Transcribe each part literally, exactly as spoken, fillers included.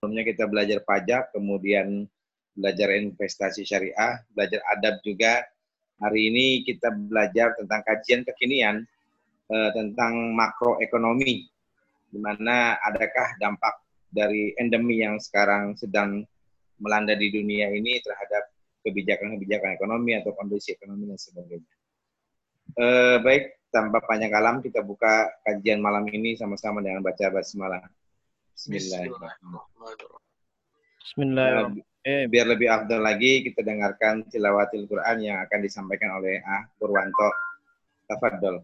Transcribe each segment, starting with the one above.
Sebelumnya kita belajar pajak, kemudian belajar investasi syariah, belajar adab juga. Hari ini kita belajar tentang kajian kekinian, eh, tentang makroekonomi, di mana adakah dampak dari endemi yang sekarang sedang melanda di dunia ini terhadap kebijakan-kebijakan ekonomi atau kondisi ekonomi dan sebagainya. Eh, baik. Tanpa panjang kalam, kita buka kajian malam ini sama-sama dengan baca basmalah. Bismillahirrahmanirrahim. Bismillahirrahmanirrahim. Biar lebih afdal lagi, kita dengarkan tilawatil Quran yang akan disampaikan oleh A. Purwanto. Tafadhol.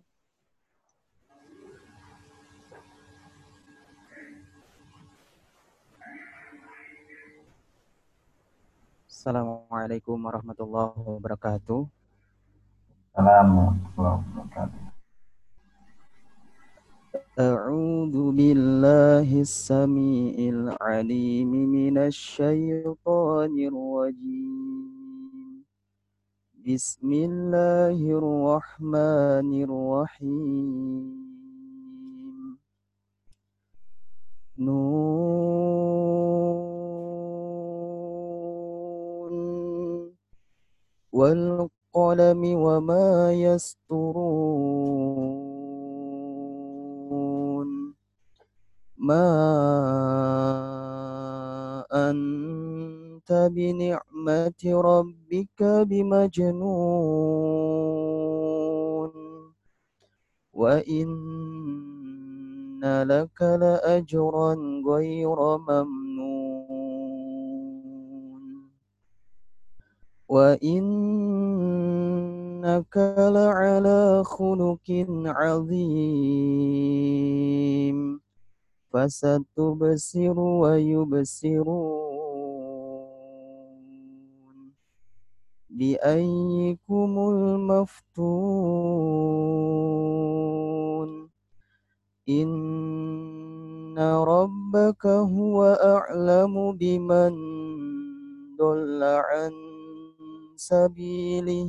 Assalamualaikum warahmatullahi wabarakatuh. Assalamualaikum warahmatullahi wabarakatuh. أعوذ بالله السميع العليم من الشيطان الرجيم بسم الله الرحمن الرحيم نون والقلم وما يسطرون ما أنت بنعمة ربك بمجنون وإن لك لأجرا غير ممنون وإنك لعلى خلق عظيم فَسَتُبْصِرُ وَيُبْصِرُونَ بِأَيِّكُمُ الْمَفْتُونُ إِنَّ رَبَّكَ هُوَ أَعْلَمُ بِمَنْ ضَلَّ عَنْ سَبِيلِهِ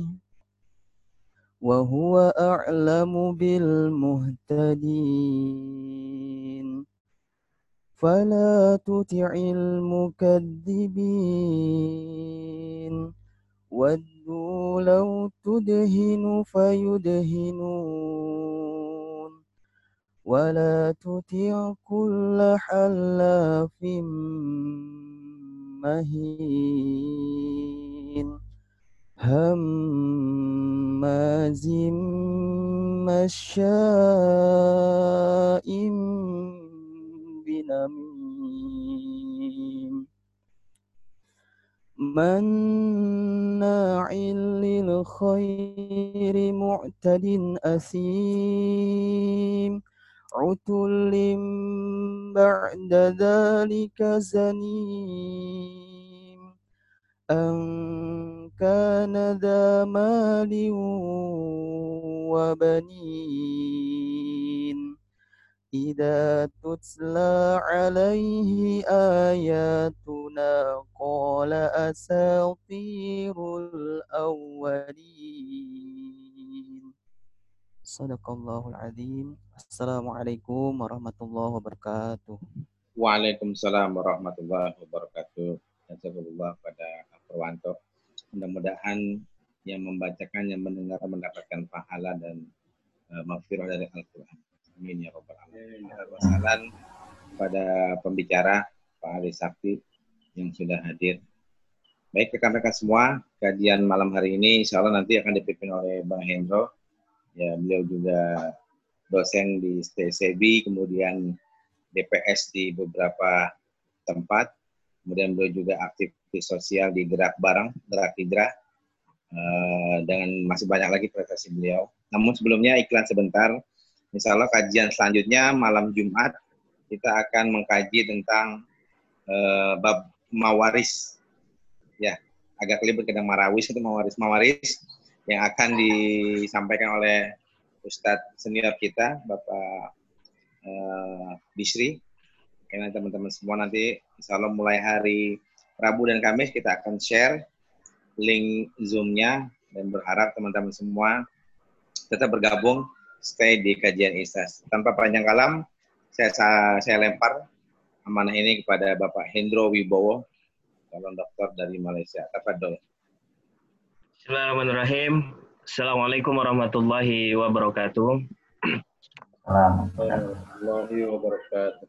وَهُوَ أَعْلَمُ بِالْمُهْتَدِينَ فلا تطع المكذبين ودوا لو تدهن فيدهنون ولا تطع كل حلاف مهين هماز مشاء مناع للخير معتد أثيم عتل بعد ذلك زنيم أن كان ذا مال وبنين إذا تتلى عليه آياتنا قال أساطير الأولين صدق الله العظيم. السلام عليكم ورحمة الله وبركاته. Waalaikumsalam warahmatullahi wabarakatuh. Jazakallah pada Purwanto. Mudah-mudahan yang membacakan, yang mendengar mendapatkan pahala dan uh, maghfirah dari Al-Quran. Amin ya Rabbal Alamin. Wassalamualaikum pada pembicara Pak Ali Sakti yang sudah hadir. Baik rekan-rekan semua, kajian malam hari ini insya Allah nanti akan dipimpin oleh Bang Hendro. Ya, beliau juga dosen di S T S E B I, kemudian D P S di beberapa tempat. Kemudian beliau juga aktivis sosial di Gerak Bareng, Gerak Hijrah. Uh, dengan masih banyak lagi prestasi beliau. Namun sebelumnya iklan sebentar. Insya Allah kajian selanjutnya malam Jumat kita akan mengkaji tentang uh, bab mawaris, ya agak kelibet kadang marawis itu mawaris mawaris yang akan disampaikan oleh Ustadz senior kita Bapak uh, Bishri. Karena teman-teman semua nanti Insya Allah mulai hari Rabu dan Kamis kita akan share link Zoom-nya dan berharap teman-teman semua tetap bergabung. Stay di kajian I S A S. Tanpa panjang kalam, saya saya lempar amanah ini kepada Bapak Hendro Wibowo, calon dokter dari Malaysia. Tafadhol. Bismillahirrahmanirrahim. Assalamualaikum warahmatullahi wabarakatuh. Warahmatullahi wabarakatuh.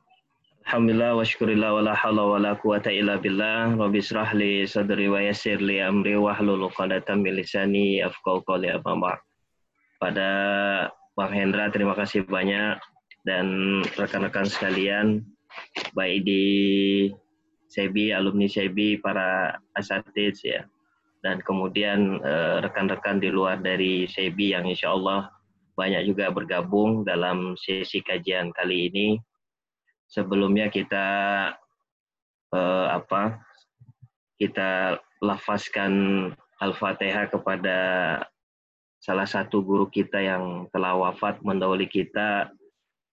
Alhamdulillah wa syukurillah wa la hawla wa la quwata illa billah. Rabbi israh li sadri wa yassir li amri wahlul uqadatan min lisani yafqahu qawli. Pada Bang Hendra, terima kasih banyak, dan rekan-rekan sekalian, baik di S E B I, alumni S E B I, para asatiz ya, dan kemudian rekan-rekan eh, di luar dari S E B I yang insya Allah banyak juga bergabung dalam sesi kajian kali ini. Sebelumnya kita eh, apa? Kita lafazkan Al-Fatihah kepada salah satu guru kita yang telah wafat mendahului kita,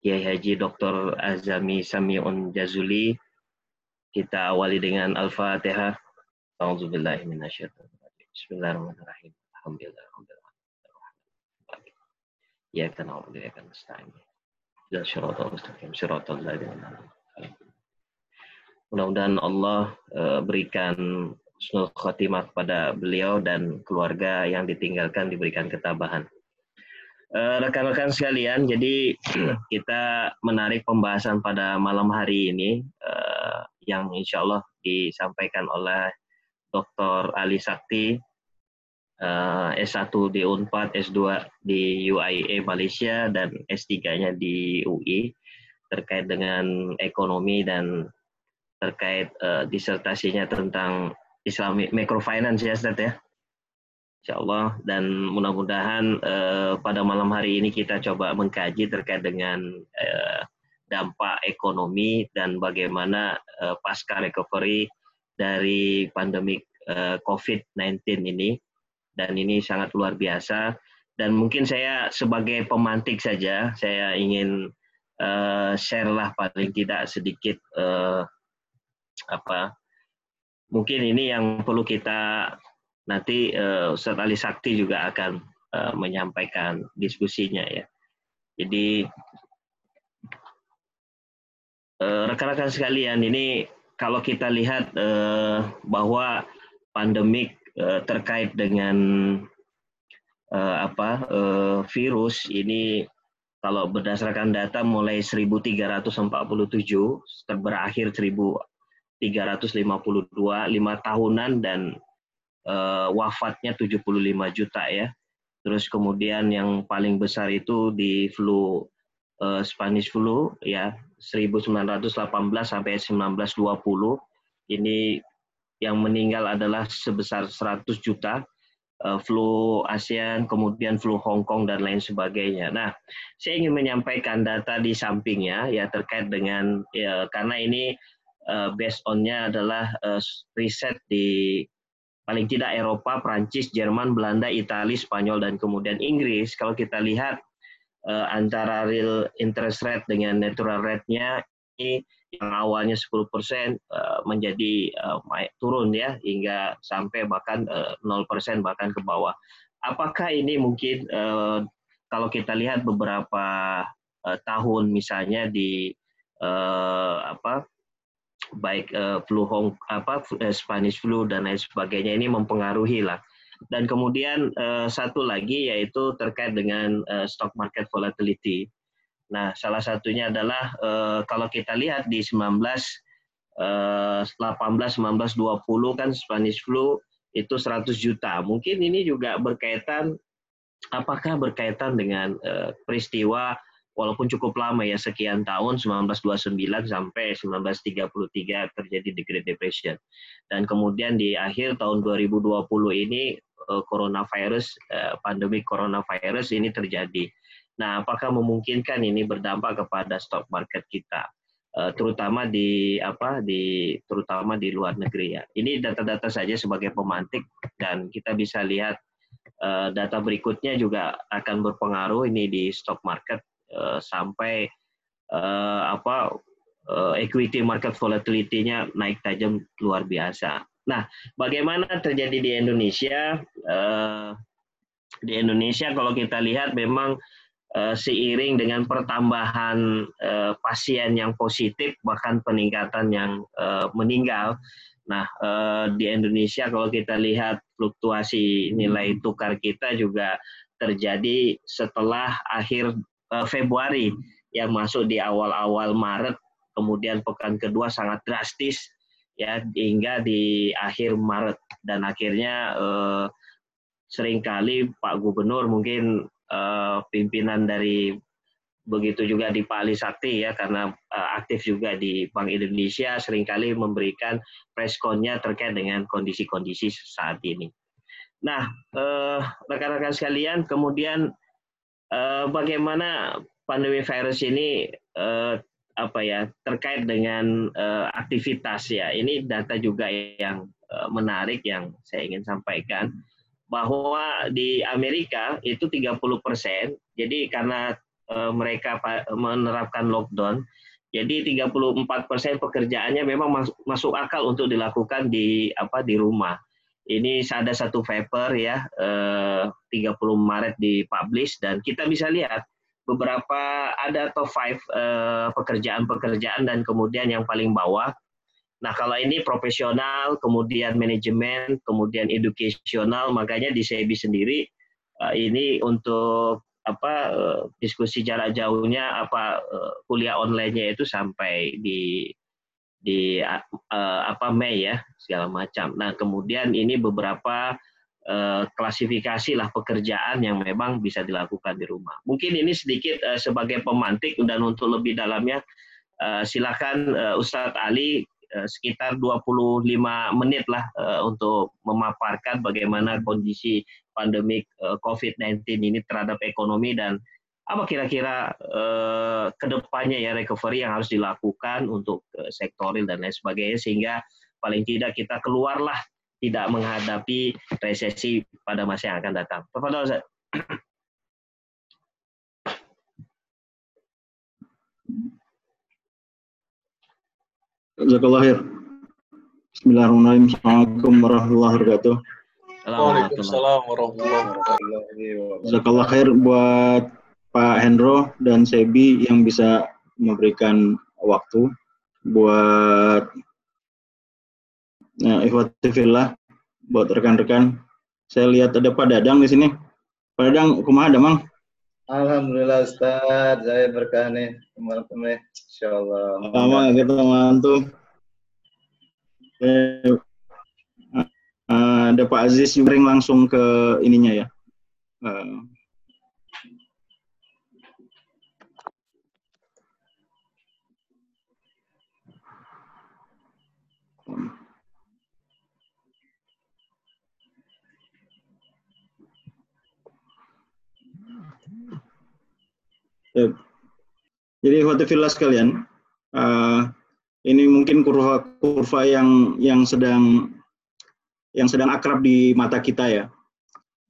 Kiai Haji Doktor Azami Sami'un Jazuli. Kita awali dengan Al-Fatihah. A'udzubillahi minasyaitonir rajim. Bismillahirrahmanirrahim. Alhamdulillah rabbil alamin. Iyyaka na'budu wa iyyaka nasta'in. Ihdinash shiratal mustaqim, shiratal ladzina an'amta 'alaihim. Mudah-mudahan Allah berikan husnul khotimah kepada beliau dan keluarga yang ditinggalkan diberikan ketabahan. Rekan-rekan eh, sekalian, jadi kita menarik pembahasan pada malam hari ini eh, yang insya Allah disampaikan oleh Doktor Ali Sakti, eh, S satu di Unpad, S dua di U I A Malaysia, dan S tiga-nya di U I, terkait dengan ekonomi dan terkait eh, disertasinya tentang Islamic microfinance ya, Ustaz ya. Insyaallah, dan mudah-mudahan eh, pada malam hari ini kita coba mengkaji terkait dengan eh, dampak ekonomi dan bagaimana eh, pasca recovery dari pandemi eh, COVID sembilan belas ini, dan ini sangat luar biasa. Dan mungkin saya sebagai pemantik saja, saya ingin eh, share lah paling tidak sedikit eh, apa mungkin ini yang perlu kita nanti uh, Ustaz Ali Sakti juga akan uh, menyampaikan diskusinya ya. Jadi rekan-rekan uh, sekalian, ini kalau kita lihat uh, bahwa pandemik uh, terkait dengan uh, apa uh, virus ini, kalau berdasarkan data mulai seribu tiga ratus empat puluh tujuh terberakhir seribu tiga ratus lima puluh dua, lima tahunan, dan uh, wafatnya tujuh puluh lima juta ya. Terus kemudian yang paling besar itu di flu uh, Spanish flu ya, seribu sembilan ratus delapan belas sampai seribu sembilan ratus dua puluh. Ini yang meninggal adalah sebesar seratus juta. Uh, flu ASEAN, kemudian flu Hong Kong dan lain sebagainya. Nah, saya ingin menyampaikan data di sampingnya ya, terkait dengan ya, karena ini Uh, based on-nya adalah uh, riset di paling tidak Eropa, Prancis, Jerman, Belanda, Italia, Spanyol, dan kemudian Inggris. Kalau kita lihat uh, antara real interest rate dengan natural rate-nya, ini yang awalnya sepuluh persen uh, menjadi uh, turun ya, hingga sampai bahkan uh, nol persen bahkan ke bawah. Apakah ini mungkin uh, kalau kita lihat beberapa uh, tahun misalnya di uh, apa? baik uh, flu Hong apa Spanish flu dan lain sebagainya, ini mempengaruhi lah. Dan kemudian uh, satu lagi yaitu terkait dengan uh, stock market volatility. Nah, salah satunya adalah uh, kalau kita lihat di delapan belas, sembilan belas, dua puluh kan Spanish flu itu seratus juta. Mungkin ini juga berkaitan, apakah berkaitan dengan uh, peristiwa walaupun cukup lama ya, sekian tahun, seribu sembilan ratus dua puluh sembilan sampai seribu sembilan ratus tiga puluh tiga terjadi the Great Depression. Dan kemudian di akhir tahun dua ribu dua puluh ini, coronavirus, pandemi coronavirus ini terjadi. Nah, apakah memungkinkan ini berdampak kepada stock market kita, terutama di apa di terutama di luar negeri ya. Ini data-data saja sebagai pemantik, dan kita bisa lihat data berikutnya juga akan berpengaruh ini di stock market, sampai uh, apa uh, equity market volatility-nya naik tajam luar biasa. Nah, bagaimana terjadi di Indonesia? Uh, di Indonesia kalau kita lihat memang seiring dengan pertambahan pasien yang positif, bahkan peningkatan yang meninggal. Nah, di Indonesia kalau kita lihat fluktuasi nilai tukar kita juga terjadi setelah akhir Februari, yang masuk di awal-awal Maret, kemudian pekan kedua sangat drastis, ya, hingga di akhir Maret. Dan akhirnya eh, seringkali Pak Gubernur, mungkin eh, pimpinan dari, begitu juga di Pak Ali Sakti, ya, karena eh, aktif juga di Bank Indonesia, seringkali memberikan preskonnya terkait dengan kondisi-kondisi saat ini. Nah, eh, rekan-rekan sekalian, kemudian eh, bagaimana pandemi virus ini eh, apa ya, terkait dengan uh, aktivitas, ya. Ini data juga yang uh, menarik yang saya ingin sampaikan, bahwa di Amerika itu tiga puluh persen, jadi karena uh, mereka menerapkan lockdown, jadi tiga puluh empat persen pekerjaannya memang mas masuk akal untuk dilakukan di apa di rumah. Ini ada satu paper, ya, uh, tiga puluh Maret dipublish, dan kita bisa lihat beberapa ada top five pekerjaan-pekerjaan, dan kemudian yang paling bawah. Nah, kalau ini profesional, kemudian manajemen, kemudian edukasional, makanya di S E B I sendiri ini untuk apa diskusi jarak jauhnya, apa kuliah online-nya itu sampai di di apa Mei, ya, segala macam. Nah, kemudian ini beberapa klasifikasilah pekerjaan yang memang bisa dilakukan di rumah. Mungkin ini sedikit sebagai pemantik, dan untuk lebih dalamnya silakan Ustadz Ali sekitar dua puluh lima menit lah untuk memaparkan bagaimana kondisi pandemi COVID sembilan belas ini terhadap ekonomi, dan apa kira-kira kedepannya, ya, recovery yang harus dilakukan untuk sektoril dan lain sebagainya, sehingga paling tidak kita keluarlah tidak menghadapi resesi pada masa yang akan datang. Tafadhol, Ustaz. Jazakallahu khair. Bismillahirrahmanirrahim. Assalamualaikum warahmatullahi wabarakatuh. Waalaikumsalam warahmatullahi wabarakatuh. Jazakallahu khair buat Pak Hendro dan Sebi yang bisa memberikan waktu buat Nah, ikhwatifillah, buat rekan-rekan. Saya lihat ada Pak Dadang di sini. Pak Dadang, kumaha Damang? Alhamdulillah Ustaz, saya berkah nih. Assalamualaikum, insyaallah. Sama kita mantu. Eh, ada Pak Aziz Yuring langsung ke ininya, ya. Eh. Jadi ikhwatifillah sekalian, uh, ini mungkin kurva kurva yang yang sedang yang sedang akrab di mata kita, ya,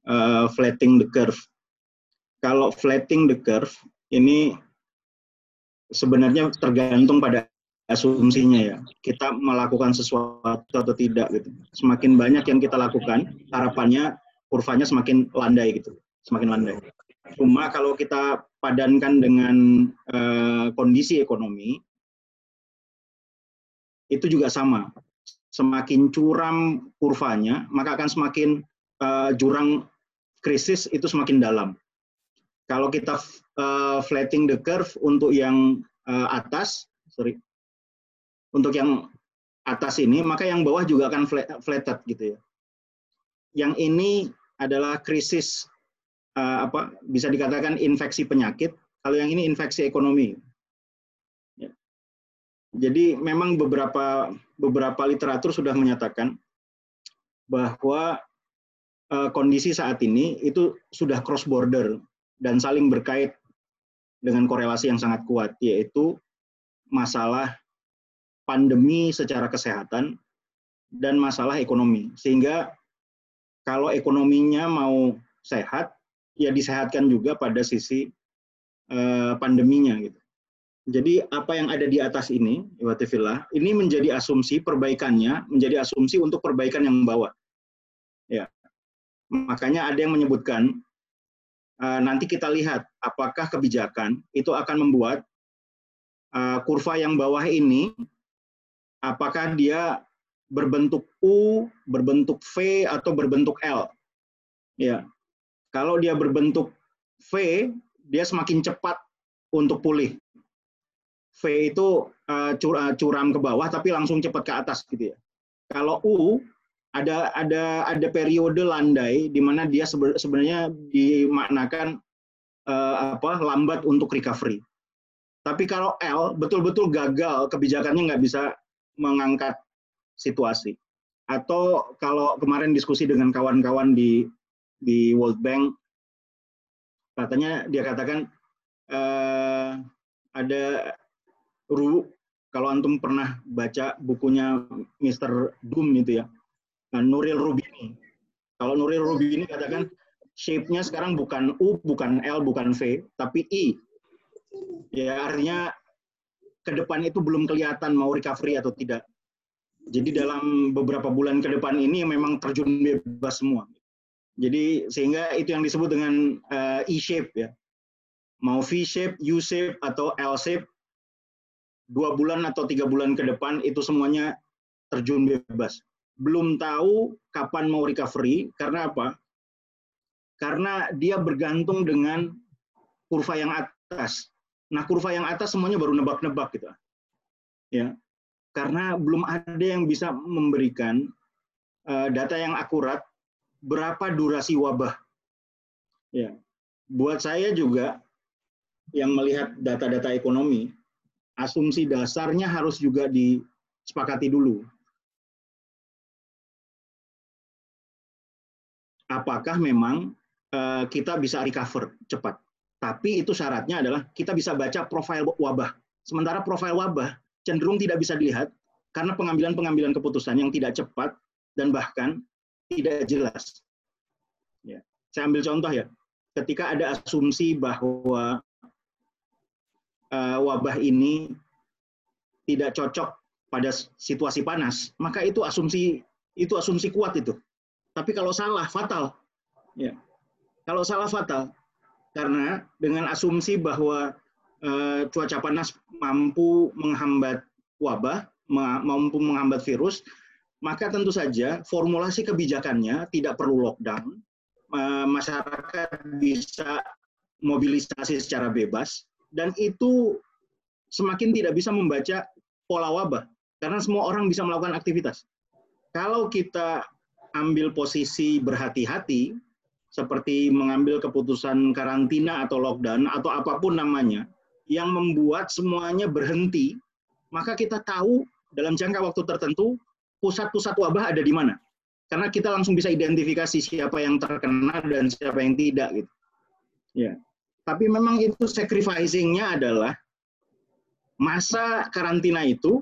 uh, flattening the curve. Kalau flattening the curve ini sebenarnya tergantung pada asumsinya, ya, kita melakukan sesuatu atau tidak gitu. Semakin banyak yang kita lakukan, harapannya kurvanya semakin landai gitu, semakin landai. Cuma kalau kita padankan dengan uh, kondisi ekonomi, itu juga sama. Semakin curam kurvanya, maka akan semakin uh, jurang krisis itu semakin dalam. Kalau kita uh, flattening the curve untuk yang uh, atas, sorry, untuk yang atas ini, maka yang bawah juga akan flat, flated gitu, ya. Yang ini adalah krisis. Uh, apa bisa dikatakan infeksi penyakit, kalau yang ini infeksi ekonomi. Ya. Jadi memang beberapa beberapa literatur sudah menyatakan bahwa uh, kondisi saat ini itu sudah cross border dan saling berkait dengan korelasi yang sangat kuat, yaitu masalah pandemi secara kesehatan dan masalah ekonomi. Sehingga kalau ekonominya mau sehat, ya disehatkan juga pada sisi uh, pandeminya gitu. Jadi apa yang ada di atas ini, iwatifillah, ini menjadi asumsi perbaikannya, menjadi asumsi untuk perbaikan yang bawah. Ya, makanya ada yang menyebutkan uh, nanti kita lihat apakah kebijakan itu akan membuat uh, kurva yang bawah ini, apakah dia berbentuk U, berbentuk V, atau berbentuk L. Ya. Kalau dia berbentuk V, dia semakin cepat untuk pulih. V itu uh, curam ke bawah, tapi langsung cepat ke atas gitu ya. Kalau U, ada ada ada periode landai di mana dia sebenarnya dimaknakan uh, apa lambat untuk recovery. Tapi kalau L, betul-betul gagal, kebijakannya nggak bisa mengangkat situasi. Atau kalau kemarin diskusi dengan kawan-kawan di di World Bank, katanya dia katakan uh, ada Ru, kalau antum pernah baca bukunya mister Doom gitu ya, nah, Nouriel Roubini. Kalau Nouriel Roubini katakan shape-nya sekarang bukan U, bukan L, bukan V, tapi I. Ya artinya ke depan itu belum kelihatan mau recovery atau tidak. Jadi dalam beberapa bulan ke depan ini memang terjun bebas semua. Jadi sehingga itu yang disebut dengan uh, E-shape ya. Mau V-shape, U-shape, atau L-shape, dua bulan atau tiga bulan ke depan itu semuanya terjun bebas. Belum tahu kapan mau recovery, karena apa? Karena dia bergantung dengan kurva yang atas. Nah, kurva yang atas semuanya baru nebak-nebak gitu. Ya. Karena belum ada yang bisa memberikan uh, data yang akurat berapa durasi wabah. Ya. Buat saya juga yang melihat data-data ekonomi, asumsi dasarnya harus juga disepakati dulu. Apakah memang uh, kita bisa recover cepat? Tapi itu syaratnya adalah kita bisa baca profil wabah. Sementara profil wabah cenderung tidak bisa dilihat karena pengambilan-pengambilan keputusan yang tidak cepat dan bahkan tidak jelas. Ya. Saya ambil contoh ya, ketika ada asumsi bahwa wabah ini tidak cocok pada situasi panas, maka itu asumsi itu asumsi kuat itu. Tapi kalau salah fatal, ya. Kalau salah fatal, karena dengan asumsi bahwa uh, cuaca panas mampu menghambat wabah, mampu menghambat virus, maka tentu saja formulasi kebijakannya tidak perlu lockdown, uh, masyarakat bisa mobilisasi secara bebas. Dan itu semakin tidak bisa membaca pola wabah, karena semua orang bisa melakukan aktivitas. Kalau kita ambil posisi berhati-hati, seperti mengambil keputusan karantina atau lockdown, atau apapun namanya, yang membuat semuanya berhenti, maka kita tahu dalam jangka waktu tertentu, pusat-pusat wabah ada di mana. Karena kita langsung bisa identifikasi siapa yang terkena dan siapa yang tidak. Gitu. Ya. Tapi memang itu sacrificing-nya adalah masa karantina itu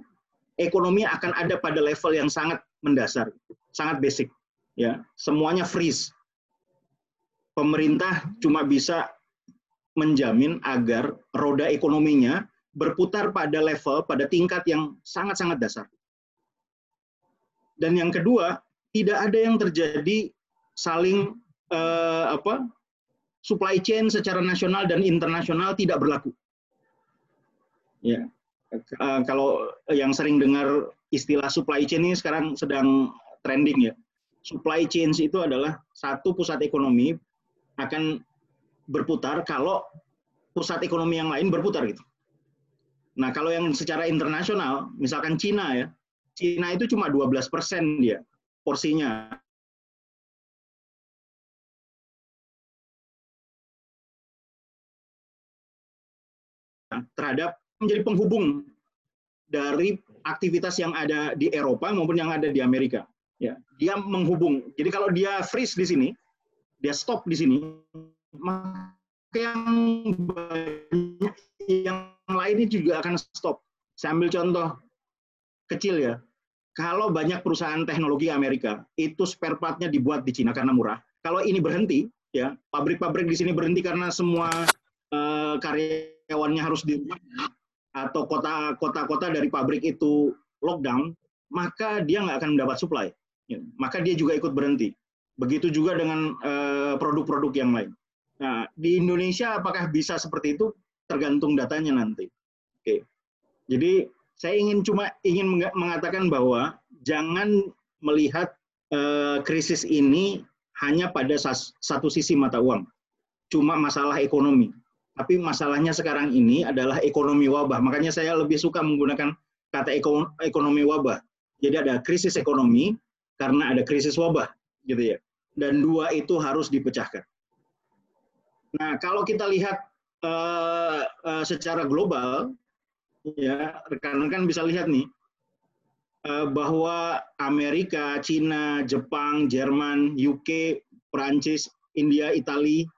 ekonomi akan ada pada level yang sangat mendasar, sangat basic, ya semuanya freeze. Pemerintah cuma bisa menjamin agar roda ekonominya berputar pada level, pada tingkat yang sangat-sangat dasar. Dan yang kedua, tidak ada yang terjadi saling eh, apa? supply chain secara nasional dan internasional tidak berlaku. Ya, kalau yang sering dengar istilah supply chain ini sekarang sedang trending ya. Supply chain itu adalah satu pusat ekonomi akan berputar kalau pusat ekonomi yang lain berputar gitu. Nah, kalau yang secara internasional, misalkan Cina ya, Cina itu cuma dua belas persen dia porsinya. Terhadap menjadi penghubung dari aktivitas yang ada di Eropa maupun yang ada di Amerika. Ya, dia menghubung. Jadi kalau dia freeze di sini, dia stop di sini, maka yang banyak yang lainnya juga akan stop. Saya ambil contoh kecil ya. Kalau banyak perusahaan teknologi Amerika itu spare part-nya dibuat di Cina karena murah. Kalau ini berhenti, ya pabrik-pabrik di sini berhenti karena semua uh, karya karyawannya harus di rumah atau kota-kota dari pabrik itu lockdown, maka dia nggak akan mendapat supply. Maka dia juga ikut berhenti. Begitu juga dengan produk-produk yang lain. Nah, di Indonesia apakah bisa seperti itu? Tergantung datanya nanti. Oke. Jadi saya ingin cuma ingin mengatakan bahwa jangan melihat eh, krisis ini hanya pada satu sisi mata uang. Cuma masalah ekonomi. Tapi masalahnya sekarang ini adalah ekonomi wabah. Makanya saya lebih suka menggunakan kata ekonomi wabah. Jadi ada krisis ekonomi karena ada krisis wabah, gitu ya. Dan dua itu harus dipecahkan. Nah, kalau kita lihat uh, uh, secara global, ya rekan-rekan bisa lihat nih uh, bahwa Amerika, Cina, Jepang, Jerman, U K, Perancis, India, Italia.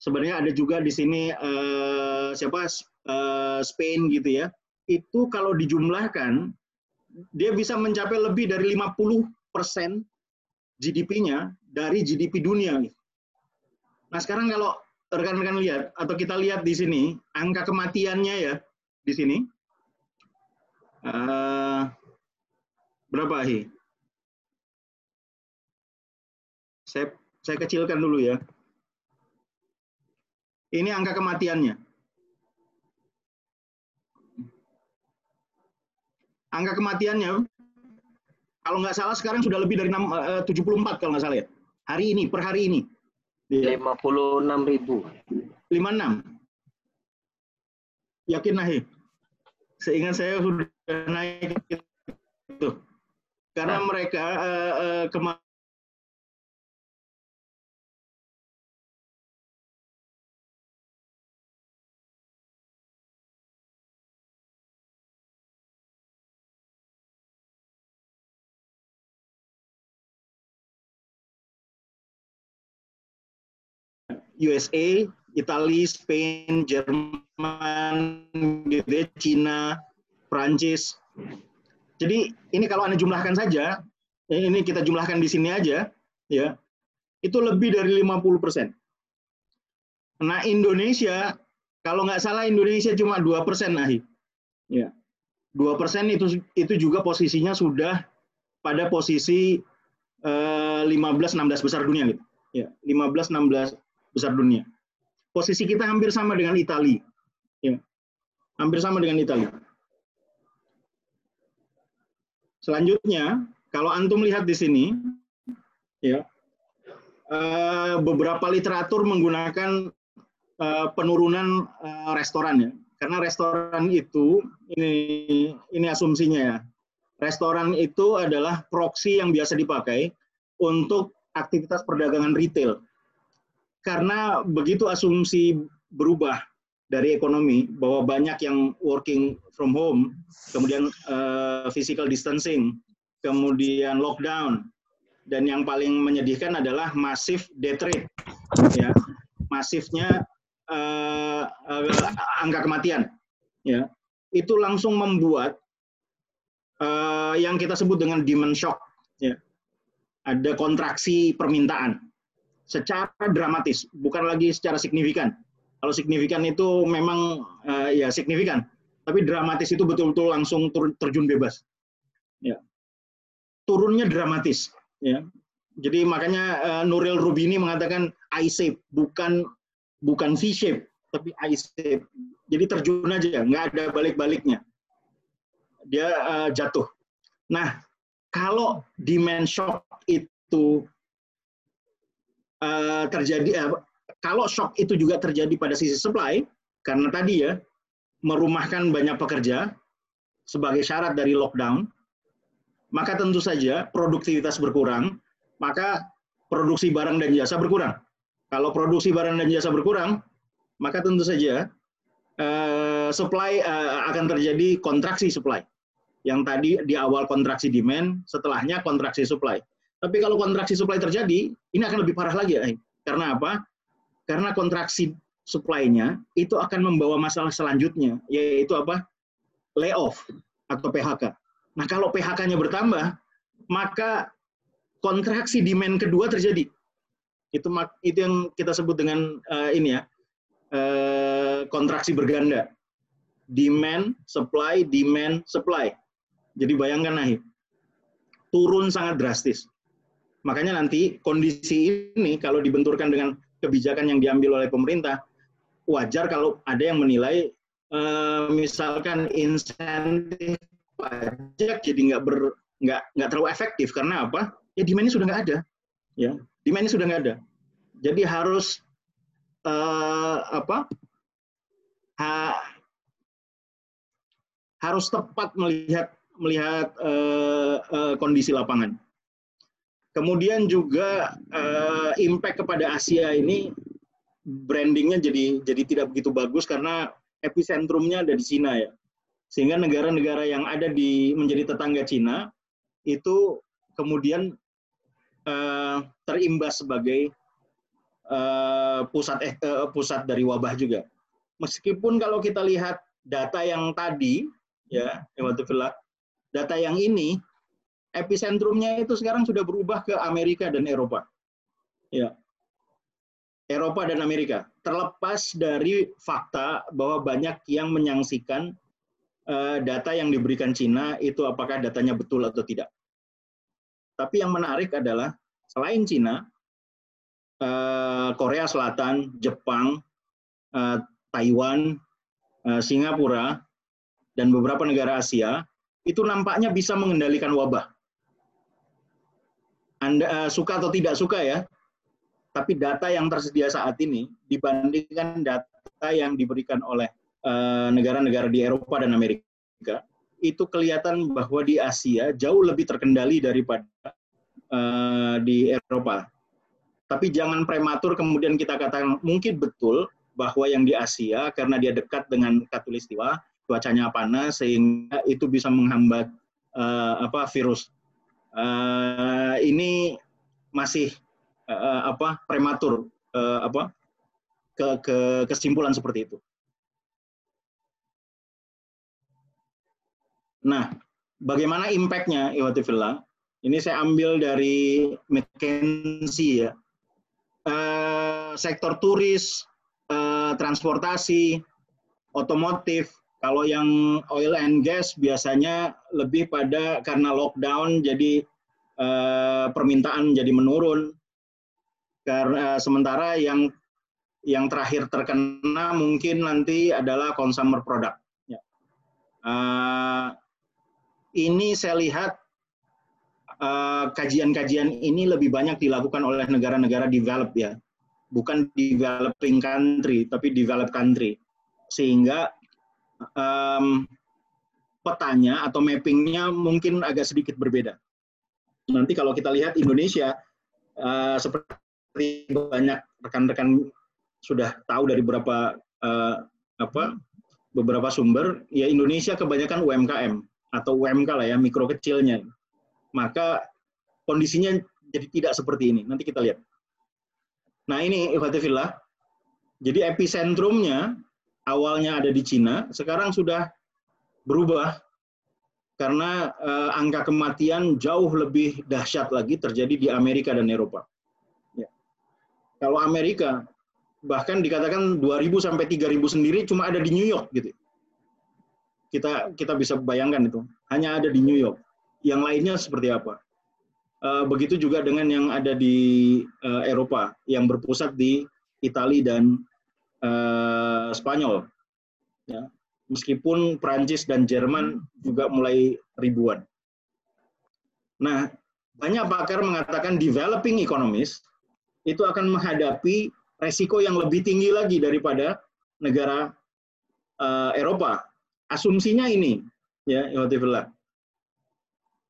Sebenarnya ada juga di sini eh, siapa eh, Spain gitu ya. Itu kalau dijumlahkan dia bisa mencapai lebih dari lima puluh persen G D P-nya dari G D P dunia. Nah, sekarang kalau rekan-rekan lihat atau kita lihat di sini angka kematiannya ya di sini. Eh, berapa Ahi? Saya saya kecilkan dulu ya. Ini angka kematiannya. Angka kematiannya, kalau nggak salah sekarang sudah lebih dari tujuh puluh empat kalau nggak salah ya. Hari ini, per hari ini. lima puluh enam ribu. lima puluh enam. Yakin, Nahi? Seingat saya sudah naik itu. Karena mereka uh, uh, kematian. U S A, Italia, Spain, Jerman, Cina, Prancis. Jadi ini kalau Anda jumlahkan saja, ini kita jumlahkan di sini aja, ya, itu lebih dari lima puluh persen. Nah Indonesia, kalau nggak salah Indonesia cuma dua persen, Ahi. Ya, dua persen itu itu juga posisinya sudah pada posisi eh, lima belas sampai enam belas besar dunia, gitu. Ya, lima belas sampai enam belas besar dunia. Posisi kita hampir sama dengan Italia. Ya. Hampir sama dengan Italia. Selanjutnya, kalau Antum lihat di sini, ya, beberapa literatur menggunakan penurunan restoran ya. Karena restoran itu, ini, ini asumsinya ya, restoran itu adalah proksi yang biasa dipakai untuk aktivitas perdagangan retail. Karena begitu asumsi berubah dari ekonomi bahwa banyak yang working from home, kemudian uh, physical distancing, kemudian lockdown, dan yang paling menyedihkan adalah masif death rate, ya, masifnya uh, uh, angka kematian, ya, itu langsung membuat uh, yang kita sebut dengan demand shock, ya, ada kontraksi permintaan. Secara dramatis, bukan lagi secara signifikan. Kalau signifikan itu memang uh, ya signifikan, tapi dramatis itu betul-betul langsung terjun bebas. Ya. Turunnya dramatis. Ya. Jadi makanya uh, Nouriel Roubini mengatakan I-shape, bukan bukan V-shape, tapi I-shape. Jadi terjun aja, nggak ada balik-baliknya. Dia uh, jatuh. Nah, kalau demand shock itu Uh, terjadi uh, kalau shock itu juga terjadi pada sisi supply karena tadi ya merumahkan banyak pekerja sebagai syarat dari lockdown, maka tentu saja produktivitas berkurang, maka produksi barang dan jasa berkurang. Kalau produksi barang dan jasa berkurang, maka tentu saja uh, supply uh, akan terjadi kontraksi supply. Yang tadi di awal kontraksi demand, setelahnya kontraksi supply. Tapi kalau kontraksi supply terjadi, ini akan lebih parah lagi. Ya. Karena apa? Karena kontraksi supply-nya itu akan membawa masalah selanjutnya, yaitu apa? Layoff atau P H K. Nah, kalau P H K-nya bertambah, maka kontraksi demand kedua terjadi. Itu itu yang kita sebut dengan uh, ini ya, uh, kontraksi berganda. Demand, supply, demand, supply. Jadi bayangkan, nah, turun sangat drastis. Makanya nanti kondisi ini kalau dibenturkan dengan kebijakan yang diambil oleh pemerintah, wajar kalau ada yang menilai eh, misalkan insentif pajak jadi nggak ber nggak nggak terlalu efektif. Karena apa? Ya demand-nya sudah nggak ada, ya demand-nya sudah nggak ada. Jadi harus eh, apa? Ha, harus tepat melihat melihat eh, eh, kondisi lapangan. Kemudian juga eh, impact kepada Asia ini brandingnya jadi jadi tidak begitu bagus karena epicentrumnya ada di Cina ya. Sehingga negara-negara yang ada di menjadi tetangga Cina itu kemudian eh, terimbas sebagai eh, pusat eh, pusat dari wabah juga. Meskipun kalau kita lihat data yang tadi ya, data yang ini epicentrumnya itu sekarang sudah berubah ke Amerika dan Eropa. Ya. Eropa dan Amerika. Terlepas dari fakta bahwa banyak yang menyangsikan uh, data yang diberikan Cina itu apakah datanya betul atau tidak. Tapi yang menarik adalah selain Cina, uh, Korea Selatan, Jepang, uh, Taiwan, uh, Singapura, dan beberapa negara Asia, itu nampaknya bisa mengendalikan wabah. Anda uh, suka atau tidak suka ya, tapi data yang tersedia saat ini dibandingkan data yang diberikan oleh negara-negara uh, di Eropa dan Amerika, itu kelihatan bahwa di Asia jauh lebih terkendali daripada uh, di Eropa. Tapi jangan prematur kemudian kita katakan, mungkin betul bahwa yang di Asia, karena dia dekat dengan Katulistiwa, cuacanya panas sehingga itu bisa menghambat uh, apa virus. Uh, ini masih uh, apa prematur uh, apa ke, ke kesimpulan seperti itu. Nah, bagaimana impact-nya iwatifillah? Ini saya ambil dari McKinsey ya. Uh, sektor turis, uh, transportasi, otomotif. Kalau yang oil and gas biasanya lebih pada karena lockdown, jadi eh, permintaan jadi menurun. Karena sementara yang yang terakhir terkena mungkin nanti adalah consumer product. Ya. Eh, ini saya lihat kajian-kajian eh, ini lebih banyak dilakukan oleh negara-negara develop ya, bukan developing country tapi developed country, sehingga Um, petanya atau mappingnya mungkin agak sedikit berbeda. Nanti kalau kita lihat Indonesia, uh, seperti banyak rekan-rekan sudah tahu dari beberapa uh, apa beberapa sumber, ya Indonesia kebanyakan U M K M atau U M K lah ya, mikro kecilnya. Maka kondisinya jadi tidak seperti ini. Nanti kita lihat. Nah ini ikhwatifillah. Jadi epicentrumnya awalnya ada di Cina, sekarang sudah berubah karena eh, angka kematian jauh lebih dahsyat lagi terjadi di Amerika dan Eropa. Ya. Kalau Amerika bahkan dikatakan dua ribu sampai tiga ribu sendiri cuma ada di New York gitu. Kita kita bisa bayangkan itu, hanya ada di New York. Yang lainnya seperti apa? Eh, begitu juga dengan yang ada di eh, Eropa yang berpusat di Italia dan Uh, Spanyol, ya. Meskipun Prancis dan Jerman juga mulai ribuan. Nah, banyak pakar mengatakan developing economies itu akan menghadapi resiko yang lebih tinggi lagi daripada negara uh, Eropa. Asumsinya ini, ya, ikhwatifillah,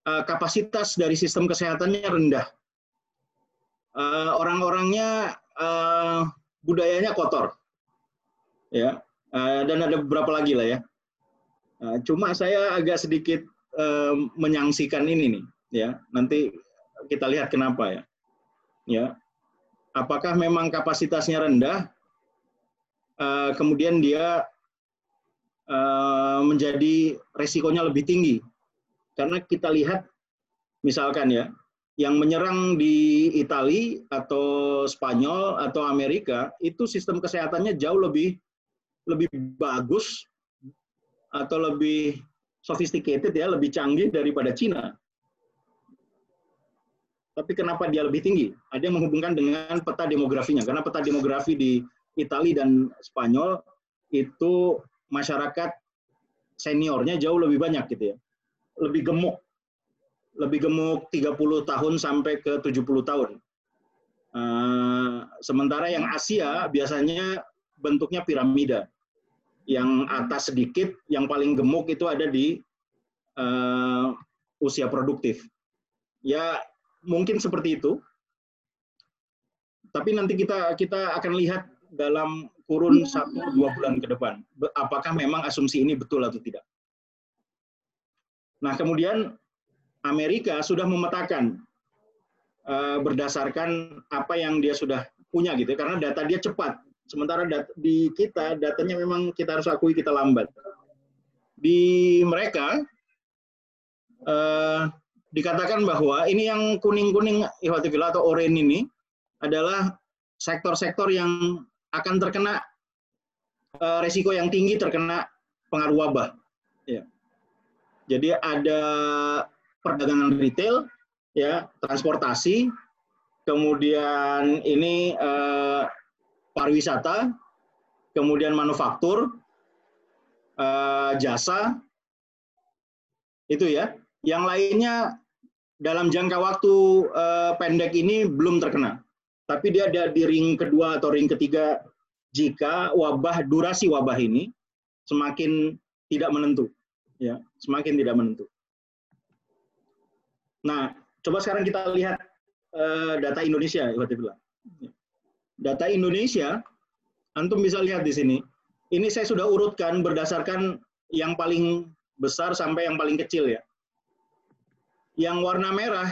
uh, kapasitas dari sistem kesehatannya rendah, uh, orang-orangnya uh, budayanya kotor. Ya, dan ada beberapa lagi lah ya. Cuma saya agak sedikit menyangsikan ini nih, ya. Nanti kita lihat kenapa ya. Ya, apakah memang kapasitasnya rendah, kemudian dia menjadi resikonya lebih tinggi? Karena kita lihat, misalkan ya, yang menyerang di Italia atau Spanyol atau Amerika itu sistem kesehatannya jauh lebih lebih bagus atau lebih sophisticated ya, lebih canggih daripada Cina. Tapi kenapa dia lebih tinggi? Ada yang menghubungkan dengan peta demografinya. Karena peta demografi di Italia dan Spanyol itu masyarakat seniornya jauh lebih banyak gitu ya. Lebih gemuk. Lebih gemuk tiga puluh tahun sampai ke tujuh puluh tahun. Uh, sementara yang Asia biasanya bentuknya piramida, yang atas sedikit, yang paling gemuk itu ada di uh, usia produktif. Ya mungkin seperti itu, tapi nanti kita kita akan lihat dalam kurun satu dua bulan ke depan, apakah memang asumsi ini betul atau tidak. Nah kemudian Amerika sudah memetakan berdasarkan apa yang dia sudah punya gitu, karena data dia cepat. Sementara data, di kita datanya memang kita harus akui kita lambat. Di mereka eh, dikatakan bahwa ini yang kuning-kuning ihwatifillah atau oranye ini adalah sektor-sektor yang akan terkena eh, resiko yang tinggi terkena pengaruh wabah. Ya. Jadi ada perdagangan retail, ya, transportasi, kemudian ini eh, pariwisata, kemudian manufaktur, eh, jasa, itu ya. Yang lainnya dalam jangka waktu eh, pendek ini belum terkena, tapi dia ada di ring kedua atau ring ketiga jika wabah durasi wabah ini semakin tidak menentu, ya, semakin tidak menentu. Nah. Coba sekarang kita lihat uh, data Indonesia, Iwatibillah. Data Indonesia, antum bisa lihat di sini. Ini saya sudah urutkan berdasarkan yang paling besar sampai yang paling kecil ya. Yang warna merah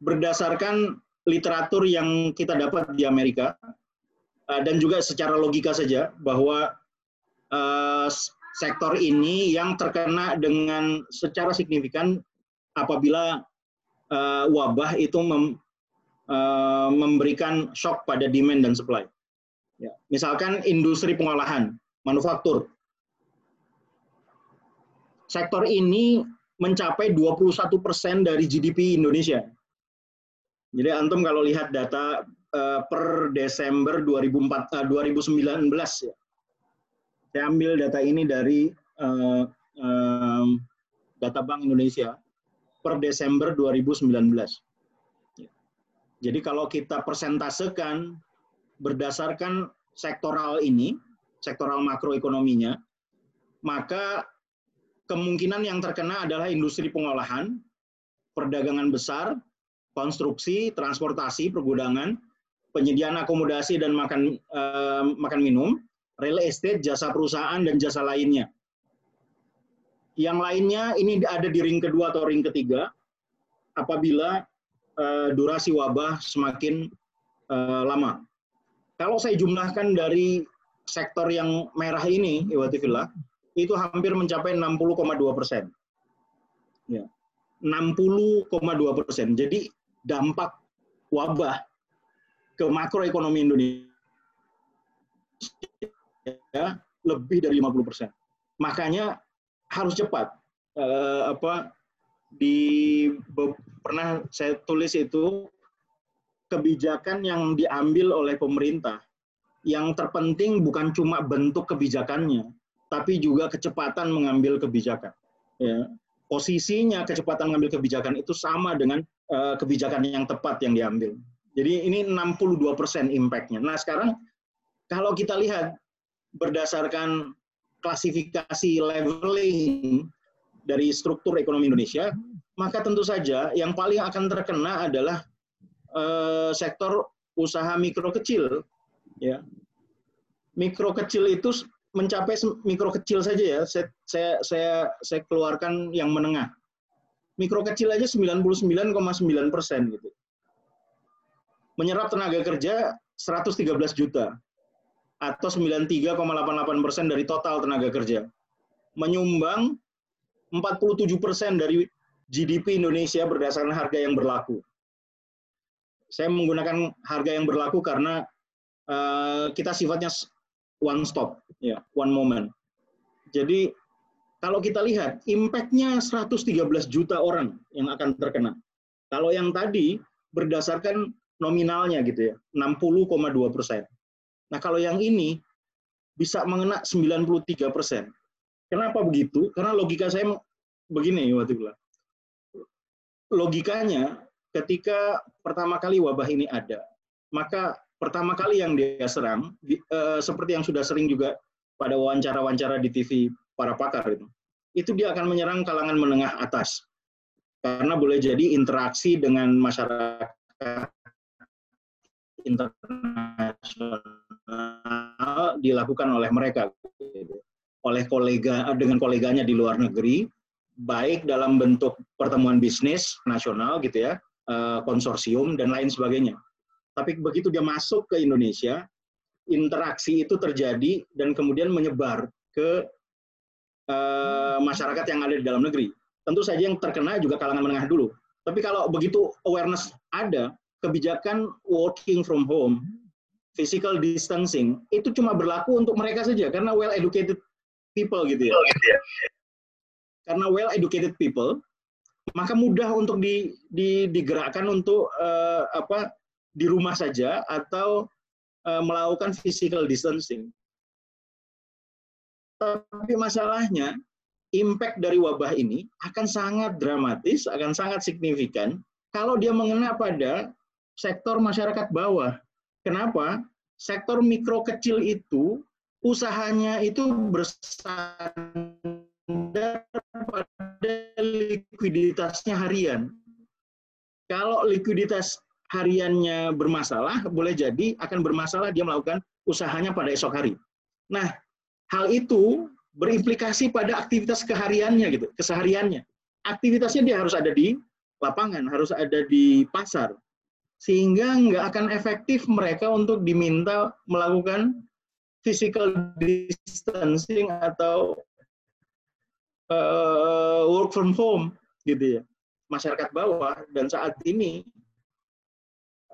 berdasarkan literatur yang kita dapat di Amerika uh, dan juga secara logika saja bahwa uh, sektor ini yang terkena dengan secara signifikan apabila Uh, wabah itu mem, uh, memberikan shock pada demand dan supply. Ya. Misalkan industri pengolahan, manufaktur. Sektor ini mencapai dua puluh satu persen dari G D P Indonesia. Jadi antum kalau lihat data uh, per Desember dua ribu empat, uh, dua ribu sembilan belas, ya. Saya ambil data ini dari uh, uh, data Bank Indonesia. Per Desember dua ribu sembilan belas. Jadi kalau kita persentasekan berdasarkan sektoral ini, sektoral makroekonominya, maka kemungkinan yang terkena adalah industri pengolahan, perdagangan besar, konstruksi, transportasi, pergudangan, penyediaan akomodasi dan makan eh, makan minum, real estate, jasa perusahaan dan jasa lainnya. Yang lainnya ini ada di ring kedua atau ring ketiga apabila uh, durasi wabah semakin uh, lama. Kalau saya jumlahkan dari sektor yang merah ini, iwatifillah, itu hampir mencapai enam puluh koma dua persen. Ya, enam puluh koma dua persen. Jadi dampak wabah ke makroekonomi Indonesia ya, lebih dari lima puluh persen. Makanya harus cepat. Uh, apa di pernah saya tulis itu kebijakan yang diambil oleh pemerintah yang terpenting bukan cuma bentuk kebijakannya, tapi juga kecepatan mengambil kebijakan. Ya. Posisinya kecepatan mengambil kebijakan itu sama dengan uh, kebijakan yang tepat yang diambil. Jadi ini enam puluh dua persen impact-nya. Nah sekarang kalau kita lihat berdasarkan klasifikasi leveling dari struktur ekonomi Indonesia, maka tentu saja yang paling akan terkena adalah eh, sektor usaha mikro kecil. Ya. Mikro kecil itu mencapai mikro kecil saja ya, saya, saya, saya, saya keluarkan yang menengah. Mikro kecil aja sembilan puluh sembilan koma sembilan persen gitu. Menyerap tenaga kerja seratus tiga belas juta. Atau sembilan puluh tiga koma delapan puluh delapan persen dari total tenaga kerja. Menyumbang empat puluh tujuh persen dari G D P Indonesia berdasarkan harga yang berlaku. Saya menggunakan harga yang berlaku karena uh, kita sifatnya one stop, ya, one moment. Jadi kalau kita lihat, impact-nya seratus tiga belas juta orang yang akan terkena. Kalau yang tadi berdasarkan nominalnya gitu ya, enam puluh koma dua persen. Nah kalau yang ini bisa mengena sembilan puluh tiga persen. Kenapa begitu? Karena logika saya begini waktu itu. Logikanya ketika pertama kali wabah ini ada, maka pertama kali yang dia serang, di, eh, seperti yang sudah sering juga pada wawancara-wawancara di T V para pakar itu, itu dia akan menyerang kalangan menengah atas. Karena boleh jadi interaksi dengan masyarakat internasional dilakukan oleh mereka, oleh kolega dengan koleganya di luar negeri, baik dalam bentuk pertemuan bisnis nasional gitu ya, konsorsium dan lain sebagainya. Tapi begitu dia masuk ke Indonesia, interaksi itu terjadi dan kemudian menyebar ke uh, masyarakat yang ada di dalam negeri. Tentu saja yang terkena juga kalangan menengah dulu. Tapi kalau begitu awareness ada, kebijakan working from home, physical distancing, itu cuma berlaku untuk mereka saja, karena well-educated people gitu ya. Karena well-educated people, maka mudah untuk di, di, digerakkan untuk uh, apa di rumah saja atau uh, melakukan physical distancing. Tapi masalahnya, impact dari wabah ini akan sangat dramatis, akan sangat signifikan kalau dia mengena pada sektor masyarakat bawah. Kenapa? Sektor mikro kecil itu, usahanya itu bersandar pada likuiditasnya harian. Kalau likuiditas hariannya bermasalah, boleh jadi akan bermasalah dia melakukan usahanya pada esok hari. Nah, hal itu berimplikasi pada aktivitas kehariannya gitu, kesehariannya. Aktivitasnya dia harus ada di lapangan, harus ada di pasar. Sehingga nggak akan efektif mereka untuk diminta melakukan physical distancing atau uh, work from home gitu ya. Masyarakat bawah, dan saat ini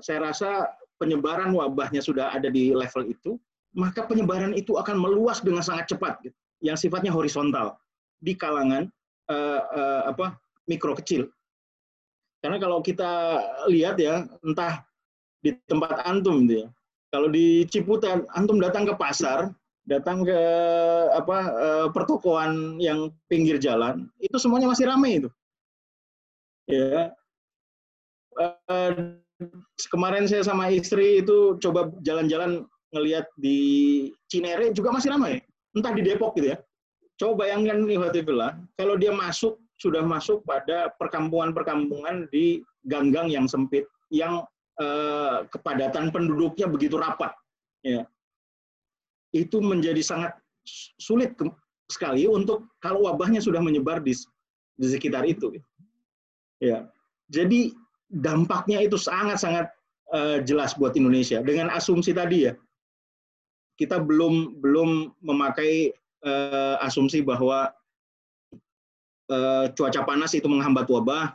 saya rasa penyebaran wabahnya sudah ada di level itu, maka penyebaran itu akan meluas dengan sangat cepat gitu, yang sifatnya horizontal di kalangan uh, uh, apa mikro kecil. Karena kalau kita lihat ya, entah di tempat antum gitu ya, kalau di Ciputat antum datang ke pasar, datang ke apa uh, pertokoan yang pinggir jalan, itu semuanya masih ramai itu. Ya. Uh, kemarin saya sama istri itu coba jalan-jalan ngelihat di Cinere juga masih ramai. Entah di Depok gitu ya. Coba bayangkan nih Fatifillah, kalau dia masuk, sudah masuk pada perkampungan-perkampungan di gang-gang yang sempit, yang eh, kepadatan penduduknya begitu rapat. Ya. Itu menjadi sangat sulit sekali untuk kalau wabahnya sudah menyebar di, di sekitar itu. Ya. Jadi dampaknya itu sangat-sangat eh, jelas buat Indonesia. Dengan asumsi tadi ya, kita belum belum memakai uh, asumsi bahwa uh, cuaca panas itu menghambat wabah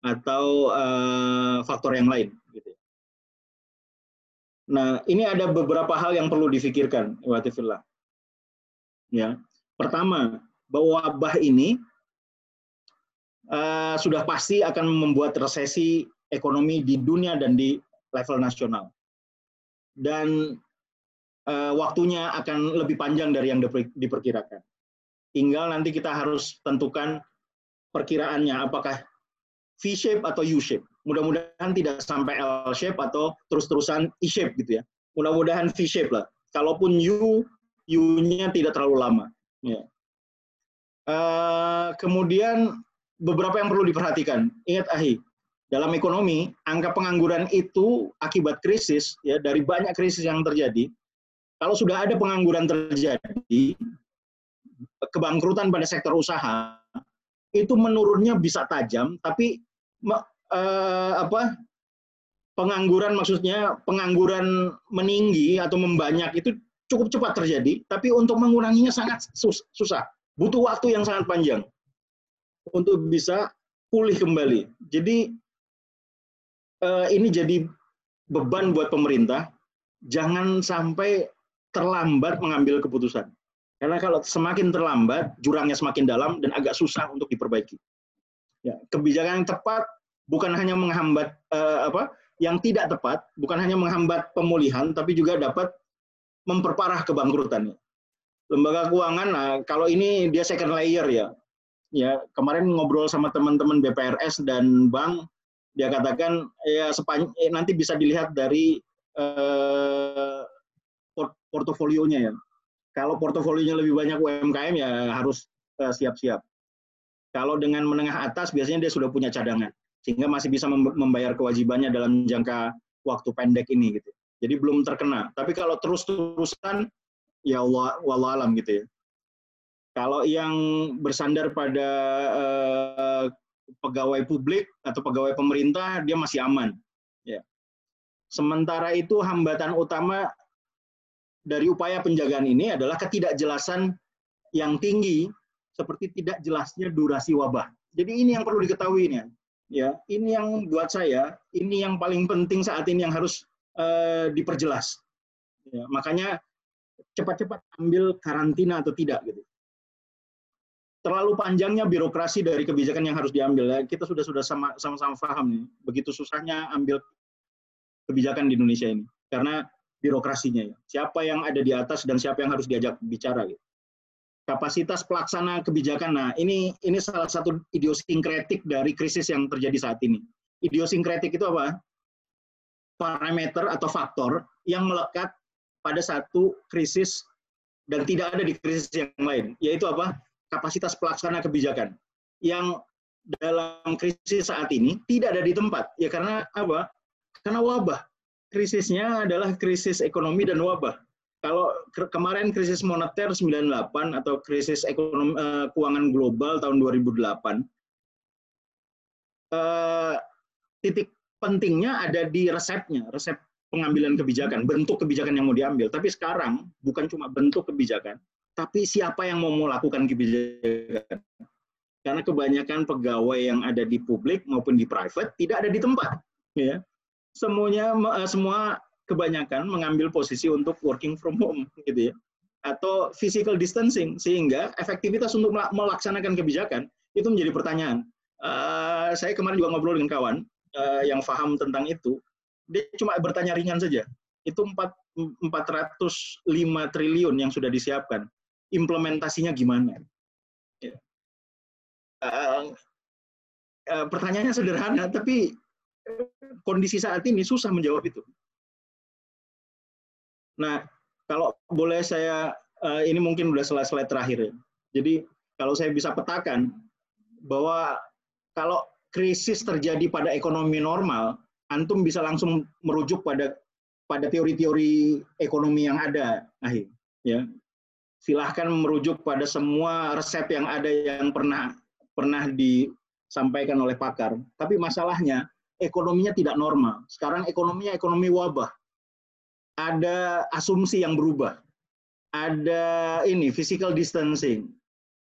atau uh, faktor yang lain. Gitu. Nah, ini ada beberapa hal yang perlu difikirkan, Watifillah. Ya, pertama, bahwa wabah ini uh, sudah pasti akan membuat resesi ekonomi di dunia dan di level nasional. Dan waktunya akan lebih panjang dari yang diperkirakan. Tinggal nanti kita harus tentukan perkiraannya, apakah V-shape atau U-shape. Mudah-mudahan tidak sampai L-shape atau terus-terusan E-shape gitu ya. Mudah-mudahan V-shape lah. Kalaupun U, U-nya tidak terlalu lama. Ya. Uh, kemudian beberapa yang perlu diperhatikan. Ingat Ahi, dalam ekonomi, angka pengangguran itu akibat krisis, ya, dari banyak krisis yang terjadi. Kalau sudah ada pengangguran terjadi, kebangkrutan pada sektor usaha, itu menurunnya bisa tajam, tapi eh, apa, pengangguran maksudnya pengangguran meninggi atau membanyak itu cukup cepat terjadi, tapi untuk menguranginya sangat susah. Butuh waktu yang sangat panjang untuk bisa pulih kembali. Jadi eh, ini jadi beban buat pemerintah, jangan sampai terlambat mengambil keputusan. Karena kalau semakin terlambat, jurangnya semakin dalam dan agak susah untuk diperbaiki. Ya, kebijakan yang tepat bukan hanya menghambat eh, apa yang tidak tepat, bukan hanya menghambat pemulihan, tapi juga dapat memperparah kebangkrutannya. Lembaga keuangan, nah, kalau ini dia second layer ya. Ya, kemarin ngobrol sama teman-teman B P R S dan bank, dia katakan ya sepan, eh, nanti bisa dilihat dari eh, port portofolionya ya. Kalau portofolionya lebih banyak U M K M ya harus siap-siap. Eh, Kalau dengan menengah atas biasanya dia sudah punya cadangan, sehingga masih bisa membayar kewajibannya dalam jangka waktu pendek ini gitu. Jadi belum terkena. Tapi kalau terus-terusan, ya Allah, wallahu alam gitu ya. Kalau yang bersandar pada eh, pegawai publik atau pegawai pemerintah, dia masih aman. Ya. Sementara itu hambatan utama dari upaya penjagaan ini adalah ketidakjelasan yang tinggi, seperti tidak jelasnya durasi wabah. Jadi ini yang perlu diketahui ini. Ya, ini yang buat saya, ini yang paling penting saat ini yang harus uh, diperjelas. Ya, makanya cepat-cepat ambil karantina atau tidak gitu. Terlalu panjangnya birokrasi dari kebijakan yang harus diambil. Ya, kita sudah sudah sama-sama paham nih. Begitu susahnya ambil kebijakan di Indonesia ini karena birokrasinya ya. Siapa yang ada di atas dan siapa yang harus diajak bicara gitu. Kapasitas pelaksana kebijakan, nah ini ini salah satu idiosinkretik dari krisis yang terjadi saat ini. Idiosinkretik itu apa? Parameter atau faktor yang melekat pada satu krisis dan tidak ada di krisis yang lain, yaitu apa? Kapasitas pelaksana kebijakan yang dalam krisis saat ini tidak ada di tempat. Ya karena apa? Karena wabah. Krisisnya adalah krisis ekonomi dan wabah. Kalau kemarin krisis moneter sembilan puluh delapan atau krisis ekonomi, keuangan global tahun dua ribu delapan, titik pentingnya ada di resepnya, resep pengambilan kebijakan, bentuk kebijakan yang mau diambil. Tapi sekarang bukan cuma bentuk kebijakan, tapi siapa yang mau melakukan kebijakan. Karena kebanyakan pegawai yang ada di publik maupun di private tidak ada di tempat. Ya. Semuanya, semua kebanyakan mengambil posisi untuk working from home gitu ya, atau physical distancing, sehingga efektivitas untuk melaksanakan kebijakan itu menjadi pertanyaan. Uh, saya kemarin juga ngobrol dengan kawan uh, yang paham tentang itu, dia cuma bertanya ringan saja, itu empat ratus lima triliun yang sudah disiapkan, implementasinya gimana? Yeah. Uh, uh, pertanyaannya sederhana, tapi kondisi saat ini susah menjawab itu. Nah, kalau boleh saya, ini mungkin udah slide-slide terakhir ya. Jadi, kalau saya bisa petakan, bahwa kalau krisis terjadi pada ekonomi normal, antum bisa langsung merujuk pada pada teori-teori ekonomi yang ada. Nah, ya. Silahkan merujuk pada semua resep yang ada yang pernah pernah disampaikan oleh pakar. Tapi masalahnya, ekonominya tidak normal. Sekarang ekonominya ekonomi wabah. Ada asumsi yang berubah, ada ini physical distancing,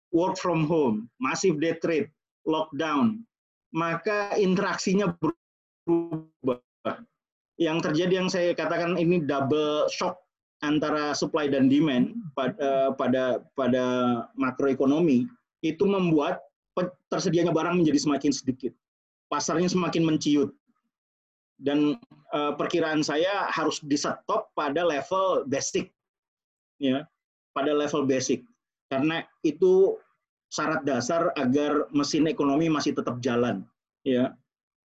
work from home, massive day trade, lockdown, maka interaksinya berubah. Yang terjadi yang saya katakan ini double shock antara supply dan demand pada pada pada makroekonomi itu membuat tersedianya barang menjadi semakin sedikit, pasarnya semakin menciut. Dan uh, perkiraan saya harus di-stop pada level basic, ya, pada level basic, karena itu syarat dasar agar mesin ekonomi masih tetap jalan, ya.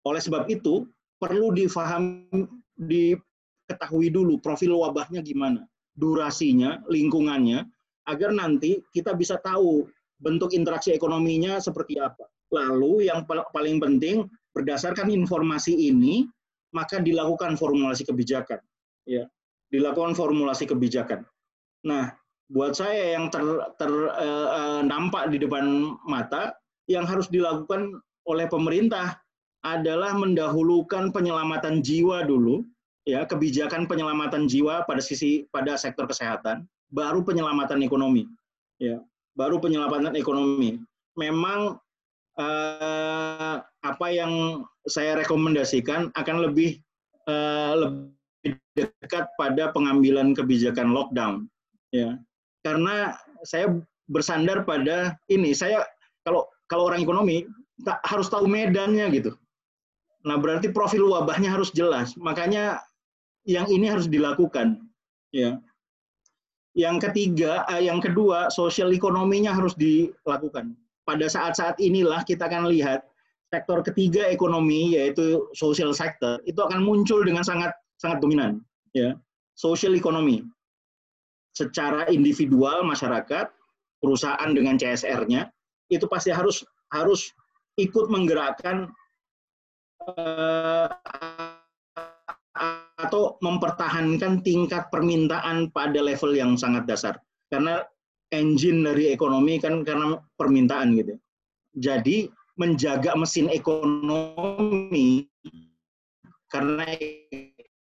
Oleh sebab itu perlu difahami, diketahui dulu profil wabahnya gimana, durasinya, lingkungannya, agar nanti kita bisa tahu bentuk interaksi ekonominya seperti apa. Lalu yang paling penting berdasarkan informasi ini, maka dilakukan formulasi kebijakan, ya, dilakukan formulasi kebijakan. Nah, buat saya yang ter, ter eh, nampak di depan mata, yang harus dilakukan oleh pemerintah adalah mendahulukan penyelamatan jiwa dulu, ya, kebijakan penyelamatan jiwa pada sisi pada sektor kesehatan, baru penyelamatan ekonomi, ya, baru penyelamatan ekonomi. Memang eh, apa yang saya rekomendasikan akan lebih uh, lebih dekat pada pengambilan kebijakan lockdown, ya, karena saya bersandar pada ini. Saya kalau kalau orang ekonomi tak harus tahu medannya gitu. Nah, berarti profil wabahnya harus jelas. Makanya yang ini harus dilakukan. Ya. Yang ketiga, eh, yang kedua, sosial ekonominya harus dilakukan. Pada saat-saat inilah kita akan lihat sektor ketiga ekonomi, yaitu social sector, itu akan muncul dengan sangat sangat dominan. Ya. Social economy. Secara individual, masyarakat, perusahaan dengan C S R-nya, itu pasti harus harus ikut menggerakkan atau mempertahankan tingkat permintaan pada level yang sangat dasar, karena engine dari ekonomi kan karena permintaan gitu. Jadi menjaga mesin ekonomi, karena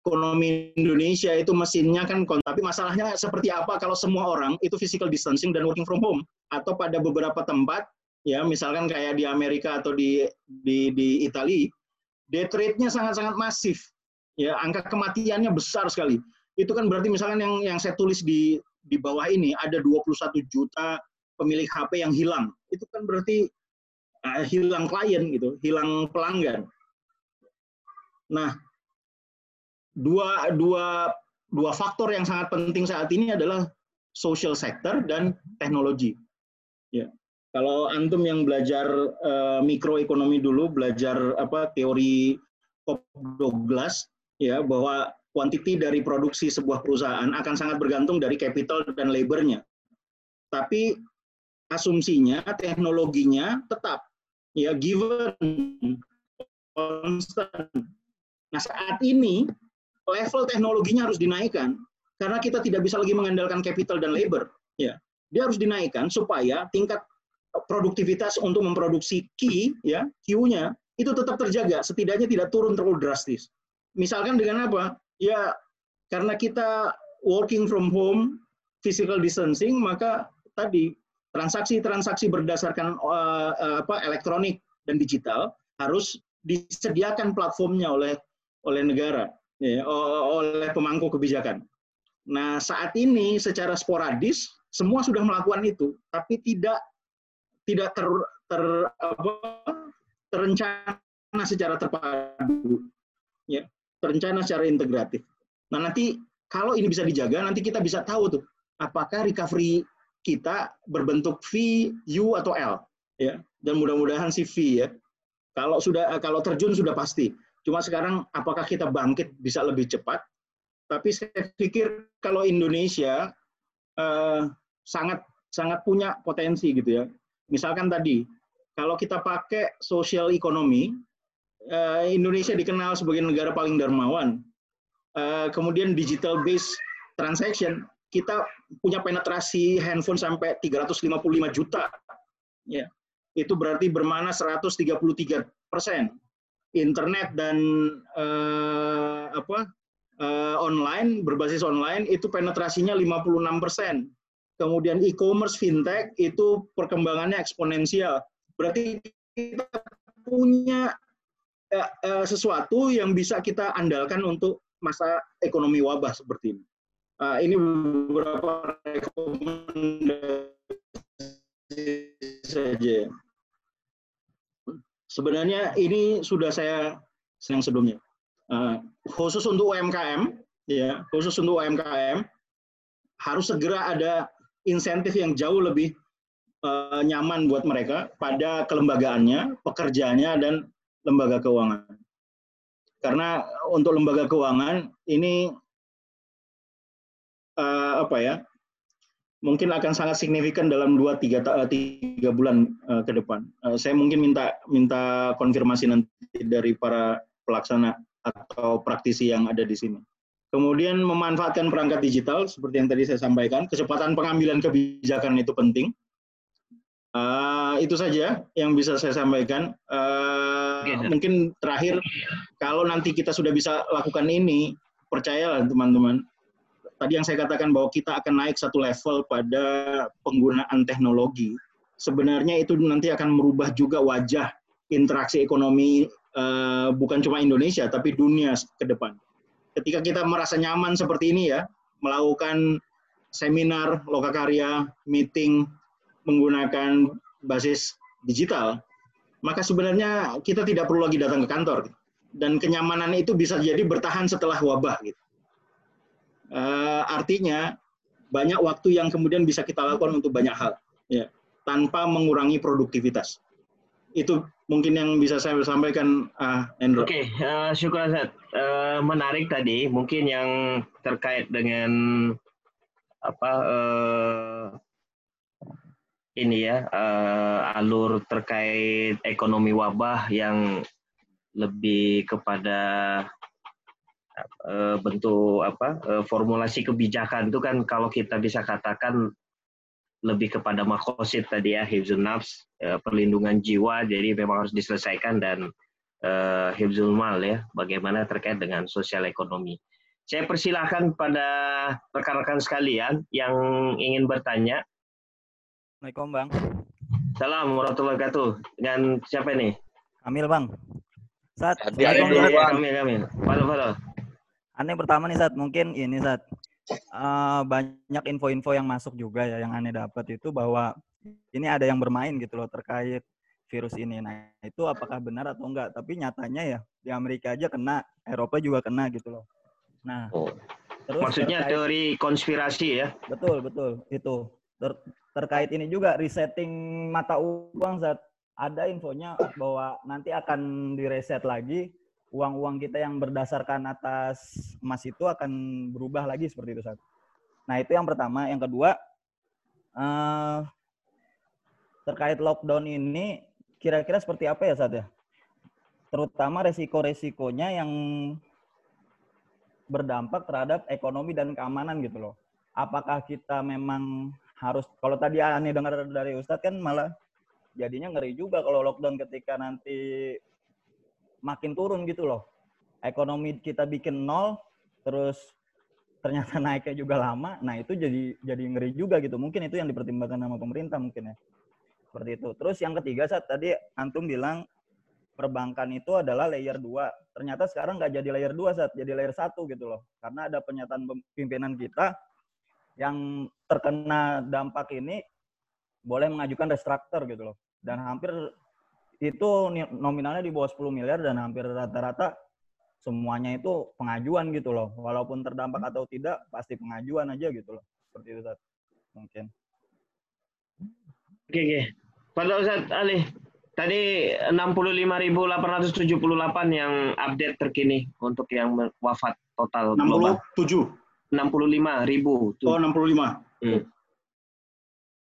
ekonomi Indonesia itu mesinnya kan, tapi masalahnya seperti apa kalau semua orang itu physical distancing dan working from home, atau pada beberapa tempat ya, misalkan kayak di Amerika atau di di di Italia, death rate-nya sangat-sangat masif, ya, angka kematiannya besar sekali. Itu kan berarti misalkan yang yang saya tulis di di bawah ini ada dua puluh satu juta pemilik H P yang hilang. Itu kan berarti uh, hilang klien gitu, hilang pelanggan. Nah, dua dua dua faktor yang sangat penting saat ini adalah social sector dan teknologi. Ya. Kalau antum yang belajar uh, mikroekonomi dulu, belajar apa teori Cobb Douglas, ya, bahwa kuantiti dari produksi sebuah perusahaan akan sangat bergantung dari capital dan labor-nya. Tapi asumsinya, teknologinya tetap, ya, given constant. Nah, saat ini level teknologinya harus dinaikkan karena kita tidak bisa lagi mengandalkan capital dan labor. Ya, dia harus dinaikkan supaya tingkat produktivitas untuk memproduksi Q, ya, Q-nya itu tetap terjaga, setidaknya tidak turun terlalu drastis. Misalkan dengan apa? Ya, karena kita working from home, physical distancing, maka tadi transaksi-transaksi berdasarkan uh, apa elektronik dan digital harus disediakan platformnya oleh oleh negara, ya, oleh pemangku kebijakan. Nah, saat ini secara sporadis semua sudah melakukan itu, tapi tidak tidak ter, ter, apa, terencana secara terpadu, ya, terencana secara integratif. Nah, nanti kalau ini bisa dijaga, nanti kita bisa tahu tuh apakah recovery kita berbentuk V, U atau L, ya. Dan mudah-mudahan si V, ya. Kalau sudah kalau terjun sudah pasti. Cuma sekarang apakah kita bangkit bisa lebih cepat? Tapi saya pikir kalau Indonesia eh, sangat sangat punya potensi gitu, ya. Misalkan tadi, kalau kita pakai sosial ekonomi, Indonesia dikenal sebagai negara paling dermawan. Kemudian digital based transaction, kita punya penetrasi handphone sampai tiga ratus lima puluh lima juta. Ya, itu berarti bermana seratus tiga puluh tiga persen. Internet dan eh, apa eh, online, berbasis online, itu penetrasinya lima puluh enam persen. Kemudian e-commerce, fintech, itu perkembangannya eksponensial. Berarti kita punya eh, eh, sesuatu yang bisa kita andalkan untuk masa ekonomi wabah seperti ini. Eh, ini beberapa rekomendasi saja. Sebenarnya ini sudah saya yang sebelumnya. Eh, khusus untuk U M K M, ya, khusus untuk U M K M harus segera ada insentif yang jauh lebih uh, nyaman buat mereka pada kelembagaannya, pekerjaannya, dan lembaga keuangan. Karena untuk lembaga keuangan ini uh, apa ya, mungkin akan sangat signifikan dalam dua tiga bulan uh, ke depan. Uh, saya mungkin minta minta konfirmasi nanti dari para pelaksana atau praktisi yang ada di sini. Kemudian memanfaatkan perangkat digital, seperti yang tadi saya sampaikan, kecepatan pengambilan kebijakan itu penting. Uh, itu saja yang bisa saya sampaikan. Uh, okay, mungkin terakhir, kalau nanti kita sudah bisa lakukan ini, percayalah teman-teman, tadi yang saya katakan bahwa kita akan naik satu level pada penggunaan teknologi, sebenarnya itu nanti akan merubah juga wajah interaksi ekonomi, uh, bukan cuma Indonesia, tapi dunia ke depan. Ketika kita merasa nyaman seperti ini, ya, melakukan seminar, lokakarya, meeting, menggunakan basis digital, maka sebenarnya kita tidak perlu lagi datang ke kantor. dan kenyamanan itu bisa jadi bertahan setelah wabah gitu. Uh, artinya banyak waktu yang kemudian bisa kita lakukan untuk banyak hal ya, tanpa mengurangi produktivitas. Itu mungkin yang bisa saya sampaikan, uh, Hendro. Oke, okay, uh, syukur Ustaz. Uh, menarik tadi mungkin yang terkait dengan apa uh, ini ya, uh, alur terkait ekonomi wabah yang lebih kepada bentuk apa formulasi kebijakan itu kan, kalau kita bisa katakan lebih kepada makosid tadi ya, hifzun nafs, perlindungan jiwa, jadi memang harus diselesaikan, dan eh, hifzul mal ya, bagaimana terkait dengan sosial ekonomi. Saya persilahkan pada rekan-rekan sekalian yang ingin bertanya. Assalamualaikum Bang. Salam warahmatullahi wabarakatuh. Dengan siapa ini? Amil Bang. Saat kami kami halo halo. Aneh pertama nih Sat, mungkin ini Sat, uh, banyak info-info yang masuk juga ya, yang aneh dapat itu bahwa ini ada yang bermain gitu loh terkait virus ini. Nah itu apakah benar atau enggak? Tapi nyatanya ya di Amerika aja kena, Eropa juga kena gitu loh. Nah, oh. terus maksudnya terkait, teori konspirasi ya? Betul betul itu ter terkait ini juga resetting mata uang Sat. Ada infonya bahwa nanti akan direset lagi, uang-uang kita yang berdasarkan atas emas itu akan berubah lagi seperti itu. Nah itu yang pertama. Yang kedua, eh, terkait lockdown ini kira-kira seperti apa ya Sat ya? Terutama resiko-resikonya yang berdampak terhadap ekonomi dan keamanan gitu loh. Apakah kita memang harus, kalau tadi aneh dengar dari Ustadz kan malah jadinya ngeri juga kalau lockdown ketika nanti makin turun gitu loh. Ekonomi kita bikin nol, terus ternyata naiknya juga lama. Nah itu jadi jadi ngeri juga gitu. Mungkin itu yang dipertimbangkan sama pemerintah mungkin ya. Seperti itu. Terus yang ketiga saat tadi Antum bilang perbankan itu adalah layer dua. Ternyata sekarang nggak jadi layer dua saat, jadi layer satu gitu loh. Karena ada pernyataan pimpinan kita yang terkena dampak ini boleh mengajukan restruktur gitu loh. Dan hampir itu nominalnya di bawah sepuluh miliar dan hampir rata-rata semuanya itu pengajuan gitu loh. Walaupun terdampak atau tidak, pasti pengajuan aja gitu loh. Seperti itu, Ustaz. Mungkin. Oke, oke. Padahal Ustaz Ali, tadi enam puluh lima ribu delapan ratus tujuh puluh delapan yang update terkini untuk yang wafat total. enam puluh tujuh? enam puluh lima ribu. Oh, enam puluh lima. Hmm.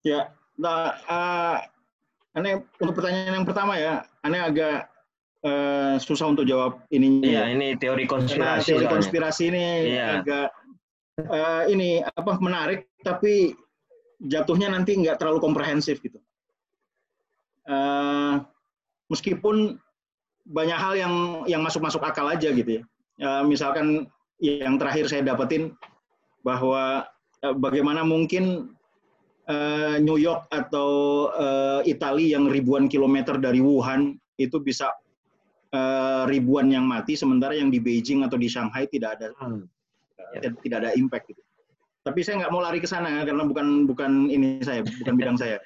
Ya. Nah, uh, aneh untuk pertanyaan yang pertama ya, aneh agak uh, susah untuk jawab ininya. Iya, ini teori konspirasi. Nah, teori konspirasi soalnya. Ini iya. agak uh, ini apa menarik, tapi jatuhnya nanti nggak terlalu komprehensif gitu. Uh, meskipun banyak hal yang yang masuk-masuk akal aja gitu ya. Uh, misalkan yang terakhir saya dapetin bahwa uh, bagaimana mungkin New York atau uh, Italia yang ribuan kilometer dari Wuhan itu bisa uh, ribuan yang mati, sementara yang di Beijing atau di Shanghai tidak ada hmm. uh, tidak ada impact. Gitu. Tapi saya nggak mau lari ke sana karena bukan bukan ini saya, bukan bidang saya.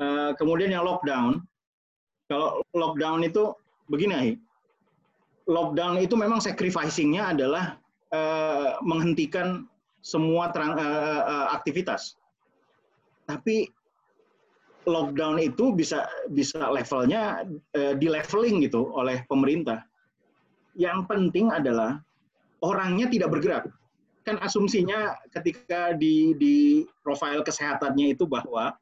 Uh, kemudian yang lockdown, kalau lockdown itu begini Ahi, lockdown itu memang sacrificing-nya adalah uh, menghentikan semua terang, uh, uh, aktivitas. Tapi lockdown itu bisa bisa levelnya e, di leveling gitu oleh pemerintah. Yang penting adalah orangnya tidak bergerak. Kan asumsinya ketika di di profil kesehatannya itu bahwa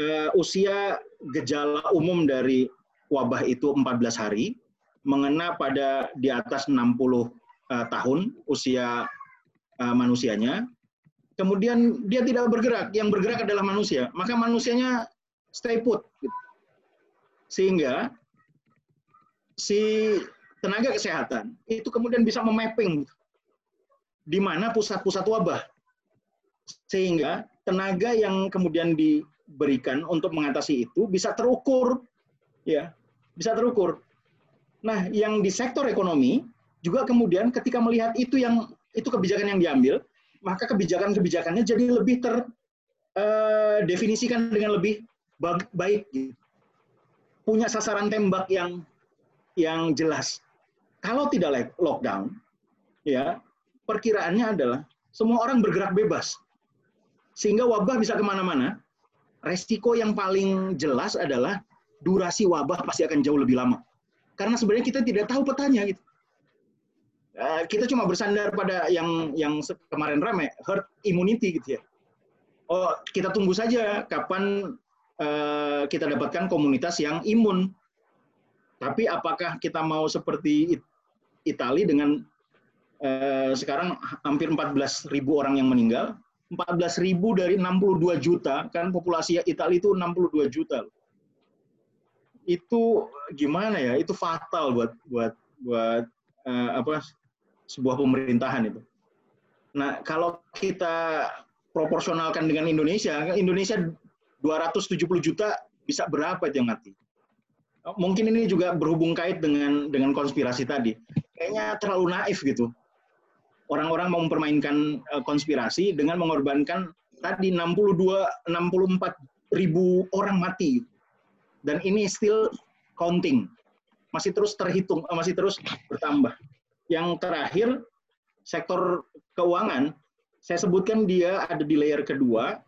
e, usia gejala umum dari wabah itu empat belas hari, mengena pada di atas enam puluh tahun usia e, manusianya. Kemudian dia tidak bergerak, yang bergerak adalah manusia, maka manusianya stay put. Sehingga si tenaga kesehatan itu kemudian bisa memapping di mana pusat-pusat wabah. Sehingga tenaga yang kemudian diberikan untuk mengatasi itu bisa terukur. Ya, bisa terukur. Nah, yang di sektor ekonomi juga kemudian ketika melihat itu yang itu kebijakan yang diambil, maka kebijakan-kebijakannya jadi lebih terdefinisikan uh, dengan lebih baik. Gitu. Punya sasaran tembak yang yang jelas. Kalau tidak lockdown, ya perkiraannya adalah semua orang bergerak bebas, sehingga wabah bisa kemana-mana. Resiko yang paling jelas adalah durasi wabah pasti akan jauh lebih lama, karena sebenarnya kita tidak tahu petanya. Gitu. Kita cuma bersandar pada yang yang kemarin ramai, herd immunity gitu ya. Oh, kita tunggu saja kapan uh, kita dapatkan komunitas yang imun. Tapi apakah kita mau seperti It Itali dengan uh, sekarang hampir empat belas ribu orang yang meninggal, empat belas ribu dari enam puluh dua juta, kan populasi Itali itu enam puluh dua juta. Itu gimana ya? Itu fatal buat buat buat uh, apa? sebuah pemerintahan itu. Nah, kalau kita proporsionalkan dengan Indonesia, Indonesia dua ratus tujuh puluh juta bisa berapa itu yang mati? Mungkin ini juga berhubung kait dengan dengan konspirasi tadi. Kayaknya terlalu naif gitu. Orang-orang mau mempermainkan konspirasi dengan mengorbankan tadi enam puluh dua, enam puluh empat ribu orang mati. Dan ini still counting. Masih terus terhitung, masih terus bertambah. Yang terakhir, sektor keuangan, saya sebutkan dia ada di layer kedua.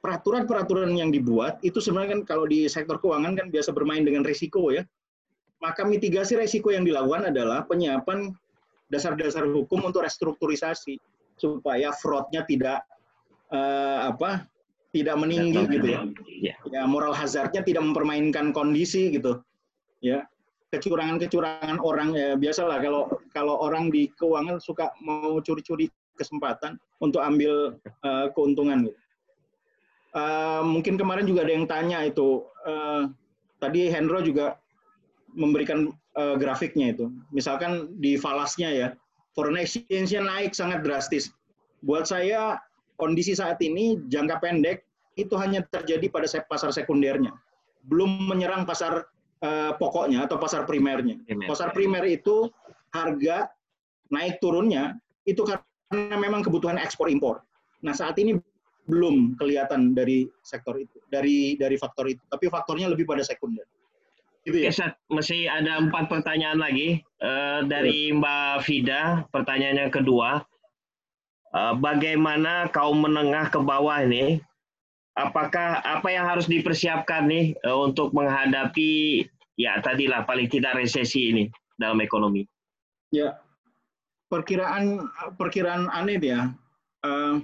Peraturan-peraturan yang dibuat, itu sebenarnya kan kalau di sektor keuangan kan biasa bermain dengan risiko ya. Maka mitigasi risiko yang dilakukan adalah penyiapan dasar-dasar hukum untuk restrukturisasi. Supaya fraud-nya tidak, eh, apa, tidak meninggi gitu ya. Ya, moral hazard-nya tidak mempermainkan kondisi gitu ya. Kecurangan-kecurangan orang, ya biasalah kalau kalau orang di keuangan suka mau curi-curi kesempatan untuk ambil uh, keuntungan. Uh, mungkin kemarin juga ada yang tanya itu, uh, tadi Hendro juga memberikan uh, grafiknya itu. Misalkan di falasnya ya, foreign exchange-nya naik sangat drastis. Buat saya, kondisi saat ini jangka pendek itu hanya terjadi pada pasar sekundernya. Belum menyerang pasar Uh, pokoknya atau pasar primernya. Pasar primer itu harga naik turunnya itu karena memang kebutuhan ekspor impor. Nah saat ini belum kelihatan dari sektor itu, dari dari faktor itu. Tapi faktornya lebih pada sekunder. Gitu ya? Oke, Sat, masih ada empat pertanyaan lagi uh, dari ya. Mbak Fida. Pertanyaan yang kedua, uh, bagaimana kaum menengah ke bawah ini? Apakah apa yang harus dipersiapkan nih untuk menghadapi ya tadilah paling tidak resesi ini dalam ekonomi? Ya, perkiraan perkiraan aneh dia. Uh,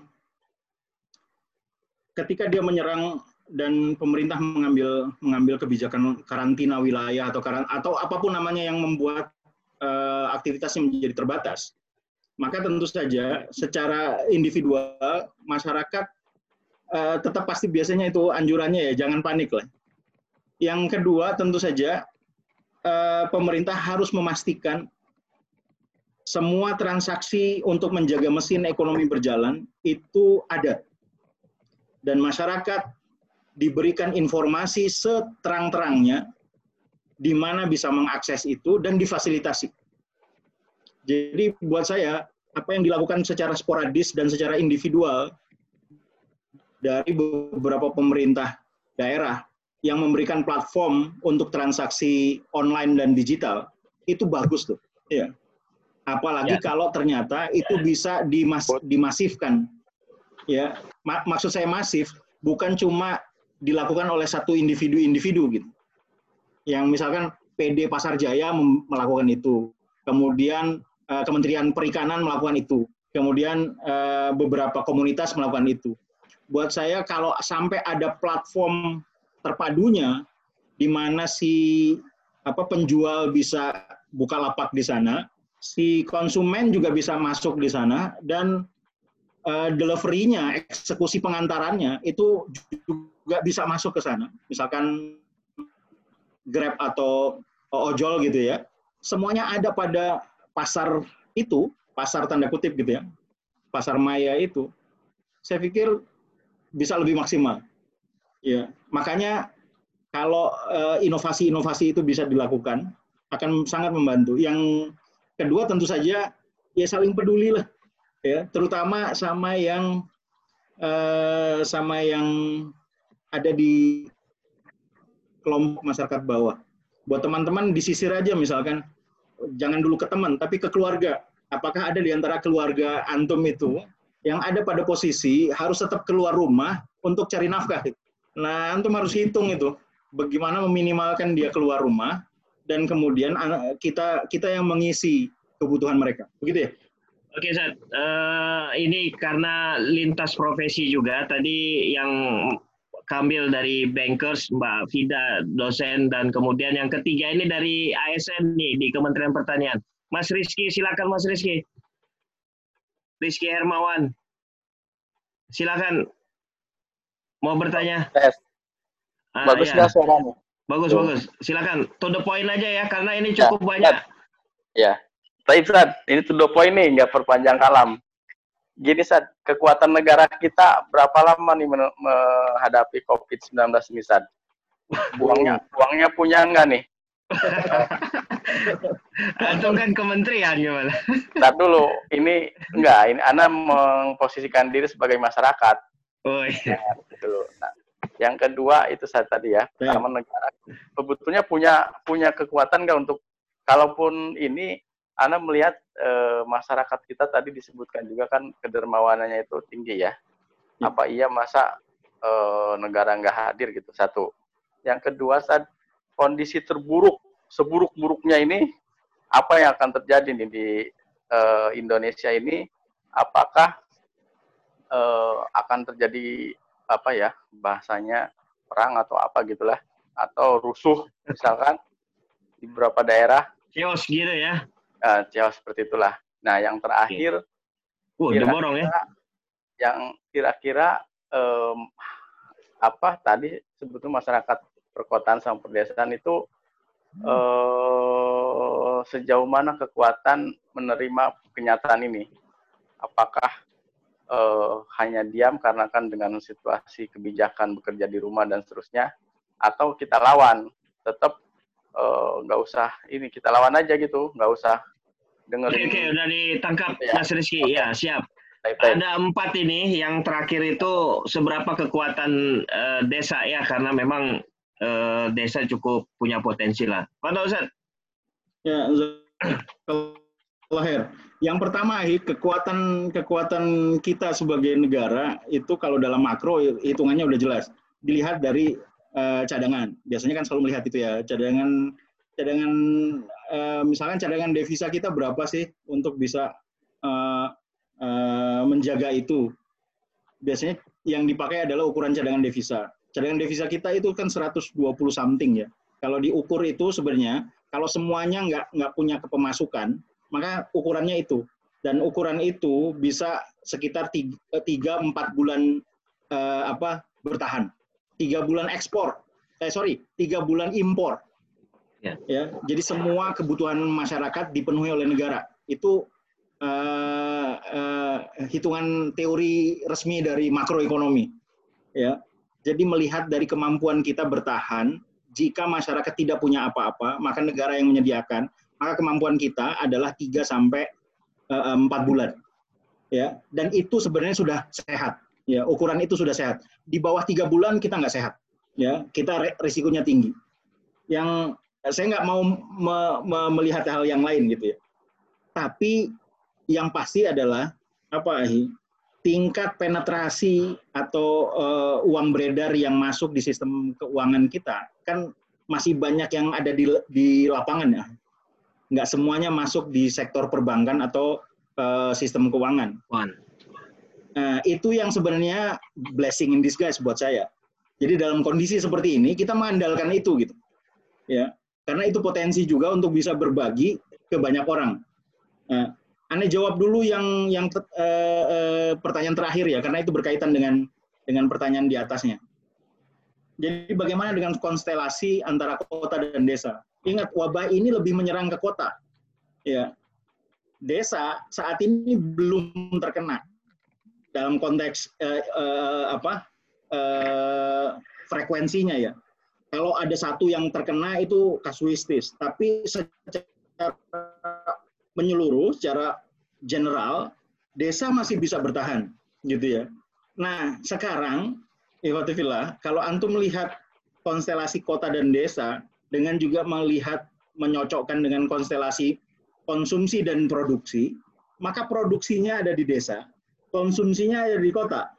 ketika dia menyerang dan pemerintah mengambil mengambil kebijakan karantina wilayah atau karan atau apapun namanya yang membuat uh, aktivitasnya menjadi terbatas, maka tentu saja secara individual masyarakat Uh, tetap pasti biasanya itu anjurannya ya, jangan panik lah. Yang kedua tentu saja uh, pemerintah harus memastikan semua transaksi untuk menjaga mesin ekonomi berjalan itu ada. Dan masyarakat diberikan informasi seterang-terangnya di mana bisa mengakses itu dan difasilitasi. Jadi buat saya apa yang dilakukan secara sporadis dan secara individual dari beberapa pemerintah daerah yang memberikan platform untuk transaksi online dan digital itu bagus tuh, ya. Apalagi ya. Kalau ternyata itu bisa dimas dimasifkan, ya. Maksud saya masif bukan cuma dilakukan oleh satu individu-individu gitu. Yang misalkan P D Pasar Jaya melakukan itu, kemudian eh, Kementerian Perikanan melakukan itu, kemudian eh, beberapa komunitas melakukan itu. Buat saya kalau sampai ada platform terpadunya di mana si apa penjual bisa buka lapak di sana, si konsumen juga bisa masuk di sana dan uh, delivery-nya, eksekusi pengantarannya itu juga bisa masuk ke sana. Misalkan Grab atau ojol gitu ya. Semuanya ada pada pasar itu, pasar tanda kutip gitu ya. Pasar maya itu. Saya pikir bisa lebih maksimal, ya. Makanya kalau inovasi-inovasi uh, itu bisa dilakukan akan sangat membantu. Yang kedua tentu saja ya saling peduli lah, ya. Terutama sama yang uh, sama yang ada di kelompok masyarakat bawah. Buat teman-teman disisir aja misalkan, jangan dulu ke teman, tapi ke keluarga. Apakah ada di antara keluarga antum itu yang ada pada posisi harus tetap keluar rumah untuk cari nafkah? Nah, antum harus hitung itu. Bagaimana meminimalkan dia keluar rumah dan kemudian kita kita yang mengisi kebutuhan mereka. Begitu ya? Oke, Ustaz. Uh, ini karena lintas profesi juga. Tadi yang kambil dari bankers, Mbak Fida, dosen, dan kemudian yang ketiga ini dari A S N nih, di Kementerian Pertanian. Mas Rizky, silakan Mas Rizky. Rizky Hermawan. Silakan. Mau bertanya? Ah, bagus ya. Suaranya. Bagus, tuh. Bagus. Silakan. To the point aja ya, karena ini cukup ya, banyak. Ya. Tapi, Ustaz, ini to the point nih, nggak perpanjang kalam. Gini, Ustaz, kekuatan negara kita berapa lama nih menghadapi COVID sembilan belas ini, Ustaz? Uangnya, uangnya punya nggak nih? Atau kan kementerian gimana? Ntar dulu, ini enggak, ini Ana memposisikan diri sebagai masyarakat. Oh, iya. Nah, dulu. Nah, yang kedua itu Ustaz tadi ya, pertama negara. Sebetulnya punya punya kekuatan nggak untuk, kalaupun ini, Ana melihat e, masyarakat kita tadi disebutkan juga kan kedermawanannya itu tinggi ya. Apa iya masa e, negara nggak hadir gitu, satu. Yang kedua, saat kondisi terburuk, seburuk-buruknya ini, apa yang akan terjadi nih di e, Indonesia ini, apakah e, akan terjadi, apa ya, bahasanya perang atau apa gitulah, atau rusuh misalkan di beberapa daerah. Chaos gitu ya. Nah, jauh seperti itulah. Nah, yang terakhir, uh, kira-kira, borong, ya? Yang kira-kira um, apa tadi sebetulnya masyarakat perkotaan sama perdesaan itu hmm. uh, sejauh mana kekuatan menerima kenyataan ini? Apakah uh, hanya diam karena kan dengan situasi kebijakan bekerja di rumah dan seterusnya, atau kita lawan tetap? Nggak uh, usah ini, kita lawan aja gitu, nggak usah dengerin. Oke, okay, udah ditangkap gitu ya. Mas Rizky, okay. Ya siap. Type -type. Ada empat ini, yang terakhir itu seberapa kekuatan uh, desa ya, karena memang uh, desa cukup punya potensi lah. Mana Ustaz? Ya, lahir. Yang pertama, kekuatan kekuatan kita sebagai negara itu kalau dalam makro hitungannya udah jelas, dilihat dari cadangan. Biasanya kan selalu melihat itu ya, cadangan cadangan eh, misalkan cadangan devisa kita berapa sih untuk bisa eh, eh, menjaga itu. Biasanya yang dipakai adalah ukuran cadangan devisa. Cadangan devisa kita itu kan seratus dua puluh something ya. Kalau diukur itu sebenarnya kalau semuanya nggak nggak punya kepemasukan, maka ukurannya itu. Dan ukuran itu bisa sekitar tiga sampai empat bulan eh, apa bertahan. Tiga bulan ekspor, eh sorry, tiga bulan impor. Ya. Ya, jadi semua kebutuhan masyarakat dipenuhi oleh negara. Itu uh, uh, hitungan teori resmi dari makroekonomi. Ya, jadi melihat dari kemampuan kita bertahan, jika masyarakat tidak punya apa-apa, maka negara yang menyediakan, maka kemampuan kita adalah tiga sampai empat bulan. Ya, dan itu sebenarnya sudah sehat. Ya, ukuran itu sudah sehat. Di bawah tiga bulan kita nggak sehat. Ya, kita risikonya tinggi. Yang saya nggak mau me, me, melihat hal yang lain gitu ya. Tapi yang pasti adalah apa? Ahi, tingkat penetrasi atau uh, uang beredar yang masuk di sistem keuangan kita kan masih banyak yang ada di, di lapangan ya. Nggak semuanya masuk di sektor perbankan atau uh, sistem keuangan. One. Nah, itu yang sebenarnya blessing in disguise buat saya. Jadi dalam kondisi seperti ini kita mengandalkan itu gitu, ya. Karena itu potensi juga untuk bisa berbagi ke banyak orang. Nah, Ane jawab dulu yang yang eh, eh, pertanyaan terakhir ya, karena itu berkaitan dengan dengan pertanyaan di atasnya. Jadi bagaimana dengan konstelasi antara kota dan desa? Ingat, wabah ini lebih menyerang ke kota, ya. Desa saat ini belum terkena. Dalam konteks eh, eh, apa eh, frekuensinya ya, kalau ada satu yang terkena itu kasuistis, tapi secara menyeluruh, secara general desa masih bisa bertahan, gitu ya. Nah sekarang, ikhwatifillah, kalau antum melihat konstelasi kota dan desa, dengan juga melihat, menyocokkan dengan konstelasi konsumsi dan produksi, maka produksinya ada di desa, konsumsinya ada di kota.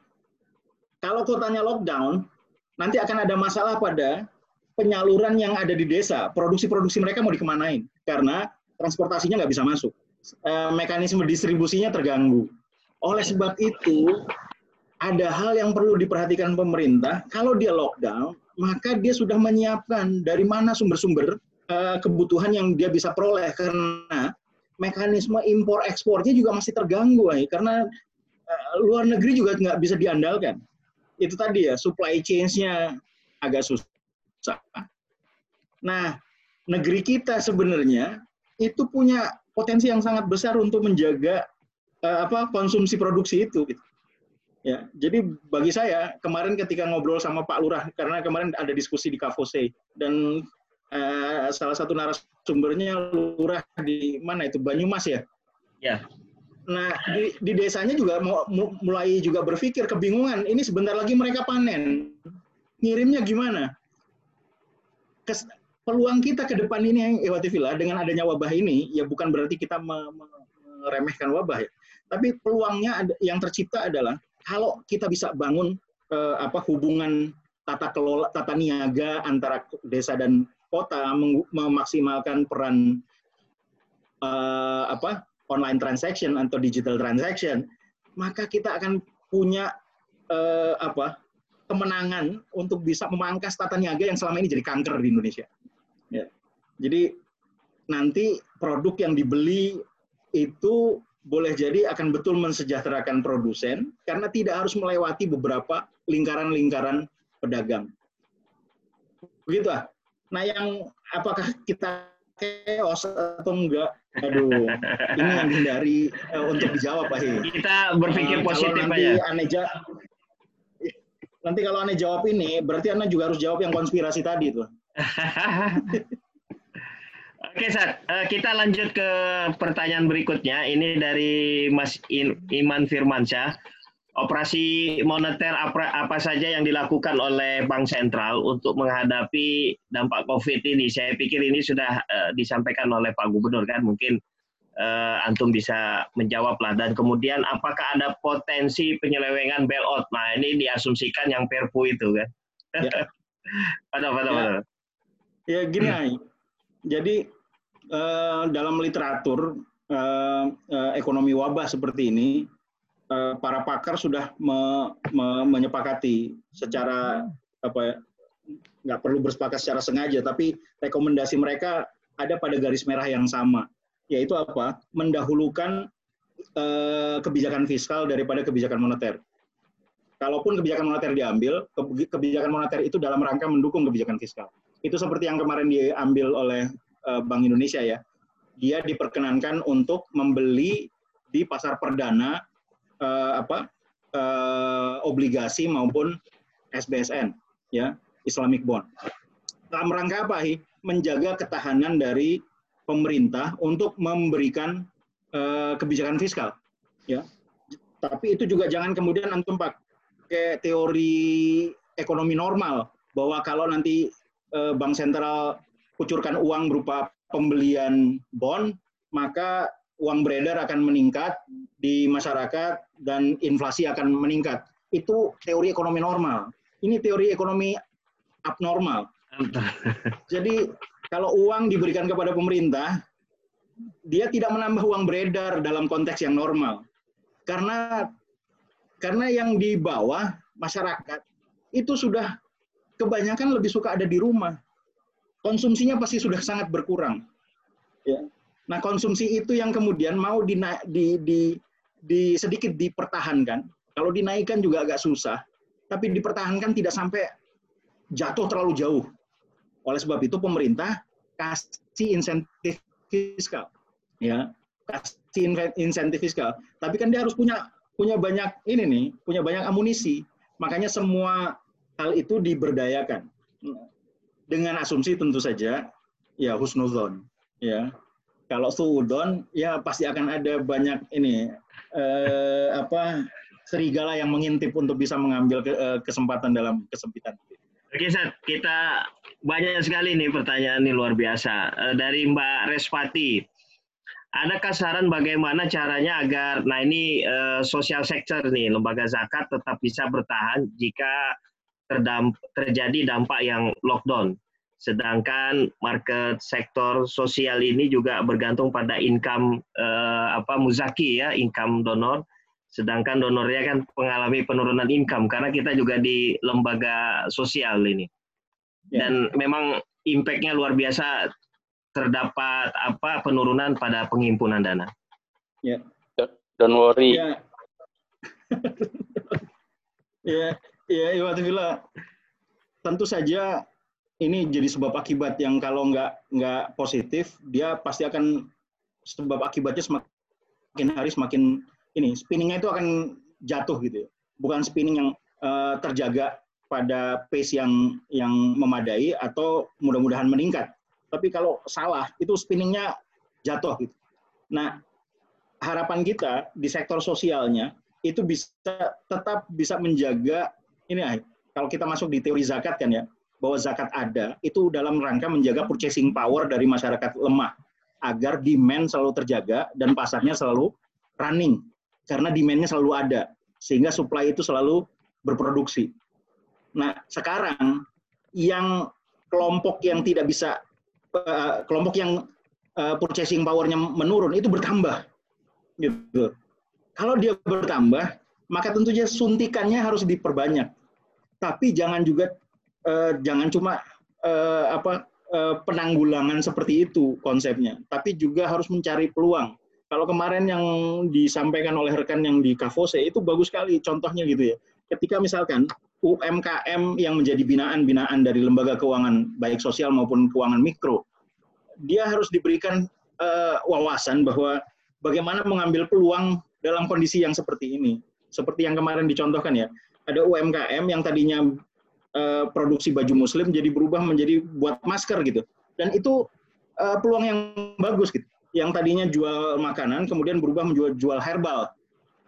Kalau kotanya lockdown, nanti akan ada masalah pada penyaluran yang ada di desa. Produksi-produksi mereka mau dikemanain, karena transportasinya nggak bisa masuk. E, mekanisme distribusinya terganggu. Oleh sebab itu, ada hal yang perlu diperhatikan pemerintah. Kalau dia lockdown, maka dia sudah menyiapkan dari mana sumber-sumber uh, kebutuhan yang dia bisa peroleh, karena mekanisme impor ekspornya juga masih terganggu, ya. Karena uh, luar negeri juga nggak bisa diandalkan. Itu tadi ya, supply chain-nya agak susah. Nah, negeri kita sebenarnya itu punya potensi yang sangat besar untuk menjaga uh, apa konsumsi produksi itu. Gitu. Ya, jadi bagi saya kemarin ketika ngobrol sama Pak Lurah, karena kemarin ada diskusi di Kavose dan uh, salah satu narasumbernya Lurah di mana itu Banyumas ya. Ya. Nah di, di desanya juga mau, mulai juga berpikir kebingungan. Ini sebentar lagi mereka panen, ngirimnya gimana? Kes, peluang kita ke depan ini, ya watifillah, dengan adanya wabah ini, ya bukan berarti kita meremehkan wabah, ya. Tapi peluangnya ada, yang tercipta adalah kalau kita bisa bangun eh, apa hubungan tata kelola, tata niaga antara desa dan kota, memaksimalkan peran eh, apa online transaction atau digital transaction, maka kita akan punya eh, apa kemenangan untuk bisa memangkas tata niaga yang selama ini jadi kanker di Indonesia. Ya. Jadi nanti produk yang dibeli itu boleh jadi akan betul mensejahterakan produsen, karena tidak harus melewati beberapa lingkaran-lingkaran pedagang. Begitu ah. Nah yang apakah kita chaos atau enggak? Aduh, ini yang dihindari uh, untuk dijawab Pak. Kita berpikir uh, positif aja. Nanti, ja nanti kalau Ane jawab ini, berarti Ane juga harus jawab yang konspirasi tadi tuh. Oke, Sat. Kita lanjut ke pertanyaan berikutnya. Ini dari Mas Iman Firmansyah. Operasi moneter apa saja yang dilakukan oleh Bank Sentral untuk menghadapi dampak COVID ini? Saya pikir ini sudah disampaikan oleh Pak Gubernur, kan? Mungkin uh, Antum bisa menjawablah. Dan kemudian apakah ada potensi penyelewengan bailout? Nah, ini diasumsikan yang Perpu itu, kan? Ya. Padahal, padahal, ya. Padahal. Ya, gini, hmm. Jadi eh, dalam literatur eh, eh, ekonomi wabah seperti ini, eh, para pakar sudah me, me, menyepakati secara apa ya, nggak perlu bersepakat secara sengaja, tapi rekomendasi mereka ada pada garis merah yang sama, yaitu apa? Mendahulukan eh, kebijakan fiskal daripada kebijakan moneter. Kalaupun kebijakan moneter diambil, kebijakan moneter itu dalam rangka mendukung kebijakan fiskal. Itu seperti yang kemarin diambil oleh Bank Indonesia ya. Dia diperkenankan untuk membeli di pasar perdana eh, apa eh, obligasi maupun S B S N ya, Islamic bond. Dalam rangka apa? Menjaga ketahanan dari pemerintah untuk memberikan eh, kebijakan fiskal ya. Tapi itu juga jangan kemudian antum pakai teori ekonomi normal bahwa kalau nanti Bank Sentral kucurkan uang berupa pembelian bond, maka uang beredar akan meningkat di masyarakat dan inflasi akan meningkat. Itu teori ekonomi normal. Ini teori ekonomi abnormal. Jadi kalau uang diberikan kepada pemerintah, dia tidak menambah uang beredar dalam konteks yang normal. Karena karena yang di bawah masyarakat itu sudah kebanyakan lebih suka ada di rumah. Konsumsinya pasti sudah sangat berkurang. Ya. Nah, konsumsi itu yang kemudian mau di, di, di, di sedikit dipertahankan. Kalau dinaikkan juga agak susah, tapi dipertahankan tidak sampai jatuh terlalu jauh. Oleh sebab itu, pemerintah kasih insentif fiskal. Ya, kasih insentif fiskal. Tapi kan dia harus punya punya banyak ini nih, punya banyak amunisi. Makanya semua hal itu diberdayakan dengan asumsi tentu saja ya husnuzon ya, kalau suudon ya pasti akan ada banyak ini eh, apa serigala yang mengintip untuk bisa mengambil ke, eh, kesempatan dalam kesempitan. Oke Sat, kita Banyak sekali nih pertanyaan, ini luar biasa. Dari Mbak Respati, adakah saran bagaimana caranya agar, nah ini eh, social sector nih, lembaga zakat tetap bisa bertahan jika terdamp, terjadi dampak yang lockdown. Sedangkan market sektor sosial ini juga bergantung pada income eh, apa muzaki ya, income donor. Sedangkan donornya kan mengalami penurunan income karena kita juga di lembaga sosial ini. Dan ya, memang impact-nya luar biasa, terdapat apa penurunan pada penghimpunan dana. Ya, yeah. Don't worry. Ya, yeah. Ya, yeah, yeah, tentu saja ini jadi sebab akibat yang kalau nggak nggak positif, dia pasti akan sebab akibatnya semakin hari semakin ini spinningnya itu akan jatuh gitu. Bukan spinning yang uh, terjaga pada pace yang yang memadai atau mudah-mudahan meningkat. Tapi kalau salah, itu spinningnya jatuh gitu. Nah, harapan kita di sektor sosialnya itu bisa tetap bisa menjaga ini. Nah, kalau kita masuk di teori zakat kan ya, bahwa zakat ada itu dalam rangka menjaga purchasing power dari masyarakat lemah agar demand selalu terjaga dan pasarnya selalu running karena demand-nya selalu ada sehingga supply itu selalu berproduksi. Nah, sekarang yang kelompok yang tidak bisa kelompok yang uh, purchasing powernya menurun itu bertambah, gitu. Kalau dia bertambah, maka tentunya suntikannya harus diperbanyak. Tapi jangan juga uh, jangan cuma uh, apa uh, penanggulangan seperti itu konsepnya. Tapi juga harus mencari peluang. Kalau kemarin yang disampaikan oleh rekan yang di Kavose itu bagus sekali contohnya gitu ya. Ketika misalkan U M K M yang menjadi binaan-binaan dari lembaga keuangan, baik sosial maupun keuangan mikro, dia harus diberikan uh, wawasan bahwa bagaimana mengambil peluang dalam kondisi yang seperti ini. Seperti yang kemarin dicontohkan ya, ada U M K M yang tadinya uh, produksi baju muslim jadi berubah menjadi buat masker gitu. Dan itu uh, peluang yang bagus gitu. Yang tadinya jual makanan kemudian berubah menjual jual herbal.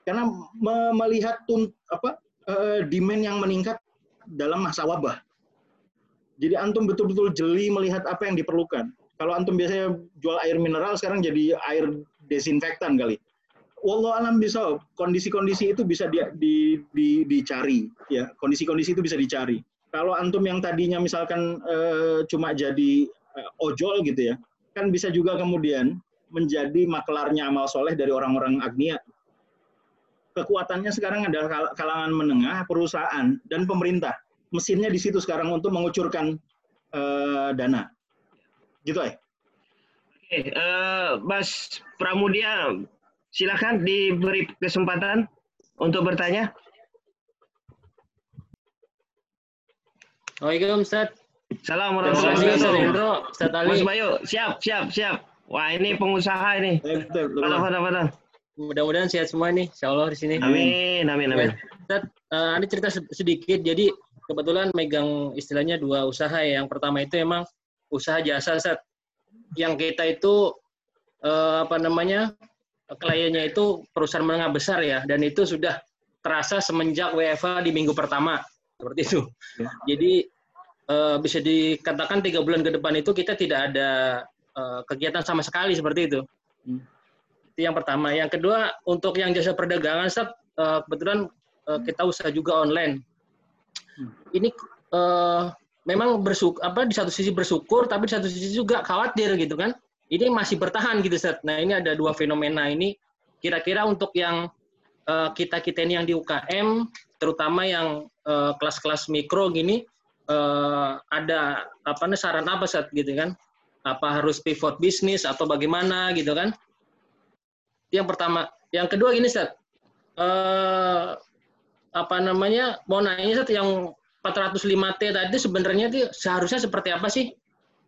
Karena me melihat tunt, apa demand yang meningkat dalam masa wabah. Jadi antum betul-betul jeli melihat apa yang diperlukan. Kalau antum biasanya jual air mineral, sekarang jadi air desinfektan kali. Wallahu alam bisawab, kondisi-kondisi itu bisa di, di, di, dicari. Ya, kondisi-kondisi itu bisa dicari. Kalau antum yang tadinya misalkan eh, cuma jadi eh, ojol gitu ya, kan bisa juga kemudian menjadi makelarnya amal soleh dari orang-orang agnia. Kekuatannya sekarang adalah kalangan menengah, perusahaan, dan pemerintah. Mesinnya di situ sekarang untuk mengucurkan uh, dana. Gitu, eh. Oke, uh, Mas Pramudia, silakan diberi kesempatan untuk bertanya. Waalaikumsalam, Ustaz. Salam warahmatullahi wabarakatuh. Ustaz Ali. Mas Bayu, siap, siap, siap. Wah, ini pengusaha ini. Betul, betul. Padahal, mudah-mudahan sehat semua nih, insya Allah di sini. Amin, amin, amin. Ustaz, uh, ada cerita sedikit. Jadi kebetulan megang istilahnya dua usaha. Yang pertama itu emang usaha jasa, Ustaz. Yang kita itu uh, apa namanya kliennya itu perusahaan menengah besar ya, dan itu sudah terasa semenjak W F H di minggu pertama seperti itu. Jadi uh, bisa dikatakan tiga bulan ke depan itu kita tidak ada uh, kegiatan sama sekali seperti itu. Hmm. Yang pertama, yang kedua untuk yang jasa perdagangan, Ustaz, uh, kebetulan uh, kita usaha juga online. Ini uh, memang bersyukur, apa di satu sisi bersyukur, tapi di satu sisi juga khawatir gitu kan. Ini masih bertahan gitu, Ustaz. Nah, ini ada dua fenomena ini. Kira-kira untuk yang uh, kita-kita ini yang di U K M, terutama yang uh, kelas-kelas mikro gini, uh, ada apa nih saran apa, Ustaz, gitu kan? Apa harus pivot bisnis atau bagaimana gitu kan? Yang pertama, yang kedua gini, Ustaz, eh, apa namanya, mau nanya, Ustaz, yang empat ratus lima T tadi sebenarnya itu seharusnya seperti apa sih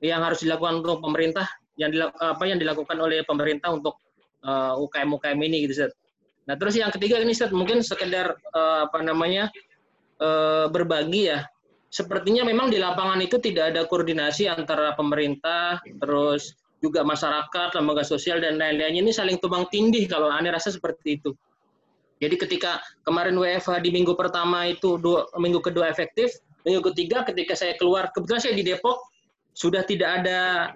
yang harus dilakukan untuk pemerintah, yang dilaku, apa yang dilakukan oleh pemerintah untuk eh, U K M U K M ini gitu, Ustaz. Nah, terus yang ketiga ini, Ustaz, mungkin sekedar eh, apa namanya eh, berbagi ya. Sepertinya memang di lapangan itu tidak ada koordinasi antara pemerintah, terus juga masyarakat, lembaga sosial, dan lain-lainnya ini saling tumpang tindih kalau aneh rasa seperti itu. Jadi ketika kemarin W F H di minggu pertama itu, dua, minggu kedua efektif, minggu ketiga ketika saya keluar, kebetulan saya di Depok, sudah tidak ada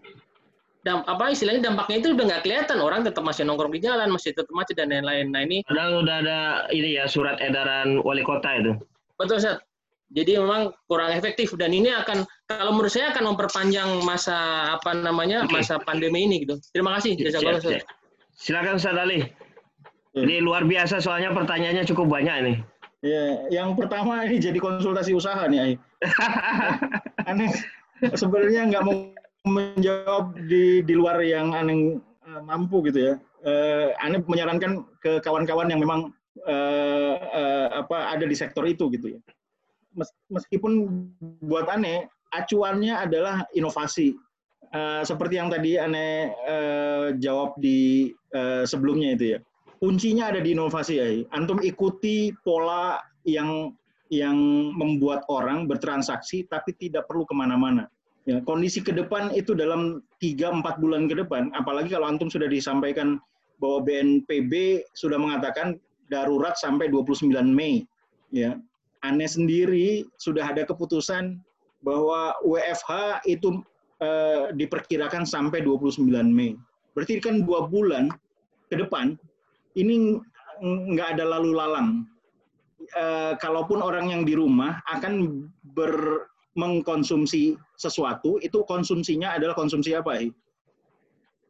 damp, apa istilahnya dampaknya itu udah nggak kelihatan, orang tetap masih nongkrong di jalan, masih tetap macet dan lain-lain. Nah ini padahal udah ada ini ya surat edaran wali kota itu. Betul Ustaz. Jadi memang kurang efektif dan ini akan, kalau menurut saya akan memperpanjang masa apa namanya okay. masa pandemi ini gitu. Terima kasih. Jazakallah. Silakan Ustaz Ali. Ini luar biasa soalnya pertanyaannya cukup banyak nih. Iya, yang pertama ini jadi konsultasi usaha nih. Aneh sebenarnya nggak mau menjawab di di luar yang aneh mampu gitu ya. Eh, aneh menyarankan ke kawan-kawan yang memang eh, eh, apa ada di sektor itu gitu ya. Meskipun buat aneh acuannya adalah inovasi. Eh, seperti yang tadi aneh eh, jawab di eh, sebelumnya itu ya. Kuncinya ada di inovasi ya. Antum ikuti pola yang yang membuat orang bertransaksi tapi tidak perlu kemana-mana. Ya, kondisi ke depan itu dalam tiga sampai empat bulan ke depan, apalagi kalau antum sudah disampaikan bahwa B N P B sudah mengatakan darurat sampai dua puluh sembilan Mei. Ya, aneh sendiri sudah ada keputusan bahwa W F H itu eh, diperkirakan sampai dua puluh sembilan Mei. Berarti kan dua bulan ke depan ini nggak ada lalu lalang. E, kalaupun orang yang di rumah akan ber, mengkonsumsi sesuatu, itu konsumsinya adalah konsumsi apa? Eh?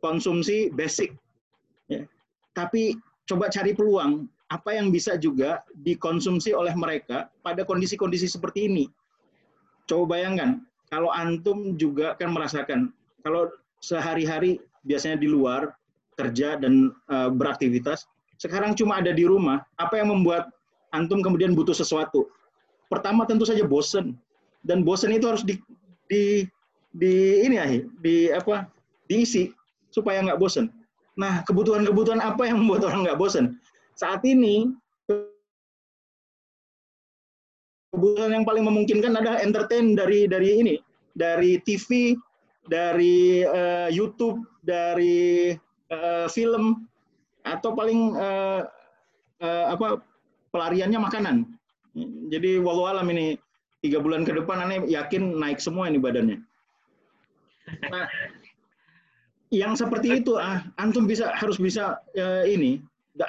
Konsumsi basic. Ya. Tapi coba cari peluang, apa yang bisa juga dikonsumsi oleh mereka pada kondisi-kondisi seperti ini. Coba bayangkan, kalau antum juga kan merasakan, kalau sehari-hari biasanya di luar, kerja dan e, beraktivitas, sekarang cuma ada di rumah, apa yang membuat antum kemudian butuh sesuatu? Pertama tentu saja bosen, dan bosen itu harus di di, di ini ahi, di apa diisi supaya nggak bosen. Nah kebutuhan-kebutuhan apa yang membuat orang nggak bosen? Saat ini kebutuhan yang paling memungkinkan adalah entertain dari dari ini, dari T V, dari uh, YouTube, dari uh, film, atau paling uh, uh, apa? pelariannya makanan. Jadi walau alam ini tiga bulan ke depan aneh yakin naik semua ini badannya. Nah, yang seperti itu ah antum bisa harus bisa eh, ini.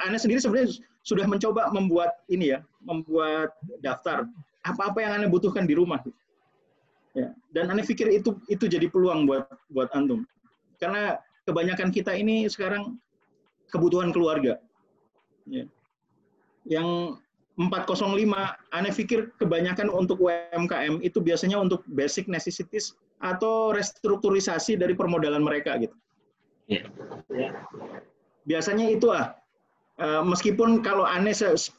Aneh sendiri sebenarnya sudah mencoba membuat ini ya, membuat daftar apa-apa yang aneh butuhkan di rumah. Ya, dan aneh pikir itu itu jadi peluang buat buat antum. Karena kebanyakan kita ini sekarang kebutuhan keluarga. Ya. Yang empat nol lima, aneh pikir kebanyakan untuk U M K M itu biasanya untuk basic necessities atau restrukturisasi dari permodalan mereka gitu. Yeah. Yeah. Biasanya itu ah, meskipun kalau aneh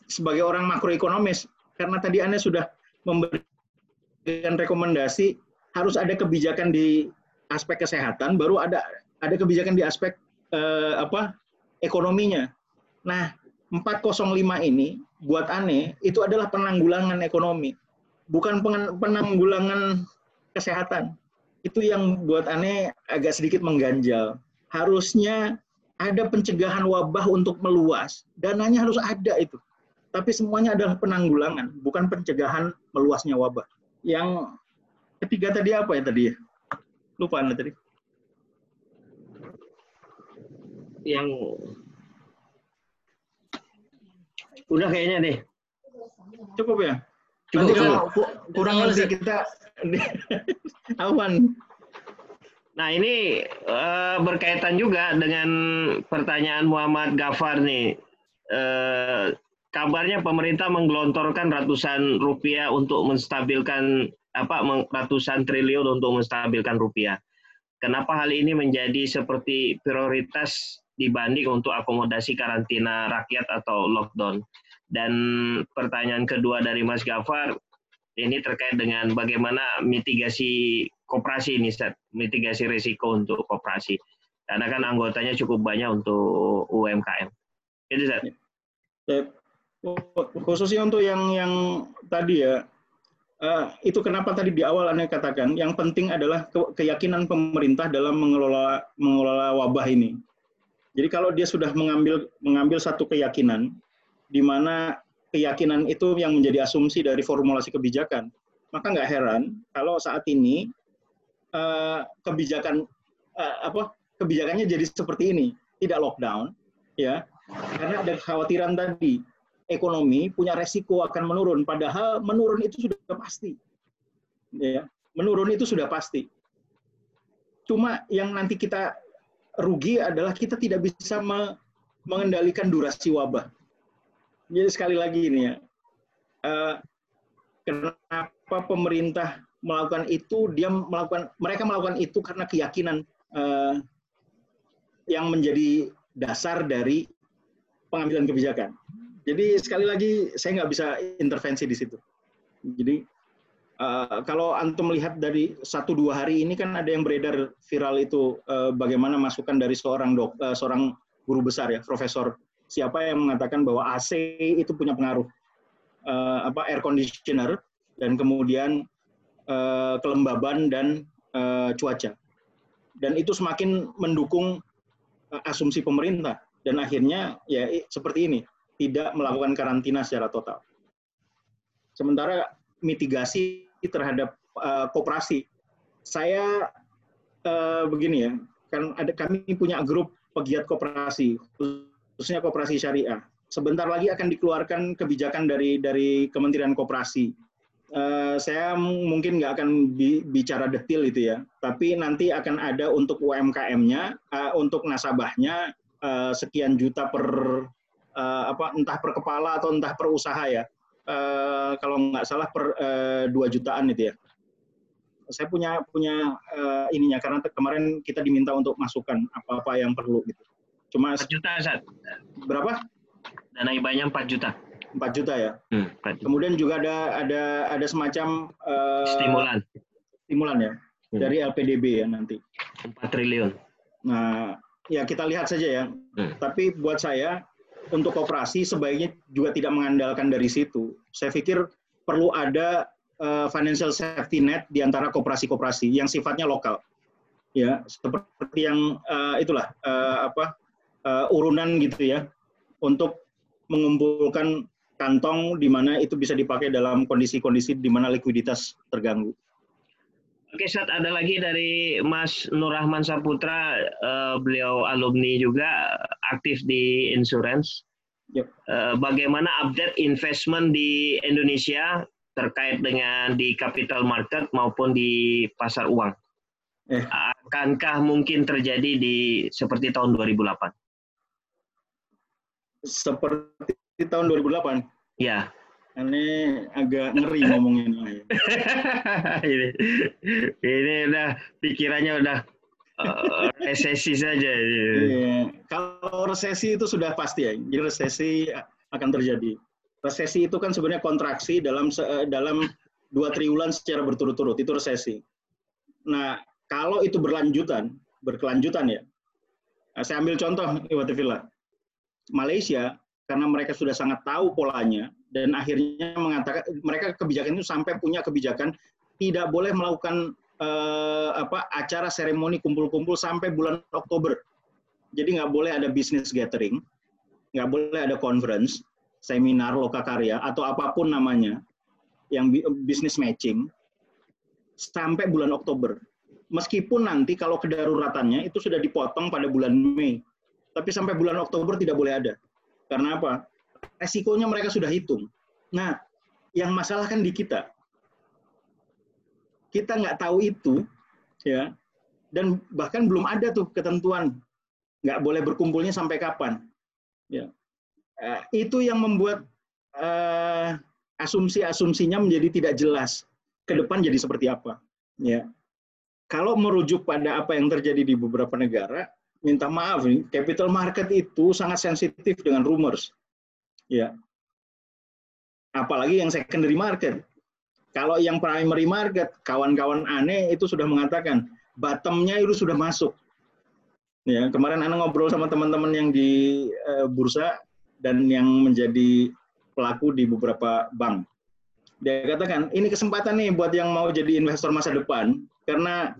sebagai orang makroekonomis, karena tadi aneh sudah memberikan rekomendasi harus ada kebijakan di aspek kesehatan, baru ada ada kebijakan di aspek eh, apa ekonominya. Nah. empat nol lima ini buat aneh itu adalah penanggulangan ekonomi, bukan penanggulangan kesehatan. Itu yang buat aneh agak sedikit mengganjal. Harusnya ada pencegahan wabah untuk meluas, dananya harus ada itu. Tapi semuanya adalah penanggulangan, bukan pencegahan meluasnya wabah. Yang ketiga tadi apa ya tadi? Lupa aneh tadi. Yang udah kayaknya deh. Cukup ya? Cukup. Kalau kurang lebih kita awan. Nah ini e, berkaitan juga dengan pertanyaan Muhammad Ghaffar nih. E, kabarnya pemerintah menggelontorkan ratusan rupiah untuk menstabilkan, apa, ratusan triliun untuk menstabilkan rupiah. Kenapa hal ini menjadi seperti prioritas dibanding untuk akomodasi karantina rakyat atau lockdown? Dan pertanyaan kedua dari Mas Ghaffar, ini terkait dengan bagaimana mitigasi koperasi ini, Ustaz, mitigasi risiko untuk koperasi. Karena kan anggotanya cukup banyak untuk U M K M. Jadi, Ustaz. Khususnya untuk yang yang tadi ya, itu kenapa tadi di awal Anda katakan, yang penting adalah keyakinan pemerintah dalam mengelola mengelola wabah ini. Jadi kalau dia sudah mengambil mengambil satu keyakinan, di mana keyakinan itu yang menjadi asumsi dari formulasi kebijakan, maka nggak heran kalau saat ini uh, kebijakan uh, apa kebijakannya jadi seperti ini, tidak lockdown, ya, karena ada kekhawatiran tadi ekonomi punya resiko akan menurun, padahal menurun itu sudah pasti, ya, menurun itu sudah pasti. Cuma yang nanti kita rugi adalah kita tidak bisa mengendalikan durasi wabah. Jadi sekali lagi ini ya, uh, kenapa pemerintah melakukan itu? Dia melakukan, mereka melakukan itu karena keyakinan uh, yang menjadi dasar dari pengambilan kebijakan. Jadi sekali lagi saya nggak bisa intervensi di situ. Jadi uh, kalau antum melihat dari satu dua hari ini kan ada yang beredar viral itu uh, bagaimana masukan dari seorang dok, uh, seorang guru besar ya, profesor siapa yang mengatakan bahwa A C itu punya pengaruh, uh, apa air conditioner dan kemudian uh, kelembaban dan uh, cuaca, dan itu semakin mendukung uh, asumsi pemerintah dan akhirnya ya seperti ini. Tidak melakukan karantina secara total. Sementara mitigasi terhadap uh, koperasi, saya uh, begini ya, kan ada, kami punya grup pegiat koperasi, khususnya koperasi syariah. Sebentar lagi akan dikeluarkan kebijakan dari dari Kementerian Koperasi. Uh, saya mungkin nggak akan bi bicara detail itu ya, tapi nanti akan ada untuk U M K M-nya, uh, untuk nasabahnya uh, sekian juta per Uh, apa entah per kepala atau entah per usaha ya, uh, kalau nggak salah per uh, dua jutaan itu ya. Saya punya punya uh, ininya karena kemarin kita diminta untuk masukan apa-apa yang perlu gitu. Cuma empat juta Ustaz. Berapa? Dana hibahnya empat juta. empat juta ya. Hmm, empat juta. Kemudian juga ada ada ada semacam uh, stimulan. Stimulan ya, hmm. dari L P D B ya nanti. empat triliun. Nah, ya kita lihat saja ya. Hmm. Tapi buat saya untuk koperasi sebaiknya juga tidak mengandalkan dari situ. Saya pikir perlu ada uh, financial safety net di antara koperasi-koperasi yang sifatnya lokal. Ya, seperti yang uh, itulah uh, apa uh, urunan gitu ya, untuk mengumpulkan kantong di mana itu bisa dipakai dalam kondisi-kondisi di mana likuiditas terganggu. Oke, Ustaz, ada lagi dari Mas Nurrahman Saputra, uh, beliau alumni juga, aktif di insurance. Yep. Uh, bagaimana update investment di Indonesia terkait dengan di capital market maupun di pasar uang? Eh. Akankah mungkin terjadi di seperti tahun dua ribu delapan? Seperti tahun dua ribu delapan? Ya. Ini agak ngeri ngomongin ini. Ini udah pikirannya udah uh, resesi saja. Iya. Kalau resesi itu sudah pasti ya. Jadi resesi akan terjadi. Resesi itu kan sebenarnya kontraksi dalam dalam dua triwulan secara berturut-turut, itu resesi. Nah, kalau itu berlanjutan, berkelanjutan ya. Nah, saya ambil contoh Iwatifillah. Malaysia, karena mereka sudah sangat tahu polanya, dan akhirnya mengatakan mereka kebijakan itu sampai punya kebijakan tidak boleh melakukan eh, apa acara seremoni kumpul-kumpul sampai bulan Oktober. Jadi nggak boleh ada business gathering, nggak boleh ada conference, seminar lokakarya atau apapun namanya yang business matching sampai bulan Oktober. Meskipun nanti kalau kedaruratannya itu sudah dipotong pada bulan Mei, tapi sampai bulan Oktober tidak boleh ada. Karena apa? Resikonya mereka sudah hitung. Nah, yang masalah kan di kita. Kita nggak tahu itu, ya. Dan bahkan belum ada tuh ketentuan nggak boleh berkumpulnya sampai kapan. Ya. Eh, itu yang membuat eh, asumsi-asumsinya menjadi tidak jelas. Ke depan jadi seperti apa? Ya. Kalau merujuk pada apa yang terjadi di beberapa negara, minta maaf nih, capital market itu sangat sensitif dengan rumors, ya. Apalagi yang secondary market. Kalau yang primary market, kawan-kawan aneh itu sudah mengatakan bottomnya itu sudah masuk. Ya, kemarin Ana ngobrol sama teman-teman yang di uh, bursa dan yang menjadi pelaku di beberapa bank. Dia katakan ini kesempatan nih buat yang mau jadi investor masa depan karena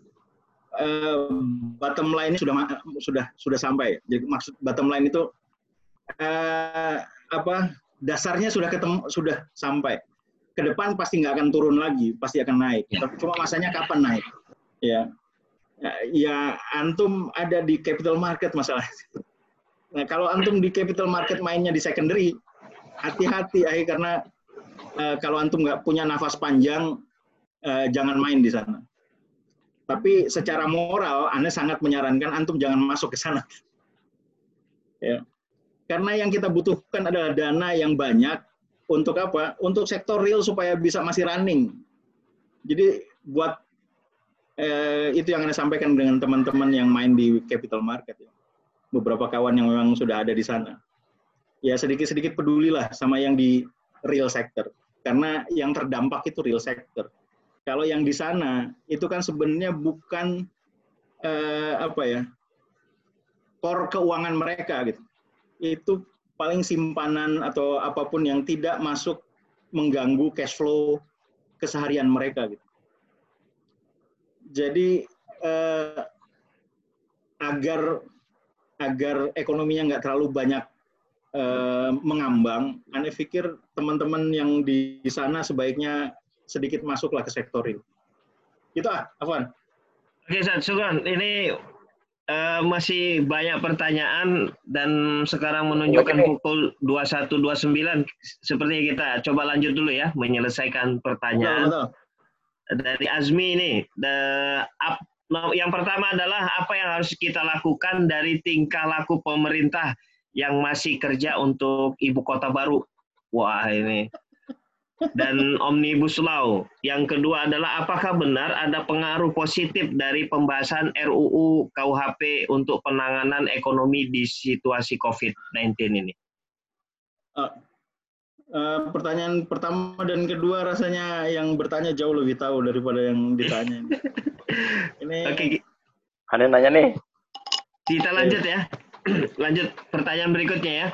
Uh, bottom line sudah sudah sudah sampai. Jadi maksud bottom line itu uh, apa dasarnya sudah ketemu, sudah sampai. Ke depan pasti nggak akan turun lagi, pasti akan naik. Tapi cuma masanya kapan naik? Ya, ya antum ada di capital market masalahnya. Nah, kalau antum di capital market mainnya di secondary, hati-hati akhir karena uh, kalau antum nggak punya nafas panjang, uh, jangan main di sana. Tapi secara moral, Anda sangat menyarankan antum jangan masuk ke sana. Ya. Karena yang kita butuhkan adalah dana yang banyak untuk apa? Untuk sektor real supaya bisa masih running. Jadi buat eh, itu yang Anda sampaikan dengan teman-teman yang main di capital market. Ya. Beberapa kawan yang memang sudah ada di sana. Ya sedikit-sedikit pedulilah sama yang di real sector. Karena yang terdampak itu real sector. Kalau yang di sana itu kan sebenarnya bukan eh, apa ya core keuangan mereka gitu. Itu paling simpanan atau apapun yang tidak masuk mengganggu cash flow keseharian mereka gitu. Jadi eh, agar agar ekonominya nggak terlalu banyak eh, mengambang, Anda pikir teman-teman yang di, di sana sebaiknya sedikit masuklah ke sektor real. Gitu ah, Afwan. Oke, Sugeng, ini uh, masih banyak pertanyaan dan sekarang menunjukkan oke. Pukul dua puluh satu dua puluh sembilan. Sepertinya kita coba lanjut dulu ya, menyelesaikan pertanyaan. Betul, betul. Dari Azmi ini, the, up, yang pertama adalah apa yang harus kita lakukan dari tingkah laku pemerintah yang masih kerja untuk ibu kota baru? Wah, ini... Dan Omnibus Law. Yang kedua adalah apakah benar ada pengaruh positif dari pembahasan R U U K U H P untuk penanganan ekonomi di situasi COVID sembilan belas ini? Uh, uh, pertanyaan pertama dan kedua rasanya yang bertanya jauh lebih tahu daripada yang ditanya. Ini. Oke. Okay. Ada yang nanya nih. Kita lanjut ya. Lanjut pertanyaan berikutnya ya.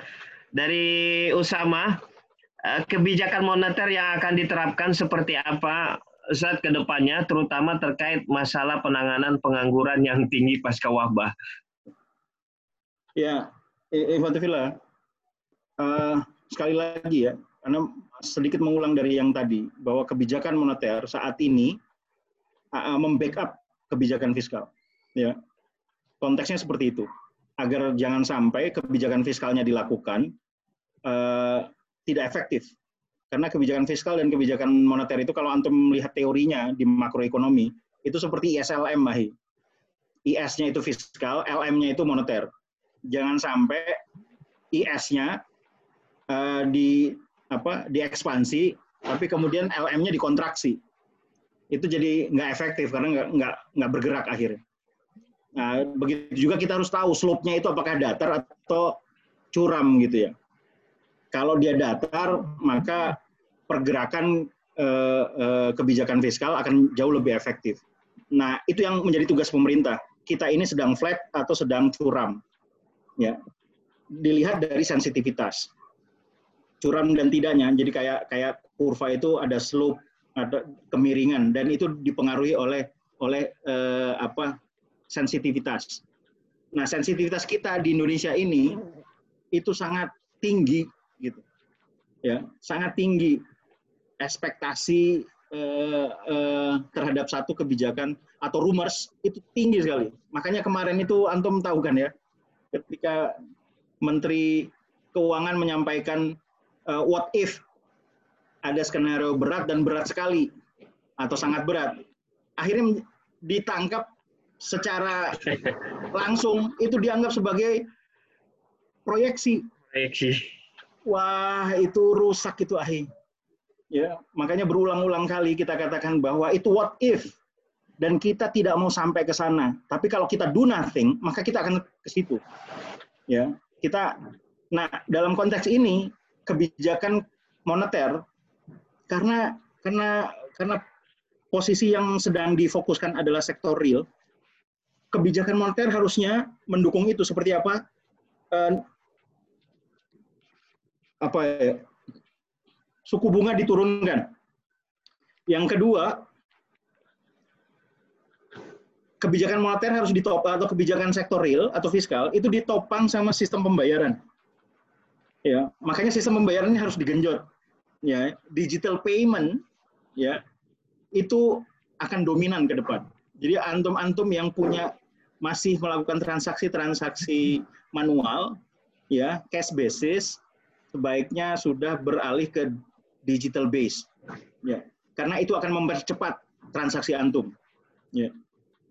Dari Usama. Kebijakan moneter yang akan diterapkan seperti apa saat ke depannya, terutama terkait masalah penanganan pengangguran yang tinggi pasca wabah? Ya, Ifatullah, uh, sekali lagi ya, karena sedikit mengulang dari yang tadi, bahwa kebijakan moneter saat ini uh, membackup kebijakan fiskal. Ya, konteksnya seperti itu. Agar jangan sampai kebijakan fiskalnya dilakukan, uh, tidak efektif. Karena kebijakan fiskal dan kebijakan moneter itu kalau antum melihat teorinya di makroekonomi, itu seperti I S L M, Mahi. I S-nya itu fiskal, L M-nya itu moneter. Jangan sampai I S-nya uh, di apa diekspansi, tapi kemudian L M-nya dikontraksi. Itu jadi nggak efektif karena nggak nggak bergerak akhirnya. Nah, begitu juga kita harus tahu slope-nya itu apakah datar atau curam gitu ya. Kalau dia datar, maka pergerakan eh, eh, kebijakan fiskal akan jauh lebih efektif. Nah, itu yang menjadi tugas pemerintah. Kita ini sedang flat atau sedang curam. Ya. Dilihat dari sensitivitas. Curam dan tidaknya, jadi kayak kayak kurva itu ada slope, ada kemiringan, dan itu dipengaruhi oleh oleh eh, apa sensitivitas. Nah, sensitivitas kita di Indonesia ini itu sangat tinggi. Gitu ya, sangat tinggi ekspektasi eh, eh, terhadap satu kebijakan atau rumors itu tinggi sekali. Makanya kemarin itu antum tahu kan ya, ketika Menteri Keuangan menyampaikan eh, what if ada skenario berat dan berat sekali atau sangat berat, akhirnya ditangkap secara langsung, itu dianggap sebagai proyeksi. Proyeksi. Wah, itu rusak itu ahi. Ya, makanya berulang-ulang kali kita katakan bahwa itu what if. Dan kita tidak mau sampai ke sana. Tapi kalau kita do nothing, maka kita akan ke situ. Ya, kita nah, dalam konteks ini kebijakan moneter karena karena karena posisi yang sedang difokuskan adalah sektor real. Kebijakan moneter harusnya mendukung itu seperti apa? Uh, apa ya, suku bunga diturunkan. Yang kedua, kebijakan moneter harus ditopang atau kebijakan sektor real atau fiskal itu ditopang sama sistem pembayaran. Ya, makanya sistem pembayarannya harus digenjot. Ya, digital payment ya itu akan dominan ke depan. Jadi antum-antum yang punya masih melakukan transaksi-transaksi manual, ya cash basis, sebaiknya sudah beralih ke digital base, ya karena itu akan mempercepat transaksi antum, ya.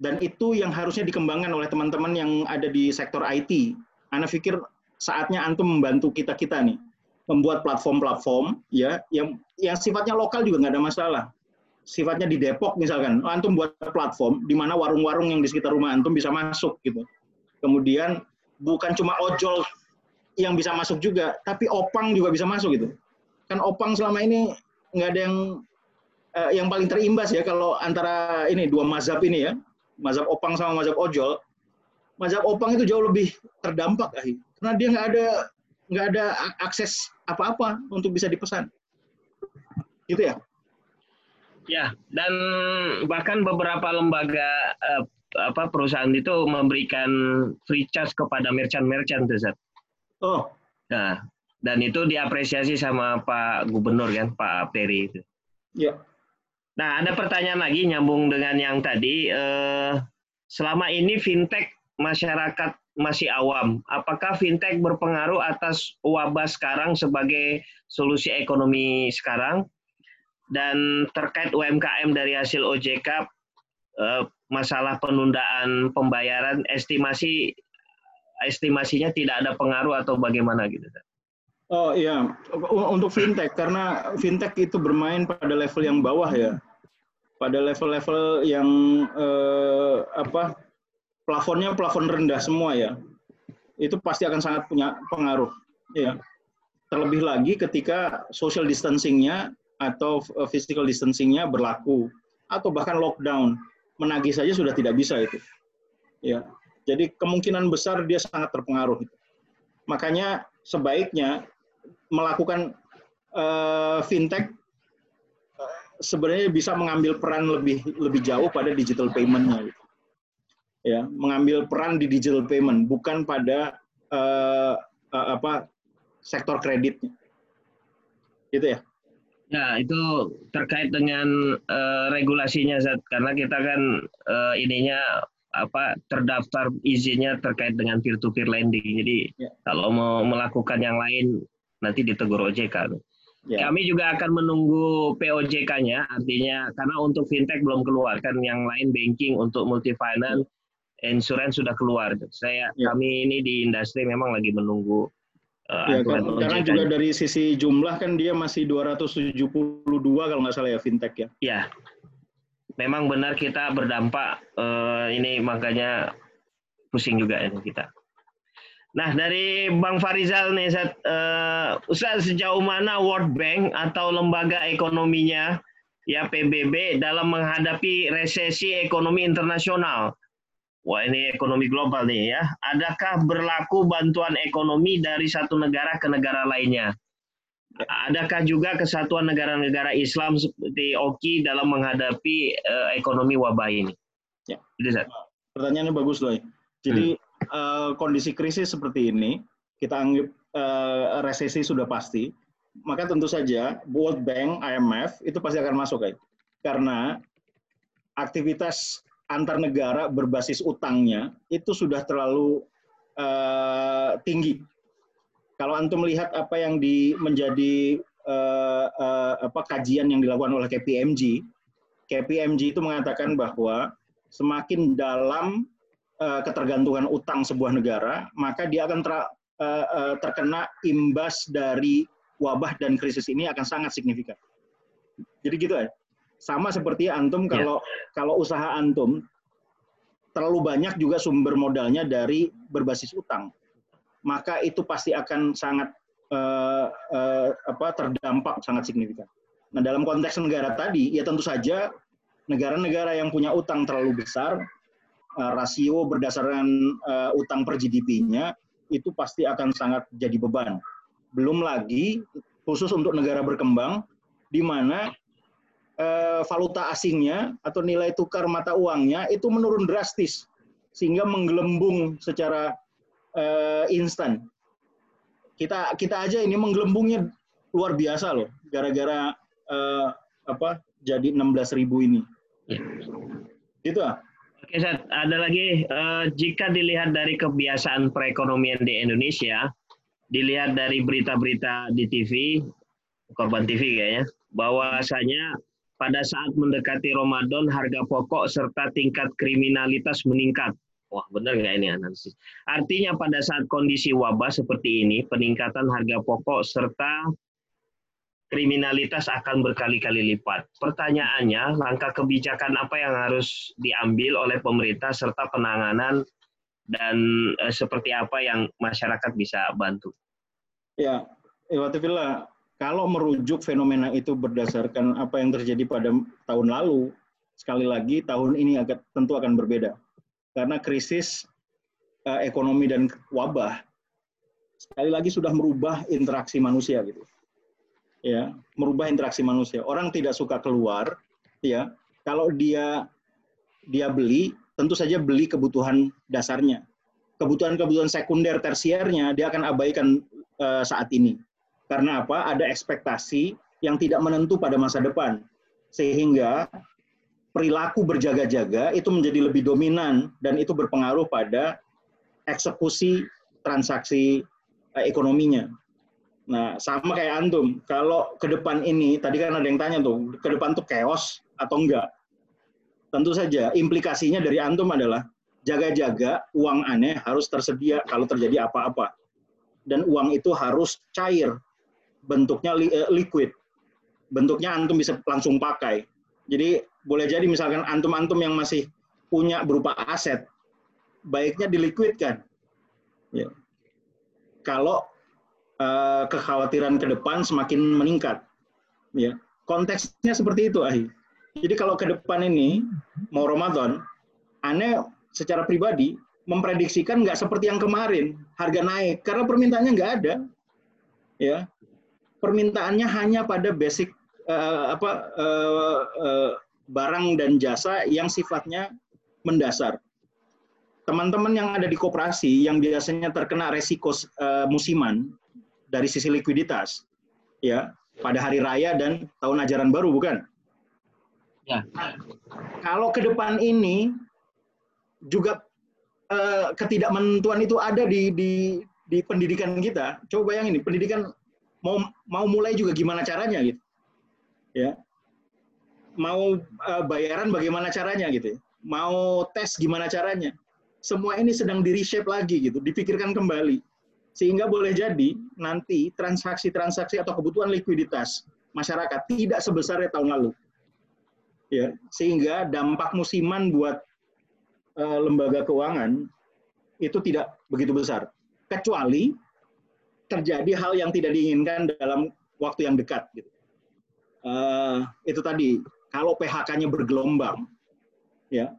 Dan itu yang harusnya dikembangkan oleh teman-teman yang ada di sektor I T. Ana pikir saatnya antum membantu kita kita nih membuat platform-platform, ya yang yang sifatnya lokal juga nggak ada masalah. Sifatnya di Depok misalkan, antum buat platform di mana warung-warung yang di sekitar rumah antum bisa masuk gitu. Kemudian bukan cuma ojol yang bisa masuk juga, tapi opang juga bisa masuk gitu. Kan opang selama ini nggak ada yang eh, yang paling terimbas ya kalau antara ini dua mazhab ini ya, mazhab opang sama mazhab ojol. Mazhab opang itu jauh lebih terdampak akhir, karena dia nggak ada nggak ada akses apa-apa untuk bisa dipesan, gitu ya. Ya, dan bahkan beberapa lembaga eh, apa perusahaan itu memberikan free charge kepada merchant-merchant tuh, Zat. Oh. Nah, dan itu diapresiasi sama Pak Gubernur kan, Pak Peri itu. Ya. Nah, ada pertanyaan lagi nyambung dengan yang tadi. Eh, selama ini fintech masyarakat masih awam. Apakah fintech berpengaruh atas wabah sekarang sebagai solusi ekonomi sekarang? Dan terkait U M K M dari hasil O J K, masalah penundaan pembayaran, estimasi estimasinya tidak ada pengaruh atau bagaimana gitu? Oh iya, untuk fintech, karena fintech itu bermain pada level yang bawah ya, pada level-level yang eh, apa plafonnya plafon rendah semua ya, itu pasti akan sangat punya pengaruh ya. Terlebih lagi ketika social distancingnya atau physical distancingnya berlaku, atau bahkan lockdown, menagih saja sudah tidak bisa itu. Ya, jadi kemungkinan besar dia sangat terpengaruh. Makanya sebaiknya melakukan uh, fintech uh, sebenarnya bisa mengambil peran lebih lebih jauh pada digital payment-nya. Gitu. Ya, mengambil peran di digital payment, bukan pada uh, uh, apa sektor kreditnya. Gitu ya. Ya, itu terkait dengan uh, regulasinya, Zat. Karena kita kan uh, ininya apa terdaftar izinnya terkait dengan peer-to-peer lending. Jadi ya, kalau mau melakukan yang lain nanti ditegur O J K. Ya. Kami juga akan menunggu P O J K-nya, artinya karena untuk fintech belum keluar, kan yang lain banking untuk multifinance, ya, insurance sudah keluar. Saya ya. Kami ini di industri memang lagi menunggu. Ya, karena juga dari sisi jumlah kan dia masih dua ratus tujuh puluh dua kalau nggak salah ya fintech ya. Ya, memang benar kita berdampak eh, ini makanya pusing juga ini kita. Nah dari Bang Farizal nih, Zat, eh, Ustaz, sejauh mana World Bank atau lembaga ekonominya ya P B B dalam menghadapi resesi ekonomi internasional? Wah ini ekonomi global nih ya. Adakah berlaku bantuan ekonomi dari satu negara ke negara lainnya? Adakah juga kesatuan negara-negara Islam seperti O K I dalam menghadapi uh, ekonomi wabah ini? Ya. Pertanyaannya bagus loh. Jadi hmm. uh, kondisi krisis seperti ini, kita anggap uh, resesi sudah pasti, maka tentu saja World Bank, I M F itu pasti akan masuk kayak. Karena aktivitas antar negara berbasis utangnya itu sudah terlalu uh, tinggi. Kalau antum melihat apa yang di, menjadi uh, uh, apa, kajian yang dilakukan oleh K P M G, K P M G itu mengatakan bahwa semakin dalam uh, ketergantungan utang sebuah negara, maka dia akan ter, uh, uh, terkena imbas dari wabah dan krisis ini akan sangat signifikan. Jadi gitu ya. Sama seperti antum kalau yeah. kalau usaha antum terlalu banyak juga sumber modalnya dari berbasis utang, maka itu pasti akan sangat eh, eh, apa terdampak sangat signifikan. Nah dalam konteks negara tadi ya tentu saja negara-negara yang punya utang terlalu besar, eh, rasio berdasarkan eh, utang per G D P-nya itu pasti akan sangat jadi beban. Belum lagi khusus untuk negara berkembang di mana E, valuta asingnya atau nilai tukar mata uangnya itu menurun drastis sehingga menggelembung secara e, instan. Kita kita aja ini menggelembungnya luar biasa loh gara-gara e, apa jadi enam belas ribu ini. Gitu ah. Oke, Seth, ada lagi, eh, jika dilihat dari kebiasaan perekonomian di Indonesia, dilihat dari berita-berita di T V, korban T V kayaknya, bahwasanya pada saat mendekati Ramadan, harga pokok serta tingkat kriminalitas meningkat. Wah, benar nggak ini analisis? Artinya pada saat kondisi wabah seperti ini, peningkatan harga pokok serta kriminalitas akan berkali-kali lipat. Pertanyaannya, langkah kebijakan apa yang harus diambil oleh pemerintah serta penanganan dan eh, seperti apa yang masyarakat bisa bantu? Ya, Iwatibillah, kalau merujuk fenomena itu berdasarkan apa yang terjadi pada tahun lalu, sekali lagi tahun ini agak tentu akan berbeda. Karena krisis eh, ekonomi dan wabah, sekali lagi sudah merubah interaksi manusia gitu. Ya, merubah interaksi manusia. Orang tidak suka keluar, ya. Kalau dia dia beli, tentu saja beli kebutuhan dasarnya. Kebutuhan-kebutuhan sekunder tersiernya dia akan abaikan uh, saat ini. Karena apa? Ada ekspektasi yang tidak menentu pada masa depan. Sehingga perilaku berjaga-jaga itu menjadi lebih dominan dan itu berpengaruh pada eksekusi transaksi uh, ekonominya. Nah, sama kayak antum, kalau ke depan ini, tadi kan ada yang tanya tuh, ke depan tuh chaos atau enggak? Tentu saja, implikasinya dari antum adalah, jaga-jaga uang aneh harus tersedia kalau terjadi apa-apa. Dan uang itu harus cair, bentuknya li liquid. Bentuknya antum bisa langsung pakai. Jadi, boleh jadi misalkan antum-antum yang masih punya berupa aset, baiknya dilikuidkan. Ya. Kalau Uh, kekhawatiran ke depan semakin meningkat, ya. Konteksnya seperti itu, Ahi. Jadi kalau ke depan ini mau Ramadan, aneh secara pribadi memprediksikan nggak seperti yang kemarin harga naik karena permintaannya nggak ada, ya. Permintaannya hanya pada basic uh, apa uh, uh, barang dan jasa yang sifatnya mendasar. Teman-teman yang ada di koperasi yang biasanya terkena resiko uh, musiman dari sisi likuiditas, ya, pada hari raya dan tahun ajaran baru, bukan? Ya. Nah, kalau ke depan ini juga eh, ketidakmenentuan itu ada di, di di pendidikan kita. Coba bayangin, pendidikan mau mau mulai juga gimana caranya gitu, ya? Mau eh, bayaran bagaimana caranya gitu? Mau tes gimana caranya? Semua ini sedang di reshape lagi gitu, dipikirkan kembali. Sehingga boleh jadi nanti transaksi-transaksi atau kebutuhan likuiditas masyarakat tidak sebesarnya tahun lalu. Ya, sehingga dampak musiman buat uh, lembaga keuangan itu tidak begitu besar. Kecuali terjadi hal yang tidak diinginkan dalam waktu yang dekat. Gitu. Uh, itu tadi, kalau P H K-nya bergelombang, ya,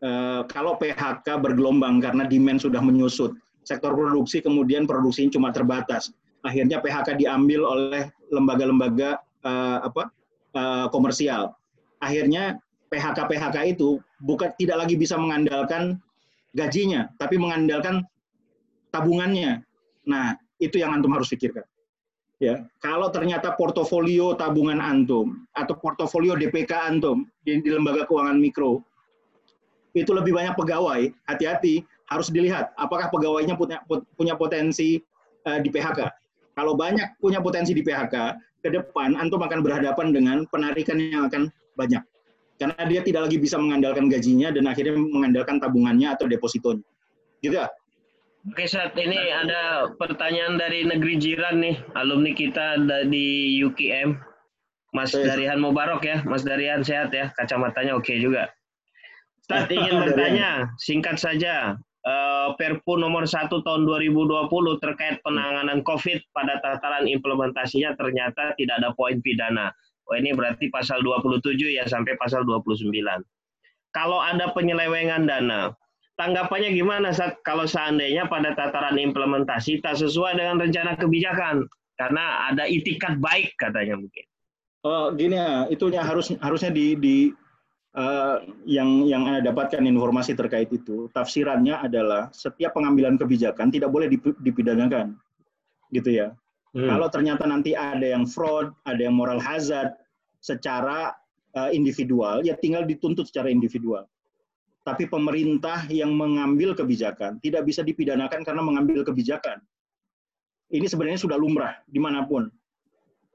uh, kalau P H K bergelombang karena demand sudah menyusut, sektor produksi kemudian produksinya cuma terbatas. Akhirnya P H K diambil oleh lembaga-lembaga uh, apa uh, komersial. Akhirnya P H K P H K itu bukan tidak lagi bisa mengandalkan gajinya, tapi mengandalkan tabungannya. Nah, itu yang antum harus pikirkan. Ya, kalau ternyata portofolio tabungan antum atau portofolio D P K antum di, di lembaga keuangan mikro itu lebih banyak pegawai, hati-hati. Harus dilihat apakah pegawainya punya, punya potensi uh, di P H K. Kalau banyak punya potensi di P H K, ke depan antum akan berhadapan dengan penarikan yang akan banyak. Karena dia tidak lagi bisa mengandalkan gajinya dan akhirnya mengandalkan tabungannya atau depositonya. Gitu ya? Oke, saat ini ada pertanyaan dari negeri jiran nih, alumni kita di U K M. Mas Oke, Darihan Mubarok ya, Mas Darihan sehat ya, kacamatanya oke juga. Ustaz ingin bertanya, singkat saja. Perpu nomor satu tahun dua ribu dua puluh terkait penanganan COVID pada tataran implementasinya ternyata tidak ada poin pidana. Oh, ini berarti pasal dua puluh tujuh ya sampai pasal dua puluh sembilan. Kalau ada penyelewengan dana, tanggapannya gimana saat kalau seandainya pada tataran implementasi tak sesuai dengan rencana kebijakan karena ada itikat baik katanya mungkin. Oh, gini ya, itunya harus harusnya di, di... Uh, yang yang Anda dapatkan informasi terkait itu, tafsirannya adalah setiap pengambilan kebijakan tidak boleh dipidanakan, gitu ya. Hmm. Kalau ternyata nanti ada yang fraud, ada yang moral hazard secara uh, individual, ya tinggal dituntut secara individual. tapi pemerintah yang mengambil kebijakan tidak bisa dipidanakan karena mengambil kebijakan. Ini sebenarnya sudah lumrah dimanapun.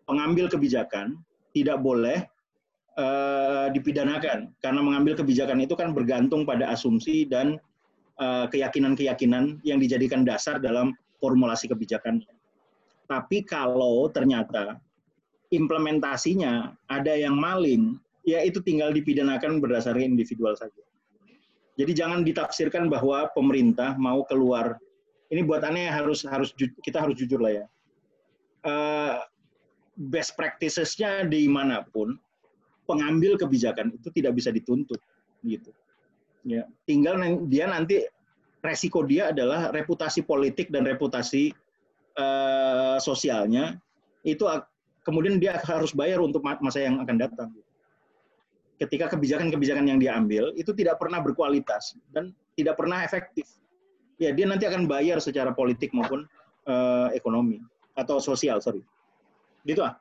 Pengambil kebijakan tidak boleh uh, dipidanakan karena mengambil kebijakan itu kan bergantung pada asumsi dan keyakinan-keyakinan uh, yang dijadikan dasar dalam formulasi kebijakan. Tapi kalau ternyata implementasinya ada yang maling, ya itu tinggal dipidanakan berdasarkan individual saja. Jadi jangan ditafsirkan bahwa pemerintah mau keluar. Ini buatannya harus harus kita harus jujur lah ya. Uh, best practices-nya dimanapun, pengambil kebijakan itu tidak bisa dituntut, gitu. Ya, tinggal dia nanti resiko dia adalah reputasi politik dan reputasi uh, sosialnya itu kemudian dia harus bayar untuk masa yang akan datang. Ketika kebijakan-kebijakan yang dia ambil itu tidak pernah berkualitas dan tidak pernah efektif, ya dia nanti akan bayar secara politik maupun uh, ekonomi atau sosial, sorry. Gitu ah.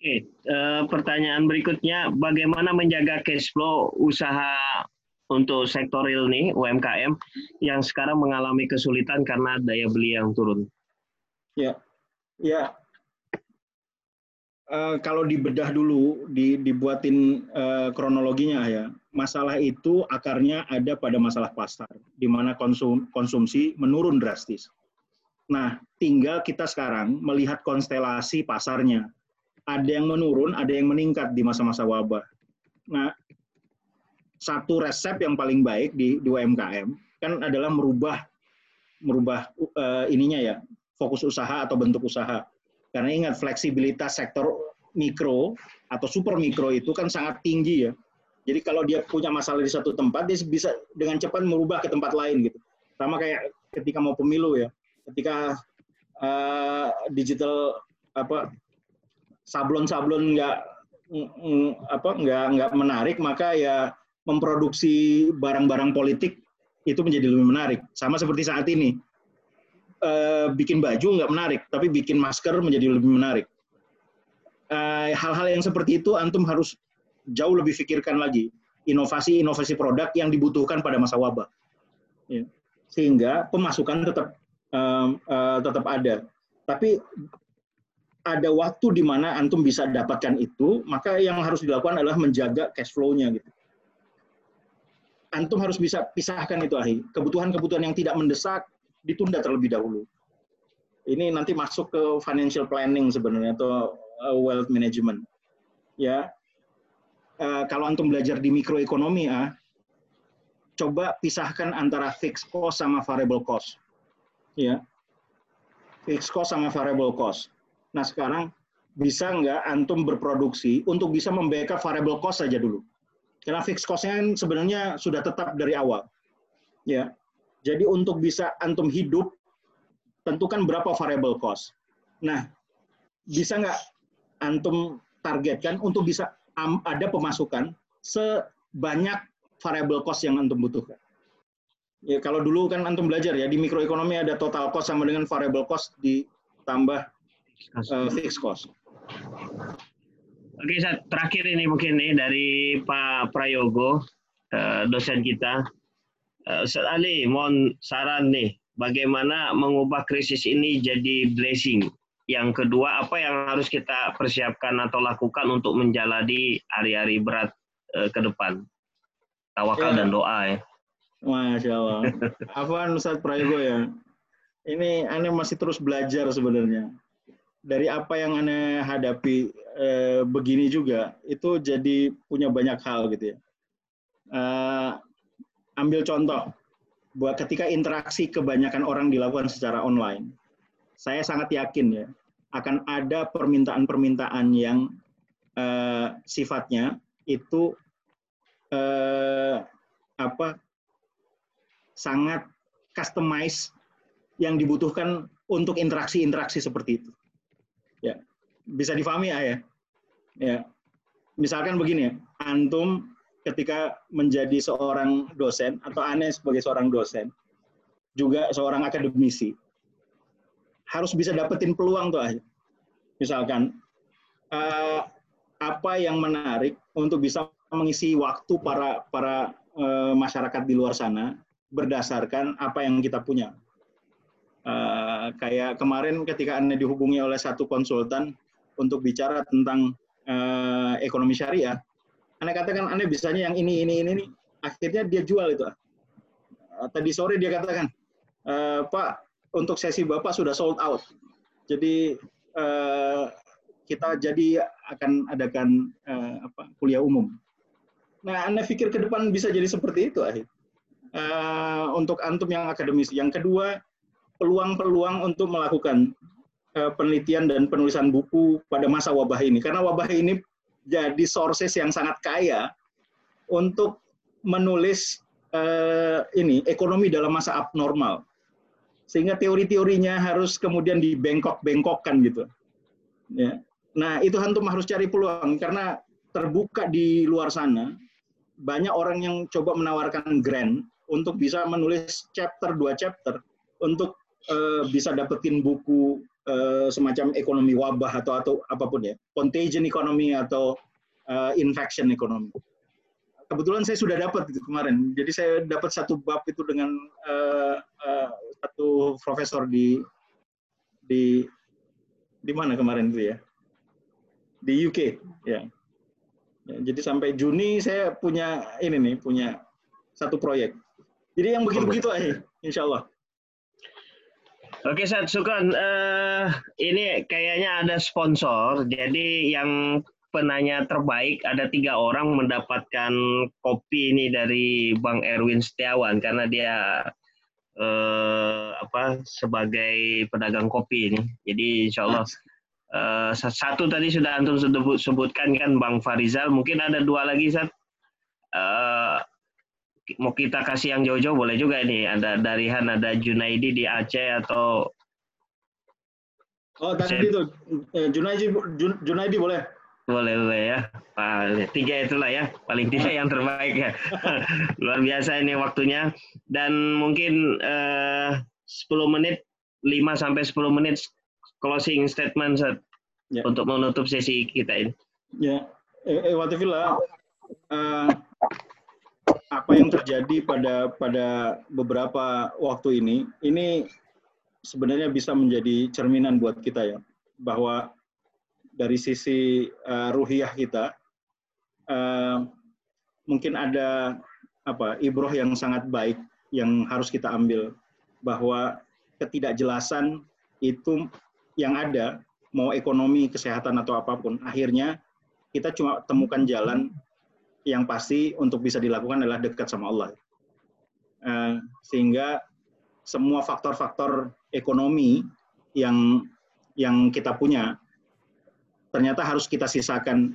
Oke, uh, pertanyaan berikutnya, bagaimana menjaga cash flow usaha untuk sektor real nih, U M K M, yang sekarang mengalami kesulitan karena daya beli yang turun? Ya, ya. Uh, kalau dibedah dulu, di, dibuatin uh, kronologinya ya, masalah itu akarnya ada pada masalah pasar, di mana konsum, konsumsi menurun drastis. Nah, tinggal kita sekarang melihat konstelasi pasarnya. Ada yang menurun, ada yang meningkat di masa-masa wabah. Nah, satu resep yang paling baik di, di U M K M kan adalah merubah merubah uh, ininya ya, fokus usaha atau bentuk usaha. Karena ingat fleksibilitas sektor mikro atau super mikro itu kan sangat tinggi ya. Jadi kalau dia punya masalah di satu tempat, dia bisa dengan cepat merubah ke tempat lain gitu. Sama kayak ketika mau pemilu ya, ketika uh, digital apa sablon-sablon nggak apa nggak nggak menarik, maka ya memproduksi barang-barang politik itu menjadi lebih menarik. Sama seperti saat ini, e, bikin baju nggak menarik, tapi bikin masker menjadi lebih menarik. E, hal-hal yang seperti itu antum harus jauh lebih pikirkan lagi, inovasi-inovasi produk yang dibutuhkan pada masa wabah, ya. Sehingga pemasukan tetap e, e, tetap ada, tapi ada waktu di mana antum bisa dapatkan itu, maka yang harus dilakukan adalah menjaga cash flow-nya gitu. Antum harus bisa pisahkan itu, Ahi. Kebutuhan-kebutuhan yang tidak mendesak ditunda terlebih dahulu. Ini nanti masuk ke financial planning sebenarnya atau wealth management. Ya, e, kalau antum belajar di mikroekonomi, ah, coba pisahkan antara fixed cost sama variable cost. Ya, fixed cost sama variable cost. Nah sekarang bisa nggak antum berproduksi untuk bisa membackup variable cost saja dulu? Karena fixed cost-nya sebenarnya sudah tetap dari awal, ya. Jadi untuk bisa antum hidup, tentukan berapa variable cost. Nah, bisa nggak antum targetkan untuk bisa ada pemasukan sebanyak variable cost yang antum butuhkan? Ya, kalau dulu kan antum belajar ya di mikroekonomi ada total cost sama dengan variable cost ditambah uh, fixed cost. Oke, Sat, terakhir ini mungkin nih dari Pak Prayogo, dosen kita. Ustaz Ali, mohon saran nih, bagaimana mengubah krisis ini jadi blessing? Yang kedua, apa yang harus kita persiapkan atau lakukan untuk menjalani hari-hari berat ke depan? Tawakal ya, dan doa ya. Masya Allah. Afwan Ustaz Prayogo ya, ini aneh masih terus belajar sebenarnya. Dari apa yang Anda hadapi eh, begini juga, itu jadi punya banyak hal gitu ya. Eh, ambil contoh, buat ketika interaksi kebanyakan orang dilakukan secara online, saya sangat yakin ya, akan ada permintaan-permintaan yang eh, sifatnya itu eh, apa sangat customized yang dibutuhkan untuk interaksi-interaksi seperti itu. Ya, bisa difahami ya. Ya, misalkan begini, antum ketika menjadi seorang dosen atau aneh sebagai seorang dosen juga seorang akademisi harus bisa dapetin peluang tuh aja. Misalkan uh, apa yang menarik untuk bisa mengisi waktu para para uh, masyarakat di luar sana berdasarkan apa yang kita punya. Uh, kayak kemarin ketika Anda dihubungi oleh satu konsultan untuk bicara tentang uh, ekonomi syariah, Anda katakan Anda bisanya yang ini, ini, ini, ini. Akhirnya dia jual itu. Uh, tadi sore dia katakan, uh, Pak, untuk sesi Bapak sudah sold out. Jadi uh, kita jadi akan adakan uh, apa, kuliah umum. Nah, Anda pikir ke depan bisa jadi seperti itu, akhir. Uh, untuk antum yang akademis. Yang kedua, peluang-peluang untuk melakukan uh, penelitian dan penulisan buku pada masa wabah ini. Karena wabah ini jadi sources yang sangat kaya untuk menulis uh, ini ekonomi dalam masa abnormal. Sehingga teori-teorinya harus kemudian dibengkok-bengkokkan gitu. Ya. Nah, itu antum harus cari peluang karena terbuka di luar sana banyak orang yang coba menawarkan grant untuk bisa menulis chapter dua chapter untuk uh, bisa dapetin buku uh, semacam ekonomi wabah atau atau apapun ya, contagion economy atau uh, infection economy. Kebetulan saya sudah dapat itu kemarin. Jadi saya dapat satu bab itu dengan uh, uh, satu profesor di di di mana kemarin itu ya, di U K ya. Ya, jadi sampai Juni saya punya ini nih, punya satu proyek. Jadi yang begitu-begitu aja, insya Allah. Oke, Sat Sukon, uh, ini kayaknya ada sponsor. Jadi yang penanya terbaik ada tiga orang mendapatkan kopi ini dari Bang Erwin Setiawan karena dia uh, apa sebagai pedagang kopi ini. Jadi insya Allah. Mas. Uh, satu tadi sudah antum sebutkan kan Bang Farizal, mungkin ada dua lagi Sat. Uh, mau kita kasih yang jauh-jauh boleh juga ini, ada dari Han, ada Junaidi di Aceh atau oh tadi itu Junaidi, Junaidi boleh boleh boleh ya. Nah, tiga itulah ya, paling tidak yang terbaik ya. Luar biasa ini waktunya dan mungkin uh, sepuluh menit, lima sampai sepuluh menit closing statement Sat, ya, untuk menutup sesi kita ini. Ya, eh, eh, watifillah, eh, apa yang terjadi pada pada beberapa waktu ini, ini sebenarnya bisa menjadi cerminan buat kita ya, bahwa dari sisi eh, ruhiyah kita, eh, mungkin ada apa ibroh yang sangat baik yang harus kita ambil, bahwa ketidakjelasan itu yang ada, mau ekonomi, kesehatan, atau apapun, akhirnya kita cuma temukan jalan yang pasti untuk bisa dilakukan adalah dekat sama Allah. Sehingga semua faktor-faktor ekonomi yang yang kita punya, ternyata harus kita sisakan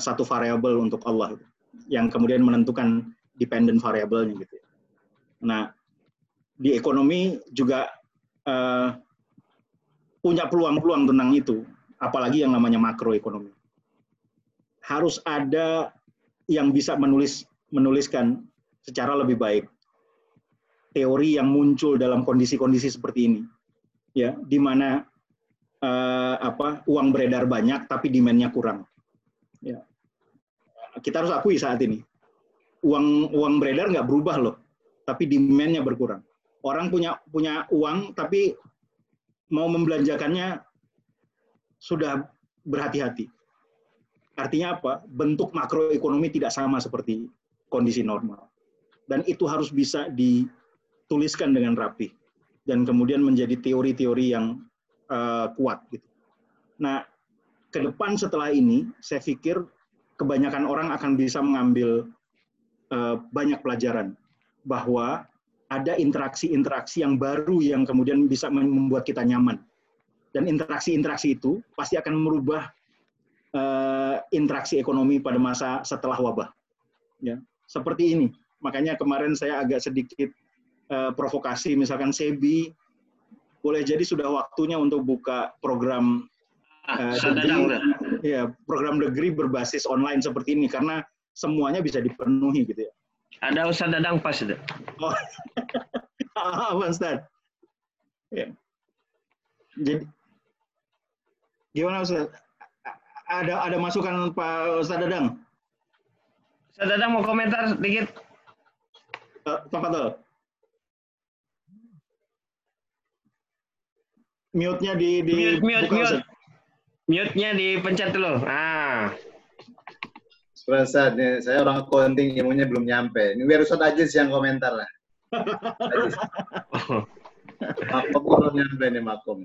satu variabel untuk Allah, yang kemudian menentukan dependent variabelnya gitu. Nah, di ekonomi juga punya peluang-peluang tentang itu, apalagi yang namanya makroekonomi. Harus ada yang bisa menulis menuliskan secara lebih baik teori yang muncul dalam kondisi-kondisi seperti ini, ya, di mana eh, apa uang beredar banyak tapi demand-nya kurang. Ya. Kita harus akui saat ini uang uang beredar nggak berubah loh, tapi demand-nya berkurang. Orang punya punya uang tapi mau membelanjakannya sudah berhati-hati. Artinya apa? Bentuk makroekonomi tidak sama seperti kondisi normal. Dan itu harus bisa dituliskan dengan rapi. Dan kemudian menjadi teori-teori yang uh, kuat. Gitu. Nah, ke depan setelah ini, saya pikir kebanyakan orang akan bisa mengambil uh, banyak pelajaran. Bahwa ada interaksi-interaksi yang baru yang kemudian bisa membuat kita nyaman. Dan interaksi-interaksi itu pasti akan merubah uh, interaksi ekonomi pada masa setelah wabah. Ya, seperti ini. Makanya kemarin saya agak sedikit uh, provokasi, misalkan S E B I boleh jadi sudah waktunya untuk buka program uh, degree, ya, program degree berbasis online seperti ini karena semuanya bisa dipenuhi gitu ya. Ada Ustaz Dadang pas itu. Oh, Mas Ustaz. Ya. Jadi, gimana Ustaz? Ada ada masukan Pak Ustaz Dadang? Ustaz Dadang mau komentar sedikit? Tafadhol. Mute-nya di, di mute, mute, mute. Mute-nya dipencet dulu. Ah. Susah nih, saya orang accounting ilmunya belum nyampe. Ini biar Ustaz Ajis yang komentar lah. Makom belum nyampe nih makom.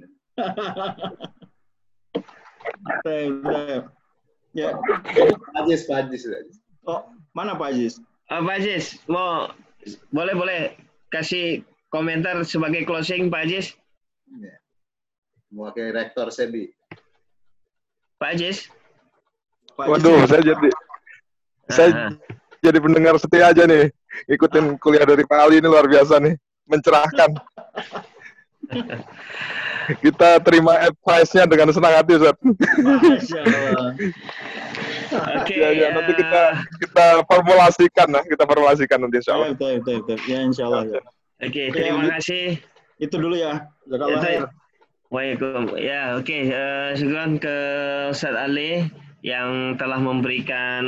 Ya, Ajis, Pak Ajis. Oh, mana Pak Ajis? Oh, Pak Ajis, mau boleh boleh kasih komentar sebagai closing Pak Ajis? Ya. Wakil Rektor S E B I. Pak Ajis. Waduh, saya jadi ah. saya jadi pendengar setia aja nih. Ikutin kuliah dari Pak Ali ini luar biasa nih. Mencerahkan. Kita terima advice-nya dengan senang hati, Ustaz. Masya Allah. Oke. Okay, ya, ya. Nanti kita kita formulasikan lah, kita formulasikan nanti insya Allah. Betul, betul, betul. Ya, insya Allah. Ya. Oke, okay, terima ya, kasih. Itu dulu ya. Jazakallah. Waalaikumsalam. Ya, oke. Okay. Uh, Syukran ke Ustaz Ali yang telah memberikan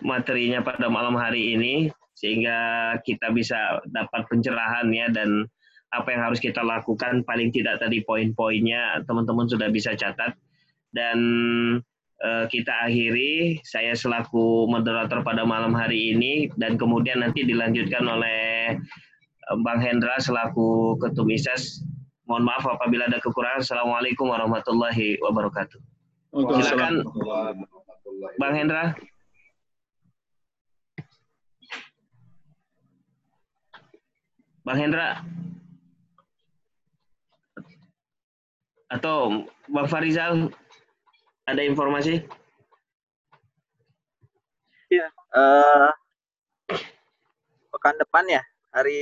materinya pada malam hari ini sehingga kita bisa dapat pencerahan ya, dan apa yang harus kita lakukan paling tidak tadi poin-poinnya teman-teman sudah bisa catat. Dan uh, kita akhiri, saya selaku moderator pada malam hari ini dan kemudian nanti dilanjutkan oleh Bang Hendra selaku Ketum I S A S. Mohon maaf apabila ada kekurangan. Assalamualaikum warahmatullahi wabarakatuh. Silakan Bang Hendra. Bang Hendra. Atau Bang Farizal, ada informasi? Iya. Uh, pekan depan ya, hari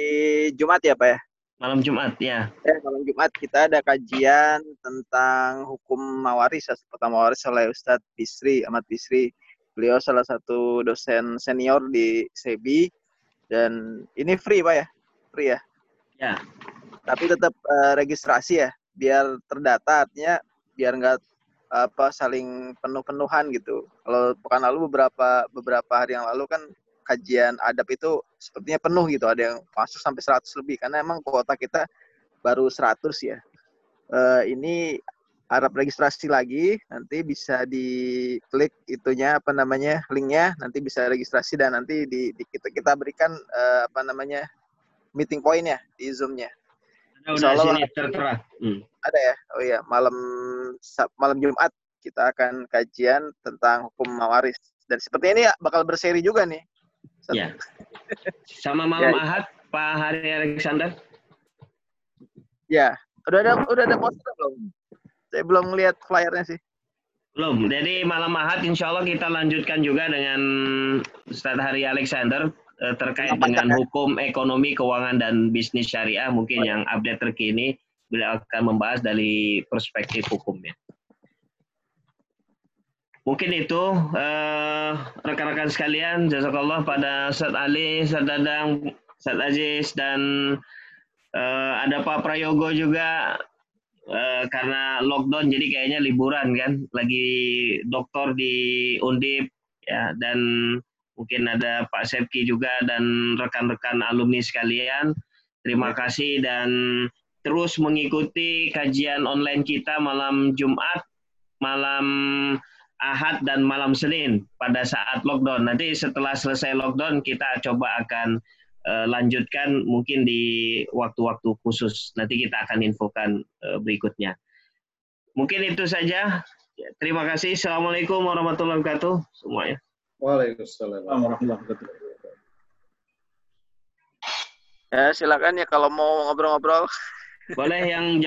Jumat ya Pak ya? Malam Jumat, ya. Eh, malam Jumat kita ada kajian tentang hukum mawaris, pertama mawaris oleh Ustadz Bishri, Ahmad Bishri. Beliau salah satu dosen senior di S E B I. Dan ini free, Pak, ya? Free, ya? Ya. Tapi tetap uh, registrasi, ya? Biar terdata, artinya biar nggak apa, saling penuh-penuhan, gitu. Kalau pekan lalu, beberapa beberapa hari yang lalu kan, kajian adab itu sepertinya penuh gitu, ada yang masuk sampai seratus lebih, karena emang kuota kita baru seratus ya. E, ini harap registrasi lagi, nanti bisa diklik itunya apa namanya linknya, nanti bisa registrasi dan nanti di, di kita kita berikan e, apa namanya meeting pointnya di zoomnya. Ada udah sini tertera. Hmm. Ada ya, oh iya malam malam Jumat kita akan kajian tentang hukum mawaris dan seperti ini bakal berseri juga nih. Ya. Sama malam ya. Ahad Pak Hari Alexander. Ya, udah ada udah ada poster belum? Saya belum melihat flyernya sih. Belum. Jadi malam Ahad insya Allah kita lanjutkan juga dengan Ustaz Hari Alexander terkait Apa dengan kan? hukum ekonomi, keuangan dan bisnis syariah, mungkin oh. yang update terkini beliau akan membahas dari perspektif hukumnya. Mungkin itu rekan-rekan eh, sekalian, jazakallah pada Ustaz Ali, Ustaz Dadang, Ustaz Aziz, dan eh, ada Pak Prayogo juga eh, karena lockdown jadi kayaknya liburan kan, lagi doktor di Undip ya, dan mungkin ada Pak Sepki juga dan rekan-rekan alumni sekalian. Terima kasih dan terus mengikuti kajian online kita malam Jumat, malam Ahad dan malam Senin pada saat lockdown. Nanti setelah selesai lockdown kita coba akan uh, lanjutkan mungkin di waktu-waktu khusus. Nanti kita akan infokan uh, berikutnya. Mungkin itu saja. Terima kasih. Assalamualaikum warahmatullahi wabarakatuh semuanya. Waalaikumsalam warahmatullahi wabarakatuh. Ya, silakan ya kalau mau ngobrol-ngobrol. Boleh yang